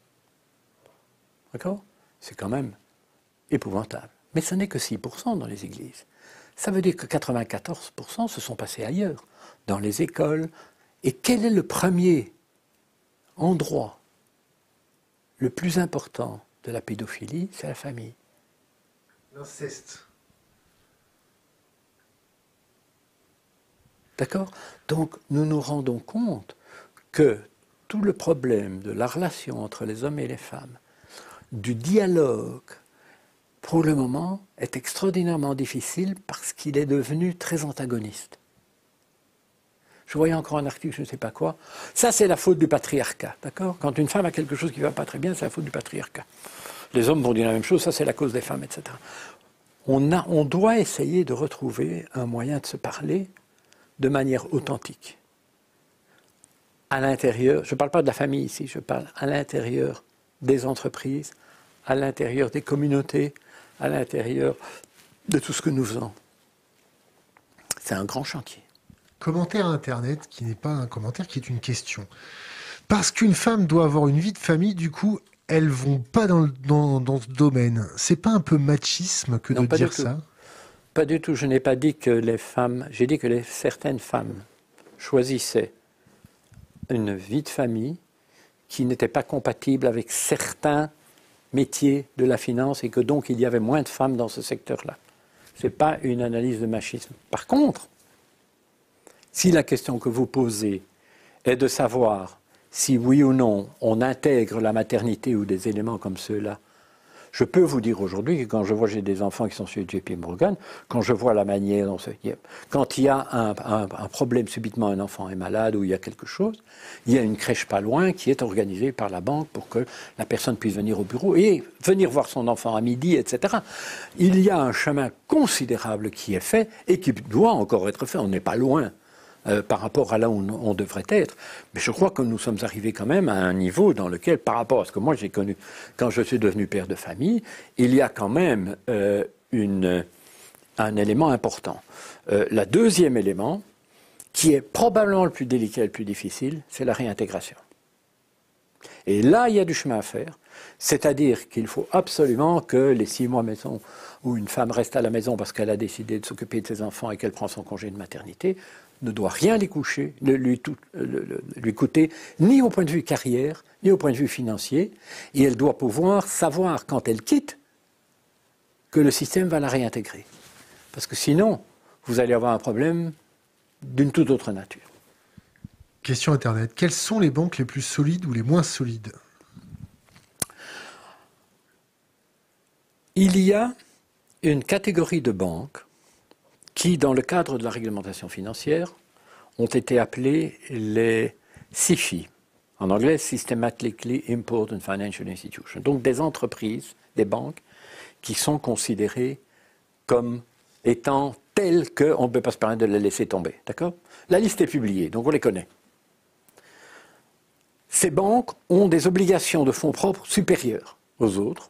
D'accord? C'est quand même épouvantable. Mais ce n'est que 6% dans les églises. Ça veut dire que 94% se sont passés ailleurs, dans les écoles. Et quel est le premier en droit, le plus important de la pédophilie, c'est la famille. L'inceste. D'accord? Donc, nous nous rendons compte que tout le problème de la relation entre les hommes et les femmes, du dialogue, pour le moment, est extraordinairement difficile parce qu'il est devenu très antagoniste. Je voyais encore un article, je ne sais pas quoi. Ça, c'est la faute du patriarcat, d'accord? Quand une femme a quelque chose qui ne va pas très bien, c'est la faute du patriarcat. Les hommes vont dire la même chose, ça, c'est la cause des femmes, etc. On doit essayer de retrouver un moyen de se parler de manière authentique. À l'intérieur, je ne parle pas de la famille ici, je parle à l'intérieur des entreprises, à l'intérieur des communautés, à l'intérieur de tout ce que nous faisons. C'est un grand chantier. Commentaire Internet qui n'est pas un commentaire, qui est une question. Parce qu'une femme doit avoir une vie de famille, du coup, elles ne vont pas dans ce domaine. C'est pas un peu machisme que de dire ça? Pas du tout. Je n'ai pas dit que les femmes... J'ai dit que certaines femmes choisissaient une vie de famille qui n'était pas compatible avec certains métiers de la finance et que donc il y avait moins de femmes dans ce secteur-là. Ce n'est pas une analyse de machisme. Par contre, si la question que vous posez est de savoir si oui ou non on intègre la maternité ou des éléments comme ceux-là, je peux vous dire aujourd'hui que quand je vois, j'ai des enfants qui sont chez JP Morgan, quand je vois la manière dont... Quand il y a un problème, subitement un enfant est malade ou il y a quelque chose, il y a une crèche pas loin qui est organisée par la banque pour que la personne puisse venir au bureau et venir voir son enfant à midi, etc. Il y a un chemin considérable qui est fait et qui doit encore être fait. On n'est pas loin par rapport à là où on devrait être. Mais je crois que nous sommes arrivés quand même à un niveau dans lequel, par rapport à ce que moi j'ai connu quand je suis devenu père de famille, il y a quand même un élément important. Le deuxième élément, qui est probablement le plus délicat et le plus difficile, c'est la réintégration. Et là, il y a du chemin à faire. C'est-à-dire qu'il faut absolument que les 6 mois maison où une femme reste à la maison parce qu'elle a décidé de s'occuper de ses enfants et qu'elle prend son congé de maternité, ne doit rien lui coûter, ni au point de vue carrière, ni au point de vue financier. Et elle doit pouvoir savoir, quand elle quitte, que le système va la réintégrer. Parce que sinon, vous allez avoir un problème d'une toute autre nature. Question Internet. Quelles sont les banques les plus solides ou les moins solides? Il y a une catégorie de banques qui, dans le cadre de la réglementation financière, ont été appelés les SIFI, en anglais « Systematically Important Financial Institutions », donc des entreprises, des banques, qui sont considérées comme étant telles qu'on ne peut pas se permettre de les laisser tomber. D'accord ? La liste est publiée, donc on les connaît. Ces banques ont des obligations de fonds propres supérieures aux autres,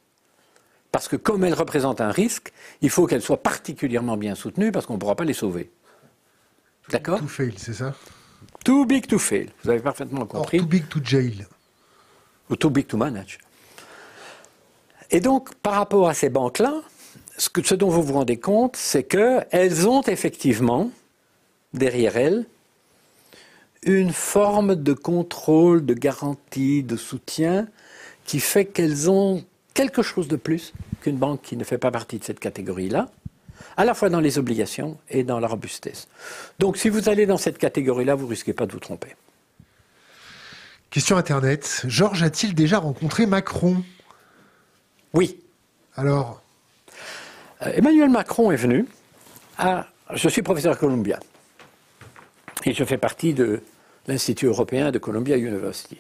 parce que comme elles représentent un risque, il faut qu'elles soient particulièrement bien soutenues parce qu'on ne pourra pas les sauver. D'accord ? To fail, c'est ça ? Too big to fail, vous avez parfaitement compris. Or, too big to jail. Ou too big to manage. Et donc, par rapport à ces banques-là, ce dont vous vous rendez compte, c'est qu'elles ont effectivement, derrière elles, une forme de contrôle, de garantie, de soutien, qui fait qu'elles ont quelque chose de plus qu'une banque qui ne fait pas partie de cette catégorie-là, à la fois dans les obligations et dans la robustesse. Donc si vous allez dans cette catégorie-là, vous ne risquez pas de vous tromper. Question Internet. Georges a-t-il déjà rencontré Macron? Oui. Alors Emmanuel Macron est venu à... Je suis professeur à Columbia. Et je fais partie de l'Institut européen de Columbia University.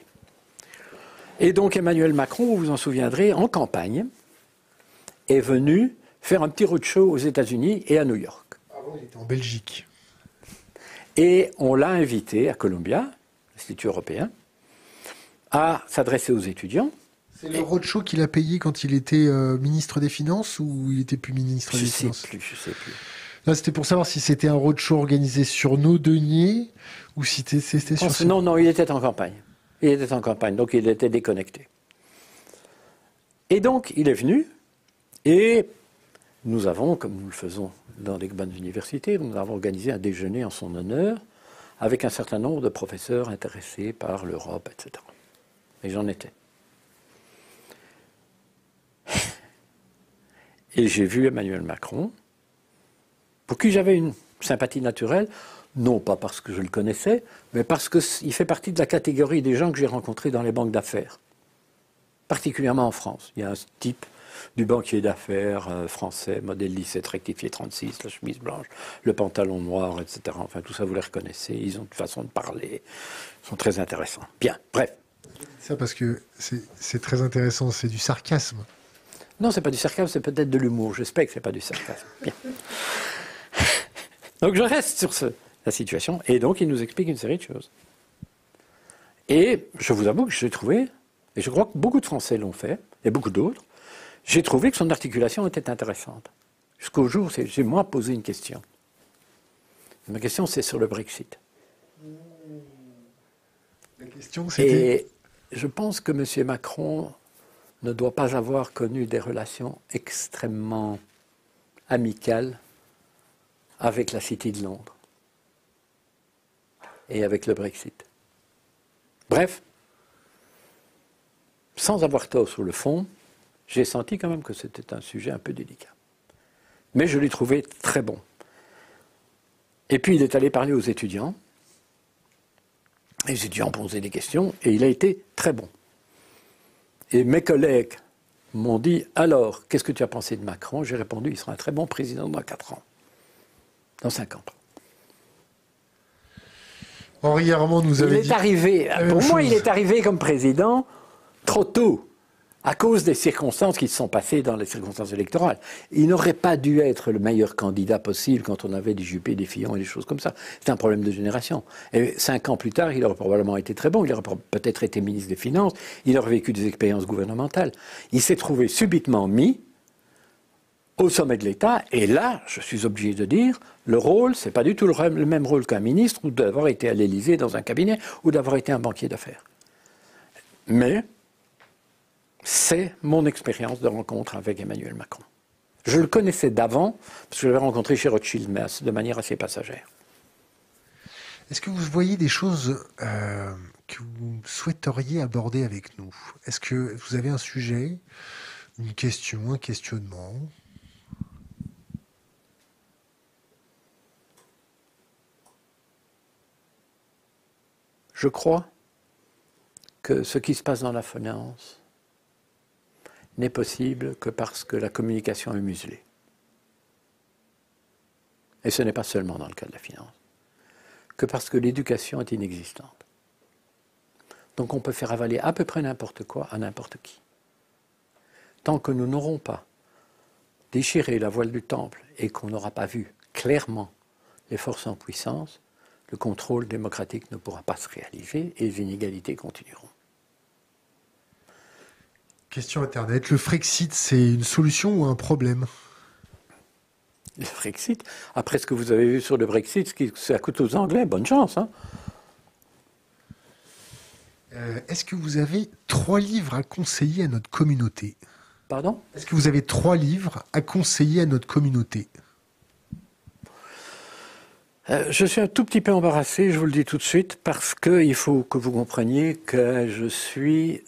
Et donc Emmanuel Macron, vous vous en souviendrez, en campagne, est venu faire un petit roadshow aux États-Unis et à New York. Avant, il était en Belgique. Et on l'a invité à Columbia, l'Institut européen, à s'adresser aux étudiants. C'est le roadshow qu'il a payé quand il était ministre des Finances ou il n'était plus ministre des Finances ? Je ne sais plus. Là, c'était pour savoir si c'était un roadshow organisé sur nos deniers ou si c'était sur... Non, il était en campagne. Il était en campagne, donc il était déconnecté. Et donc, il est venu, et nous avons, comme nous le faisons dans les bonnes universités, nous avons organisé un déjeuner en son honneur avec un certain nombre de professeurs intéressés par l'Europe, etc. mais j'en étais. Et j'ai vu Emmanuel Macron, pour qui j'avais une sympathie naturelle, non pas parce que je le connaissais, mais parce qu'il fait partie de la catégorie des gens que j'ai rencontrés dans les banques d'affaires, particulièrement en France. Il y a un type du banquier d'affaires français, modèle 17, rectifié 36, la chemise blanche, le pantalon noir, etc. Enfin, tout ça, vous les reconnaissez. Ils ont une façon de parler. Ils sont très intéressants. Bien, bref. Ça, parce que c'est très intéressant, c'est du sarcasme. Non, c'est pas du sarcasme, c'est peut-être de l'humour. J'espère que c'est pas du sarcasme. Bien. Donc, je reste sur la situation. Et donc, il nous explique une série de choses. Et je vous avoue que j'ai trouvé, et je crois que beaucoup de Français l'ont fait, et beaucoup d'autres, j'ai trouvé que son articulation était intéressante. Jusqu'au jour, j'ai moi posé une question. Et ma question, c'est sur le Brexit. La question, c'était... Et je pense que M. Macron ne doit pas avoir connu des relations extrêmement amicales avec la City de Londres et avec le Brexit. Bref, sans avoir tort sur le fond, j'ai senti quand même que c'était un sujet un peu délicat. Mais je l'ai trouvé très bon. Et puis il est allé parler aux étudiants. Les étudiants ont posé des questions et il a été très bon. Et mes collègues m'ont dit « Alors, qu'est-ce que tu as pensé de Macron ?» J'ai répondu « Il sera un très bon président dans 4 ans, dans 5 ans. » Henri Armand nous avait dit... Il est arrivé comme président trop tôt. À cause des circonstances qui se sont passées dans les circonstances électorales. Il n'aurait pas dû être le meilleur candidat possible quand on avait des Juppé, des Fillon et des choses comme ça. C'est un problème de génération. Et 5 ans plus tard, il aurait probablement été très bon. Il aurait peut-être été ministre des Finances. Il aurait vécu des expériences gouvernementales. Il s'est trouvé subitement mis au sommet de l'État. Et là, je suis obligé de dire, le rôle, c'est pas du tout le même rôle qu'un ministre ou d'avoir été à l'Élysée dans un cabinet ou d'avoir été un banquier d'affaires. Mais... c'est mon expérience de rencontre avec Emmanuel Macron. Je le connaissais d'avant, parce que je l'avais rencontré chez Rothschild, mais de manière assez passagère. Est-ce que vous voyez des choses que vous souhaiteriez aborder avec nous? Est-ce que vous avez un sujet, une question, un questionnement? Je crois que ce qui se passe dans la finance n'est possible que parce que la communication est muselée. Et ce n'est pas seulement dans le cas de la finance. Que parce que l'éducation est inexistante. Donc on peut faire avaler à peu près n'importe quoi à n'importe qui. Tant que nous n'aurons pas déchiré la voile du temple et qu'on n'aura pas vu clairement les forces en puissance, le contrôle démocratique ne pourra pas se réaliser et les inégalités continueront. Question Internet, le Frexit, c'est une solution ou un problème? Le Frexit, après ce que vous avez vu sur le Brexit, ça coûte aux Anglais, bonne chance. Hein. Est-ce que vous avez 3 livres à conseiller à notre communauté? Pardon? Est-ce que vous avez 3 livres à conseiller à notre communauté? Je suis un tout petit peu embarrassé, je vous le dis tout de suite, parce qu'il faut que vous compreniez que je suis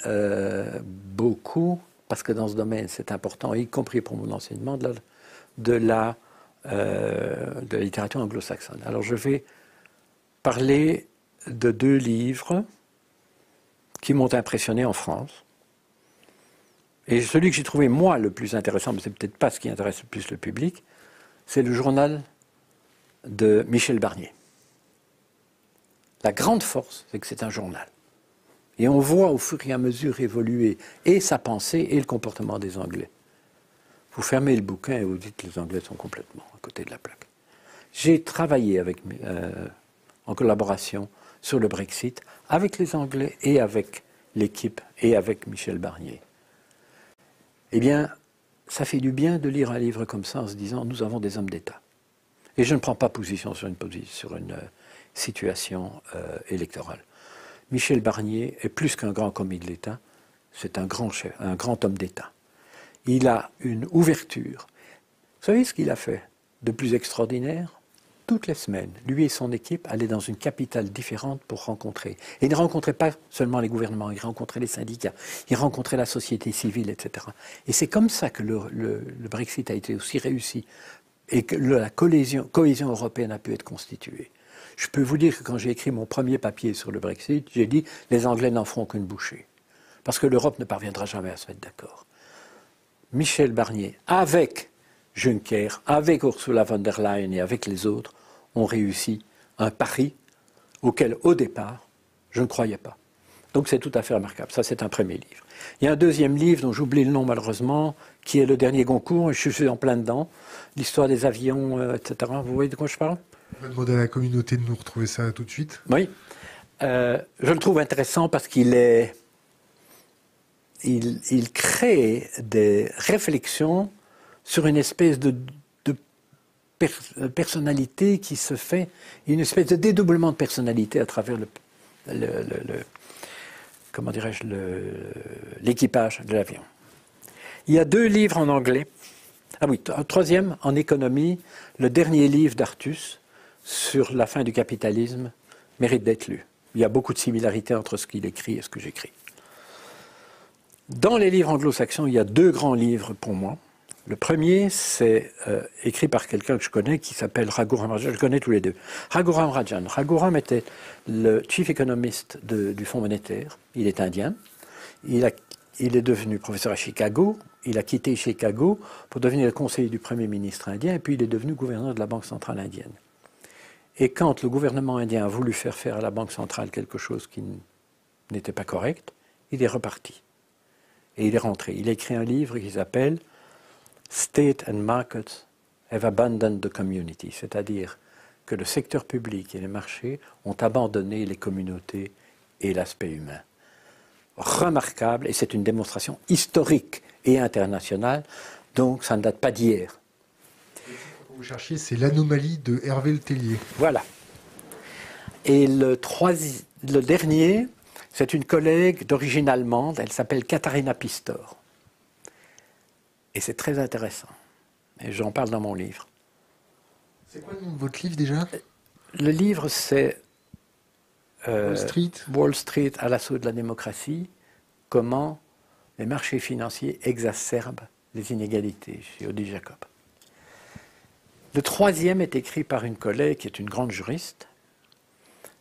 beaucoup, parce que dans ce domaine c'est important, y compris pour mon enseignement, de la littérature anglo-saxonne. Alors je vais parler de 2 livres qui m'ont impressionné en France. Et celui que j'ai trouvé moi le plus intéressant, mais c'est peut-être pas ce qui intéresse le plus le public, c'est le journal de Michel Barnier. La grande force, c'est que c'est un journal. Et on voit au fur et à mesure évoluer et sa pensée et le comportement des Anglais. Vous fermez le bouquin et vous dites que les Anglais sont complètement à côté de la plaque. J'ai travaillé en collaboration sur le Brexit avec les Anglais et avec l'équipe et avec Michel Barnier. Eh bien, ça fait du bien de lire un livre comme ça en se disant « Nous avons des hommes d'État ». Et je ne prends pas position sur une situation électorale. Michel Barnier est plus qu'un grand commis de l'État, c'est un grand chef, un grand homme d'État. Il a une ouverture. Vous savez ce qu'il a fait de plus extraordinaire? toutes les semaines, lui et son équipe allaient dans une capitale différente pour rencontrer. Et ils ne rencontraient pas seulement les gouvernements, ils rencontraient les syndicats, ils rencontraient la société civile, etc. Et c'est comme ça que le Brexit a été aussi réussi et que la cohésion européenne a pu être constituée. Je peux vous dire que quand j'ai écrit mon premier papier sur le Brexit, j'ai dit « les Anglais n'en feront qu'une bouchée ». Parce que l'Europe ne parviendra jamais à se mettre d'accord. Michel Barnier, avec Juncker, avec Ursula von der Leyen et avec les autres, ont réussi un pari auquel, au départ, je ne croyais pas. Donc c'est tout à fait remarquable. Ça, c'est un premier livre. Il y a un deuxième livre dont j'oublie le nom malheureusement, qui est le dernier Goncourt, et je suis en plein dedans, l'histoire des avions, etc. Vous voyez de quoi je parle ? On va demander à la communauté de nous retrouver ça tout de suite. Oui. Je le trouve intéressant parce qu'il est... Il crée des réflexions sur une espèce de personnalité qui se fait, une espèce de dédoublement de personnalité à travers comment dirais-je, l'équipage de l'avion. Il y a deux livres en anglais. Ah oui, un troisième en économie, le dernier livre d'Artus sur la fin du capitalisme mérite d'être lu. Il y a beaucoup de similarités entre ce qu'il écrit et ce que j'écris. Dans les livres anglo-saxons, il y a deux grands livres pour moi. Le premier, c'est écrit par quelqu'un que je connais qui s'appelle Raghuram Rajan. Je connais tous les deux. Raghuram Rajan. Raghuram était le chief economist du Fonds monétaire. Il est indien. Il est devenu professeur à Chicago. Il a quitté Chicago pour devenir conseiller du Premier ministre indien. Et puis, il est devenu gouverneur de la Banque centrale indienne. Et quand le gouvernement indien a voulu faire à la Banque centrale quelque chose qui n'était pas correct, il est reparti. Et il est rentré. Il a écrit un livre qui s'appelle « State and Markets have abandoned the community », c'est-à-dire que le secteur public et les marchés ont abandonné les communautés et l'aspect humain. Remarquable, et c'est une démonstration historique et internationale, donc ça ne date pas d'hier. Vous cherchez, c'est l'anomalie de Hervé Le Tellier. Voilà. Et le dernier... C'est une collègue d'origine allemande, elle s'appelle Katharina Pistor. Et c'est très intéressant. Et j'en parle dans mon livre. C'est quoi le nom de votre livre déjà? Le livre, c'est Wall Street à l'assaut de la démocratie, comment les marchés financiers exacerbent les inégalités, chez Odile Jacob. Le troisième est écrit par une collègue qui est une grande juriste.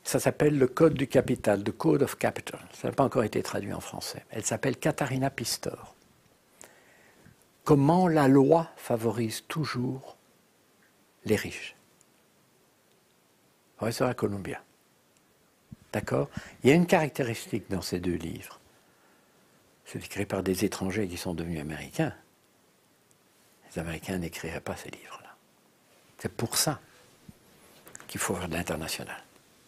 Ça s'appelle le Code du Capital, the Code of Capital. Ça n'a pas encore été traduit en français. Elle s'appelle Katharina Pistor. Comment la loi favorise toujours les riches. Professeur Columbia. D'accord? Il y a une caractéristique dans ces deux livres. C'est écrit par des étrangers qui sont devenus américains. Les Américains n'écriraient pas ces livres-là. C'est pour ça qu'il faut avoir de l'international.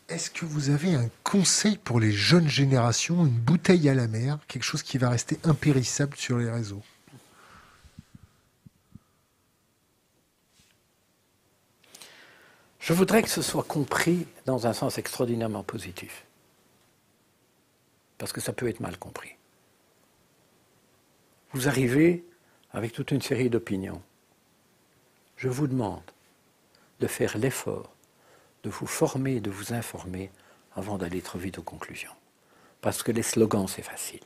Est-ce que vous avez un conseil pour les jeunes générations, une bouteille à la mer, quelque chose qui va rester impérissable sur les réseaux? Je voudrais que ce soit compris dans un sens extraordinairement positif. Parce que ça peut être mal compris. Vous arrivez avec toute une série d'opinions. Je vous demande de faire l'effort de vous former, de vous informer avant d'aller trop vite aux conclusions. Parce que les slogans, c'est facile.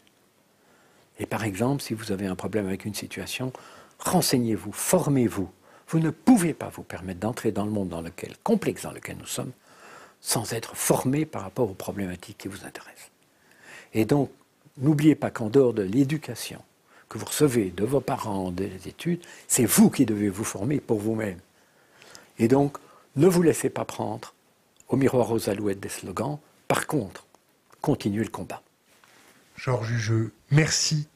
Et par exemple, si vous avez un problème avec une situation, renseignez-vous, formez-vous. Vous ne pouvez pas vous permettre d'entrer dans le monde complexe dans lequel nous sommes, sans être formé par rapport aux problématiques qui vous intéressent. Et donc, n'oubliez pas qu'en dehors de l'éducation que vous recevez de vos parents, des études, c'est vous qui devez vous former pour vous-même. Et donc, ne vous laissez pas prendre au miroir aux alouettes des slogans. Par contre, continuez le combat. Georges Ugeux, merci